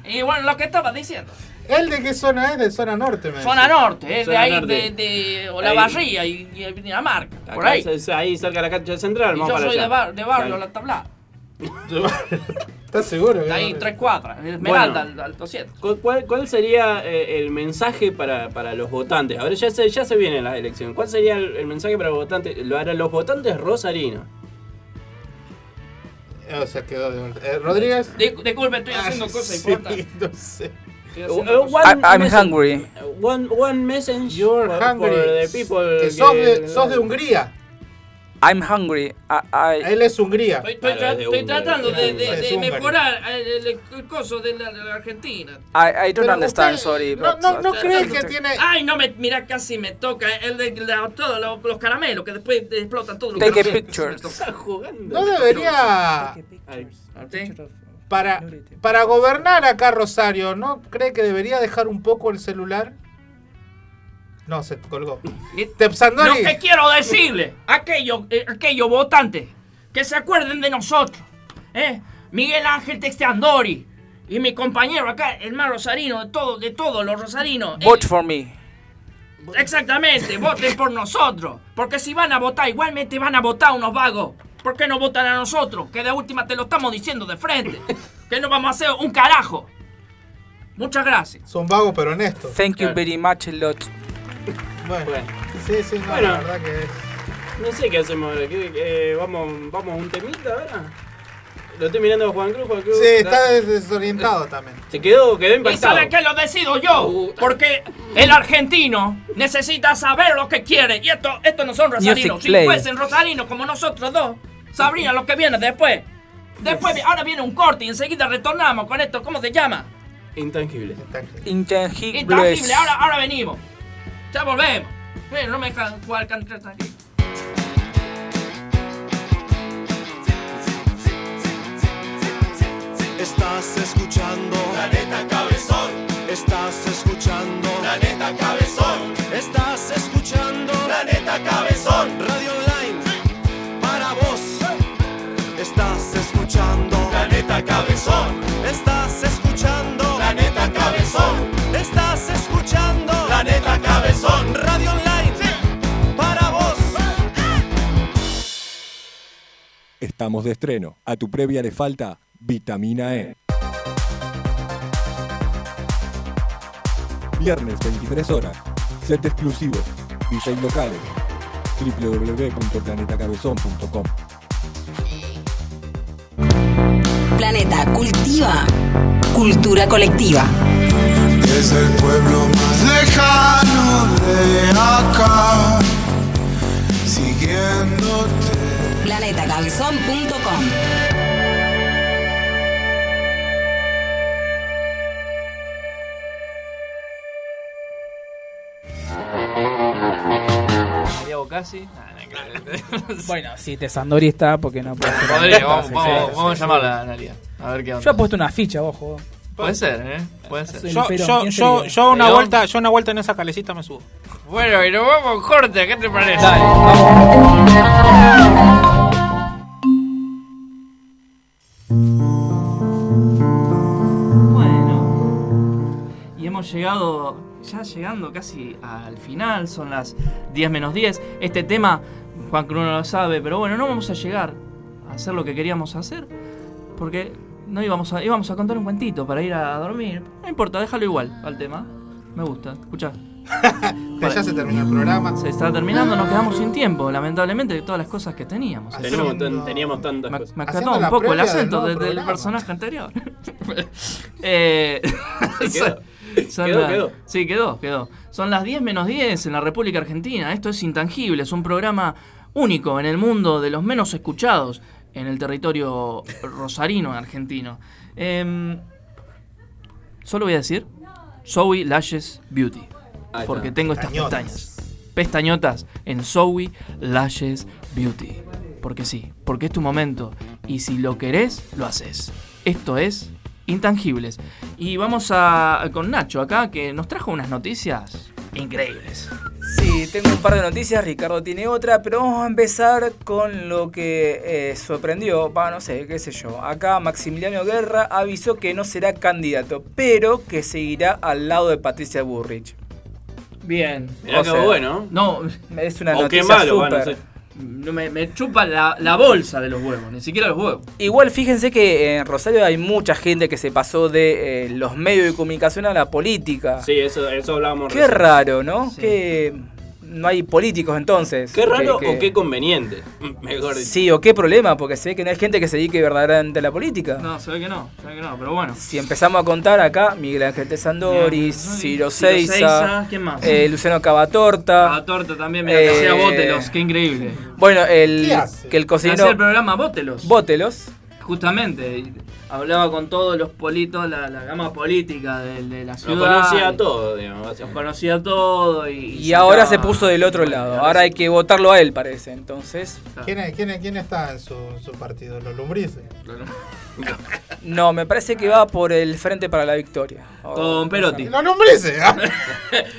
Okay. Y bueno, lo que estaba diciendo. ¿Él de qué zona es? De zona norte, me Zona dice. Norte, es zona de ahí, norte. de, de Olavarría y, y Dinamarca. Acá por ahí. Es, ahí cerca de la cancha central. Y yo soy de, bar, de barrio, la tabla. ¿Estás seguro? Está ahí tres cuadras, Esmeralda, bueno, al doscientos. ¿Cuál, cuál sería el mensaje para, para los votantes? Ahora ya se, ya se viene la elección. ¿Cuál sería el, el mensaje para los votantes? Para los votantes rosarinos. O sea, quedó de vuelta. Eh, ¿Rodríguez? Disculpe, estoy haciendo ah, cosas sí, importantes. No sé. Uh, one I, I'm message, hungry. One, one message You're for, hungry. For the people. Que sos, que, de, sos de Hungría. I'm hungry. I, I... Él es Hungría. Estoy, estoy, tra- estoy tratando de, de, de mejorar el, el, el coso de la, la Argentina. I, I don't Pero understand, usted, sorry. No, no, no crees que tiene... Ay, no, me, mira, casi me toca el de, de, de todos los, los caramelos que después explotan todos los Take caramelos. Take jugando. No debería... ¿Sí? Para, para gobernar acá Rosario, ¿no cree que debería dejar un poco el celular? No, se colgó. Lo que quiero decirle a aquellos, eh, aquellos votantes que se acuerden de nosotros. ¿eh? Miguel Ángel Texteandori y mi compañero acá, el más rosarino de todos de todos los rosarinos. Vote eh, for me. Exactamente, voten por nosotros. Porque si van a votar, igualmente van a votar unos vagos. ¿Por qué no votan a nosotros? Que de última te lo estamos diciendo de frente. Que no vamos a hacer un carajo. Muchas gracias. Son vagos pero honestos. Thank you very much a lot. Bueno, bueno, sí, sí, no, bueno, la verdad que es... No sé qué hacemos ahora, ¿Qué, qué, eh, vamos, vamos a un temita ahora. Lo estoy mirando a Juan Cruz, Juan Cruz. Sí, está desorientado también. Se quedó, quedó impactado. ¿Y sabe qué? Lo decido yo, porque el argentino necesita saber lo que quiere. Y esto, esto no son rosarinos. Si fuesen rosarinos como nosotros dos, sabrían lo que viene después. Después, ahora viene un corte y enseguida retornamos con esto. ¿Cómo se llama? Intangibles. Intangibles. Intangibles. Ahora, ahora venimos. Ya volvemos. Bueno, no me dejan jugar Candy Crush aquí. Estás escuchando Planeta Cabezón. Estás escuchando Planeta Cabezón. Estás escuchando Planeta Cabezón. Radio Online para vos. Estás escuchando Planeta Cabezón. Estás escuchando Planeta Cabezón. Estás escuchando Planeta Cabezón. Radio Online para vos. Estamos de estreno. A tu previa le falta Vitamina E. Viernes veintitrés horas. Set exclusivo. D Js locales. doble u doble u doble u punto planeta cabezón punto com. Planeta cultiva. Cultura colectiva. Es el pueblo más lejano de acá. Siguiéndote. planeta cabezón punto com. Casi. Bueno, si te Sandori está, porque no puede ser. Podría, vamos, vamos, sí, vamos sí, a llamarla a Analia. A ver qué onda. Yo he puesto una ficha, ojo. Puede ser, eh. Puede ser. Yo, yo, yo, yo una vuelta, yo una vuelta en esa calecita me subo. Bueno, y nos vamos corte, ¿qué te parece? Dale, vamos. Bueno. Y hemos llegado. Ya llegando casi al final, son las diez menos diez. Este tema, Juan Cruz no lo sabe, pero bueno, no vamos a llegar a hacer lo que queríamos hacer, porque no íbamos a, íbamos a contar un cuentito para ir a dormir. No importa, déjalo igual al tema. Me gusta, escuchá. Vale. Ya se terminó el programa. Se está terminando, nos quedamos sin tiempo, lamentablemente, de todas las cosas que teníamos. Teníamos, tan, teníamos tantas ma, cosas. Me acató un poco el acento del, del personaje anterior. eh... ¿Qué quedó? Quedó, la... quedó. Sí, quedó, quedó. Son las diez menos diez en la República Argentina. Esto es Intangibles, un programa único en el mundo de los menos escuchados en el territorio rosarino argentino. Eh, solo voy a decir Zoe Lashes Beauty, porque tengo estas pestañas. Pestañotas en Zoe Lashes Beauty. Porque sí, porque es tu momento. Y si lo querés, lo haces. Esto es Intangibles. Y vamos a con Nacho acá, que nos trajo unas noticias increíbles. Sí, tengo un par de noticias, Ricardo tiene otra, pero vamos a empezar con lo que eh, sorprendió, va, no sé, qué sé yo. Acá Maximiliano Guerra avisó que no será candidato, pero que seguirá al lado de Patricia Bullrich. Bien. Mirá o que sea, bueno. No, es una o noticia malo, super. Bueno, sí. Me, me chupa la, la bolsa de los huevos, ni siquiera los huevos. Igual fíjense que en Rosario hay mucha gente que se pasó de eh, los medios de comunicación a la política. Sí, eso, eso hablábamos. Qué recién. Raro, ¿no? Sí. Que no hay políticos entonces. Qué raro que, que... o qué conveniente, mejor dicho. Sí, o qué problema, porque se ve que no hay gente que se dedique verdaderamente a la política. No, se ve que no, se ve que no, pero bueno. Si empezamos a contar acá, Miguel Ángel T. Sandori, Ciro Seiza, ¿quién más? Eh, Luciano Cavatorta. Cavatorta también, mira, eh, que hacía Bótelos, qué increíble. Bueno, el que el cocinero... Hacía el programa Bótelos. Bótelos. Justamente, hablaba con todos los politos, la, la gama política de, de la ciudad. Lo conocía y, todo, digamos. Lo conocía todo y... Y, y ahora se puso del otro lado, ahora hay que votarlo a él, parece, entonces... ¿Quién, es, quién, es, quién está en su, su partido? ¿Los Lumbrices? No, me parece que va por el Frente para la Victoria. Oh, con Perotti. ¡Los Lumbrices!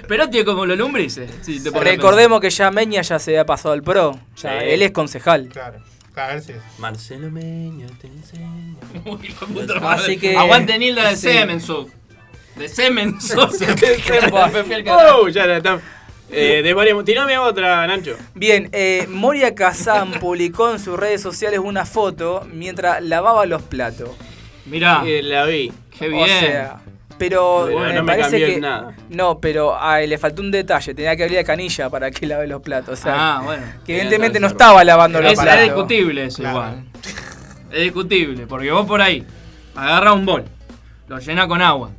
Perotti es como los Lumbrices. Sí, te recordemos que ya Meña ya se ha pasado al PRO, ya sí. Él es concejal. Claro. Gracias. Marcelo Meño te enseña. Uy, la puta madre. Así que aguante Nilda de sí. Semenso. De Semenso. Oh, ya la estamos. Eh, de María, tirame otra, Nacho. Bien, eh, Moria Kazan publicó en sus redes sociales una foto mientras lavaba los platos. Mirá, eh, la vi. Qué bien. O sea, pero bueno, me no parece me que nada. No, pero a él le faltó un detalle, tenía que abrir la canilla para que lave los platos, o sea, ah, bueno, que evidentemente no estaba lavando los platos. Es discutible eso, claro. Igual. es discutible, porque vos por ahí agarras un bol, lo llenas con agua.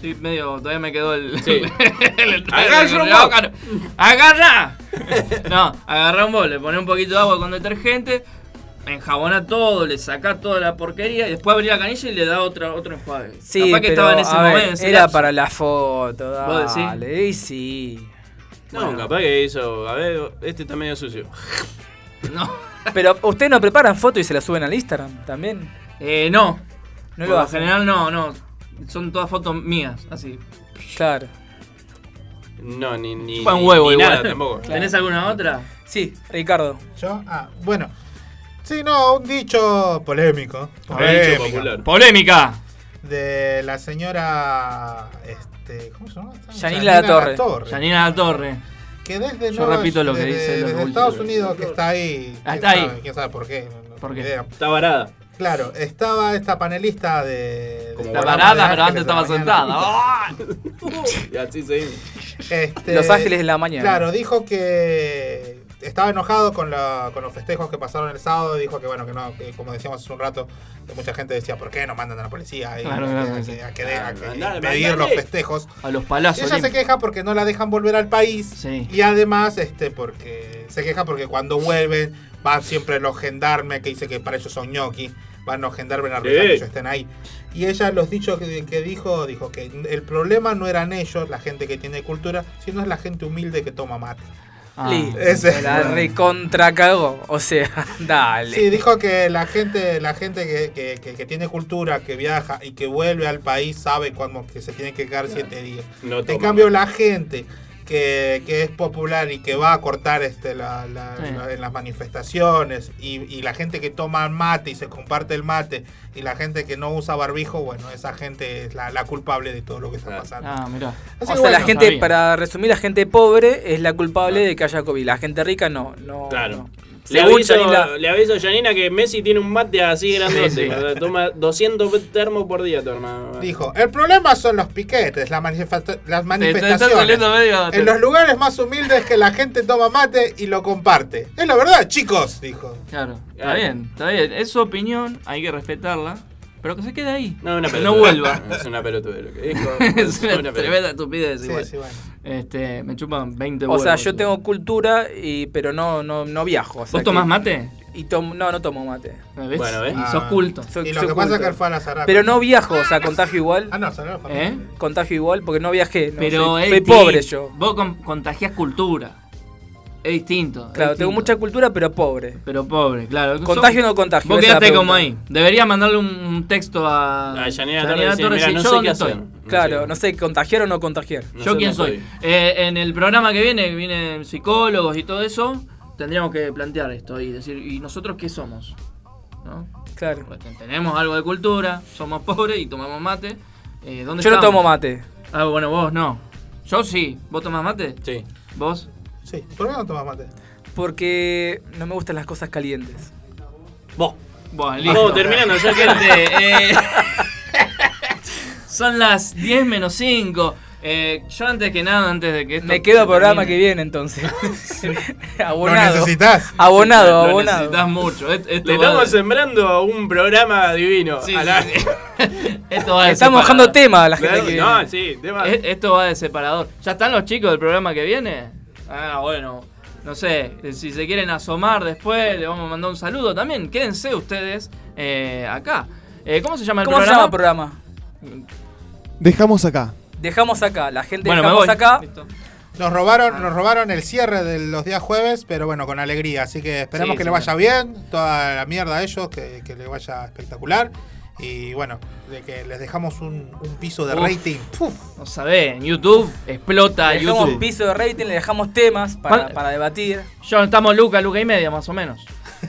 Sí, medio, todavía me quedó el... Sí. el, el ¡Agarra un bol! ¡Agarra! No, agarra un bol, le pones un poquito de agua con detergente, enjabona todo, le saca toda la porquería y después abrí la canilla y le da otra, otro enjuague. Sí, capaz que estaba en ese momento. Ver, ese era lapso. Para la foto, dale, y sí. No, bueno. Capaz que hizo, a ver, este está medio sucio. No. Pero, ¿ustedes no preparan fotos y se las suben al Instagram también? Eh, no. No lo hacen. En general no, no. Son todas fotos mías, así. Claro. No, ni, ni, Chupan huevo ni igual. Nada tampoco. Claro. ¿Tenés alguna otra? Sí, Ricardo. ¿Yo? Ah, bueno. Sí, no, un dicho polémico. Polémico. Popular. Polémica. De la señora... Este, ¿cómo se llama? Yanina La Torre. Yanina La Torre. Que desde Yo los, repito lo que de, dice. Desde Estados Unidos, que está ahí. Ah, está sabe, ahí. ¿Quién sabe por qué? No, no, ¿Por qué? Idea. Está varada. Claro, estaba esta panelista de... de la varada, pero antes estaba sentada. Y así seguimos. Este, Los Ángeles de la Mañana. Claro, dijo que... Estaba enojado con, la, con los festejos que pasaron el sábado. Dijo que, bueno, que no, que como decíamos hace un rato, que mucha gente decía, ¿por qué no mandan a la policía? Y, claro, a, claro, a, sí. a que impedir los festejos. A los palacios. Y ella Olimpo. se queja porque no la dejan volver al país. Sí. Y además, este, porque se queja porque cuando vuelven, van siempre los gendarmes, que dice que para ellos son ñoquis. Van los gendarmes a revisar sí. que ellos estén ahí. Y ella, los dichos que, que dijo, dijo que el problema no eran ellos, la gente que tiene cultura, sino es la gente humilde que toma mate. Ah, ese. La recontra cagó, o sea, dale. Sí, dijo que la gente, la gente que, que, que, que tiene cultura, que viaja y que vuelve al país sabe cuándo que se tiene que quedar siete días. No en cambio, la gente que, que es popular y que va a cortar este la, la, sí. la, en las manifestaciones y, y la gente que toma mate y se comparte el mate y la gente que no usa barbijo, bueno, esa gente es la, la culpable de todo lo que está pasando. Ah, mirá. O sea, bueno, la gente, sabía. para resumir, la gente pobre es la culpable ah. de que haya COVID. La gente rica no. no claro. No. Le aviso, la... le aviso a Janina que Messi tiene un mate así grandote. Sí, sí. Toma doscientos termos por día, tu hermano. Dijo, el problema son los piquetes, las, manifesta- las manifestaciones. Medio, te... En los lugares más humildes que la gente toma mate y lo comparte. Es la verdad, chicos, dijo. Claro, está bien, está bien. Es su opinión, hay que respetarla. Pero que se quede ahí. No, una pelota. No vuelva. Es una pelota de lo que dijo. Es una, una tremenda estupidez. Sí, sí, bueno. Este, me chupan veinte O bolos, sea, yo tengo cultura, y pero no, no, no viajo. O sea, ¿Vos tomás mate? Y tom- no, no tomo mate. ¿Ves? Bueno, ¿ves? Ah, y sos culto. So, y lo que culto. pasa es que el fan azará. Pero no viajo, o sea, contagio igual. Ah, no, azará. ¿Eh? Contagio igual porque no viajé. No, pero soy, soy pobre yo. Vos con- contagiás cultura. Es distinto. Claro, es tengo distinto. mucha cultura, pero pobre. Pero pobre, claro. ¿Contagio o no contagio? Vos quedate como ahí. Debería mandarle un texto a... A Yanina Torres. Mira, no sé qué hacer. Claro, no sé, contagiar o no contagiar. No ¿Yo quién soy? soy. Eh, en el programa que viene, que vienen psicólogos y todo eso, tendríamos que plantear esto y decir, ¿y nosotros qué somos? ¿No? Claro. Porque tenemos algo de cultura, somos pobres y tomamos mate. Eh, ¿dónde Yo estamos? no tomo mate. Ah, bueno, vos no. Yo sí. ¿Vos tomás mate? Sí. ¿Vos? Sí. ¿Por qué no tomás mate? Porque no me gustan las cosas calientes. Vos. Vos, listo. Vos, terminando, ya que... Eh, son las diez menos cinco. Eh, yo antes que nada, antes de que esto... Me quedo programa termine. que viene, entonces. abonado. ¿Lo necesitas? Abonado, sí, abonado. Lo necesitas mucho. Esto, esto Le estamos de... sembrando un programa divino. Sí, a la... sí, sí. esto va de Estamos mojando temas a la gente que no, viene. No, sí, temas. Esto va de separador. ¿Ya están los chicos del programa que viene? Ah, bueno, no sé, si se quieren asomar después, le vamos a mandar un saludo también. Quédense ustedes eh, acá. Eh, ¿Cómo se llama el ¿Cómo programa? programa? Dejamos acá. Dejamos acá, la gente bueno, dejamos acá. Listo. Nos robaron, nos robaron el cierre de los días jueves, pero bueno, con alegría. Así que esperamos sí, que sí, le vaya bien, toda la mierda a ellos, que, que le vaya espectacular. Y bueno, de que les dejamos un, un piso de Uf, rating. Puf. No sabés, en YouTube explota. Le dejamos YouTube. un piso de rating, le dejamos temas para, para debatir. Yo estamos Luca, Luca y media más o menos.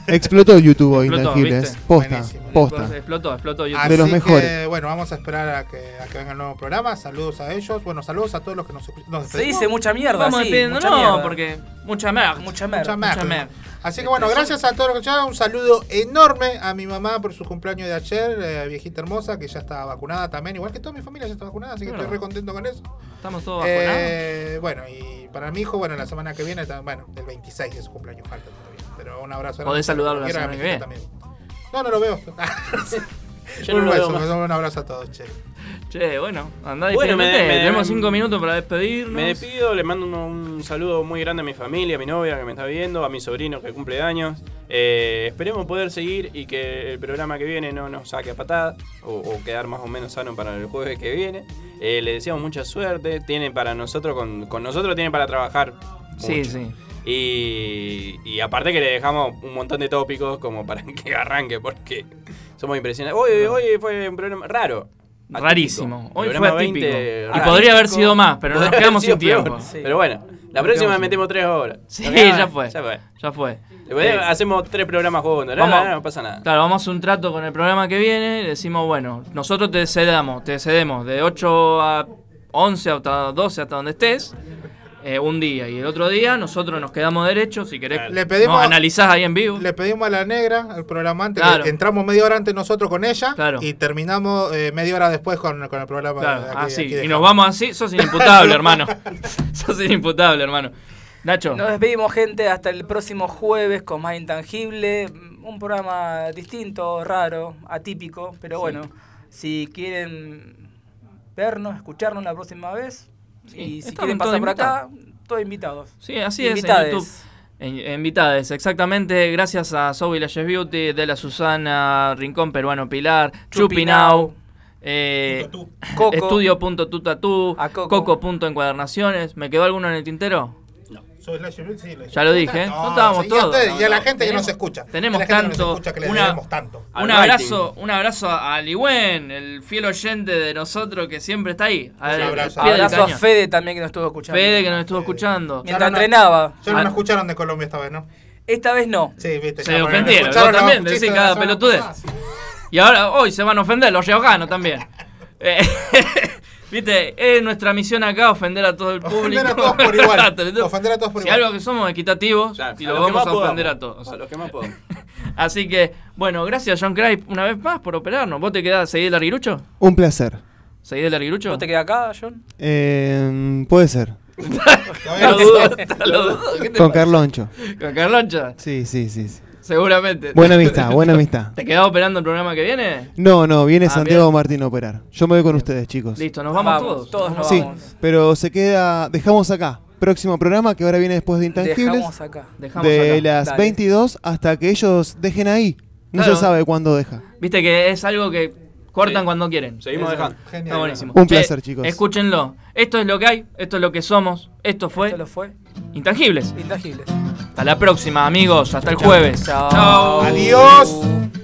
Explotó YouTube hoy, Intangibles. Posta, Buenísimo. posta. Explotó, explotó YouTube. Así de los que, mejores. Bueno, vamos a esperar a que, a que venga el nuevo programa. Saludos a ellos. Bueno, saludos a todos los que nos escuchan. Se dice mucha mierda. Vamos sí, mucha no, mierda. porque mucha merda. Mucha merda. Mucha merda. Así que bueno, gracias a todos los que escucharon. Un saludo enorme a mi mamá por su cumpleaños de ayer, eh, viejita hermosa, que ya está vacunada también. Igual que toda mi familia ya está vacunada, así que bueno, estoy re contento con eso. Estamos todos eh, vacunados. Bueno, y para mi hijo, bueno, la semana que viene, bueno, el veintiséis es su cumpleaños, falta todavía. Pero un abrazo. Podés saludarlo la semana que viene. También. No, no lo veo. Yo no un, lo beso, veo más. Un abrazo a todos, che. Che, bueno, andá y bueno, me, me, tenemos cinco minutos para despedirnos. Me despido, les mando un, un saludo muy grande a mi familia, a mi novia que me está viendo, a mi sobrino que cumple años. Eh, esperemos poder seguir y que el programa que viene no nos saque a patadas o, o quedar más o menos sano para el jueves que viene. Eh, les deseamos mucha suerte, tienen para nosotros, con, con nosotros tienen para trabajar. Mucho. Sí, sí. Y, y aparte que le dejamos un montón de tópicos como para que arranque, porque somos impresionantes. Hoy, hoy fue un programa raro. Atípico. Rarísimo. Hoy fue atípico. veinte, y podría haber sido más, pero podría nos quedamos sin tiempo. Sí. Pero bueno, la nos próxima metemos tres horas. Sí, okay, ya fue. Ya fue. Ya fue. Después, sí. Hacemos tres programas juntos, ¿no? No, no pasa nada. Claro, vamos a un trato con el programa que viene y decimos, bueno, nosotros te cedamos, te cedemos de ocho a once hasta doce, hasta donde estés. Eh, un día y el otro día nosotros nos quedamos derechos. Si querés, le pedimos, nos analizás ahí en vivo. Le pedimos a la negra, al programante, claro, que entramos media hora antes nosotros con ella, claro, y terminamos eh, media hora después con, con el programa. Claro. Aquí, ah, sí. Aquí y nos vamos así. Sos inimputable, hermano. Sos inimputable, hermano. Nacho. Nos despedimos, gente. Hasta el próximo jueves con más Intangible. Un programa distinto, raro, atípico, pero sí, bueno, si quieren vernos, escucharnos la próxima vez. Sí, y si quieren pasar por acá, todos invitados. Sí, así invitades. Es en YouTube. En, invitades, exactamente. Gracias a Zoe Lashes Beauty, de la Susana, Rincón Peruano Pilar, Chupinau, eh, Estudio.tutatú, Coco.encuadernaciones. ¿Me quedó alguno en el tintero? No. Zoe Lashes Beauty, sí. Ya lo dije. No, no estábamos sí, todos. Y a, usted, y a la gente tenemos, que nos escucha. Tenemos tanto. Escucha, que una, tanto. Un, abrazo, un abrazo a Ligüen, el fiel oyente de nosotros que siempre está ahí. A ver, un abrazo, abrazo a Fede también que nos estuvo escuchando. Fede que nos estuvo Fede. escuchando. Mientras no, entrenaba. Ya no nos escucharon de Colombia esta vez, ¿no? Esta vez no. Sí, viste. Se ofendieron. Yo también, decís cada pelotudez. Y ahora hoy se van a ofender los riojanos también. Viste, es nuestra misión acá ofender a todo el público. Ofender a todos por igual. Ofender a todos por igual. Si algo que somos equitativos, claro, y lo vamos a ofender podamos. a todos. A los que más podemos. Así que, bueno, gracias John Craig una vez más por operarnos. ¿Vos te quedás, seguís de larguirucho? Un placer. ¿Seguís de larguirucho? ¿Vos te quedás acá, John? Eh, puede ser. Lo dudo, lo dudo. ¿Qué te Con pasa? Carloncho. ¿Con Carloncho? Sí, sí, sí. sí. Seguramente. Buena amistad, buena amistad. ¿Te quedás operando el programa que viene? No, no, viene ah, Santiago bien. Martín a operar. Yo me voy con ustedes, chicos. Listo, nos vamos, vamos todos. Todos nos sí, vamos. Sí, pero se queda, dejamos acá. Próximo programa que ahora viene después de Intangibles. Dejamos acá. Dejamos de acá. Las Dale. veintidós hasta que ellos dejen ahí. No claro. se sabe cuándo deja. Viste que es algo que cortan sí. cuando quieren. Seguimos dejando. Genial. Está buenísimo. Un placer, eh, chicos. Escúchenlo. Esto es lo que hay, esto es lo que somos. Esto fue. Esto lo fue. Intangibles. Intangibles. Hasta la próxima, amigos. Hasta el jueves. Chao. Adiós.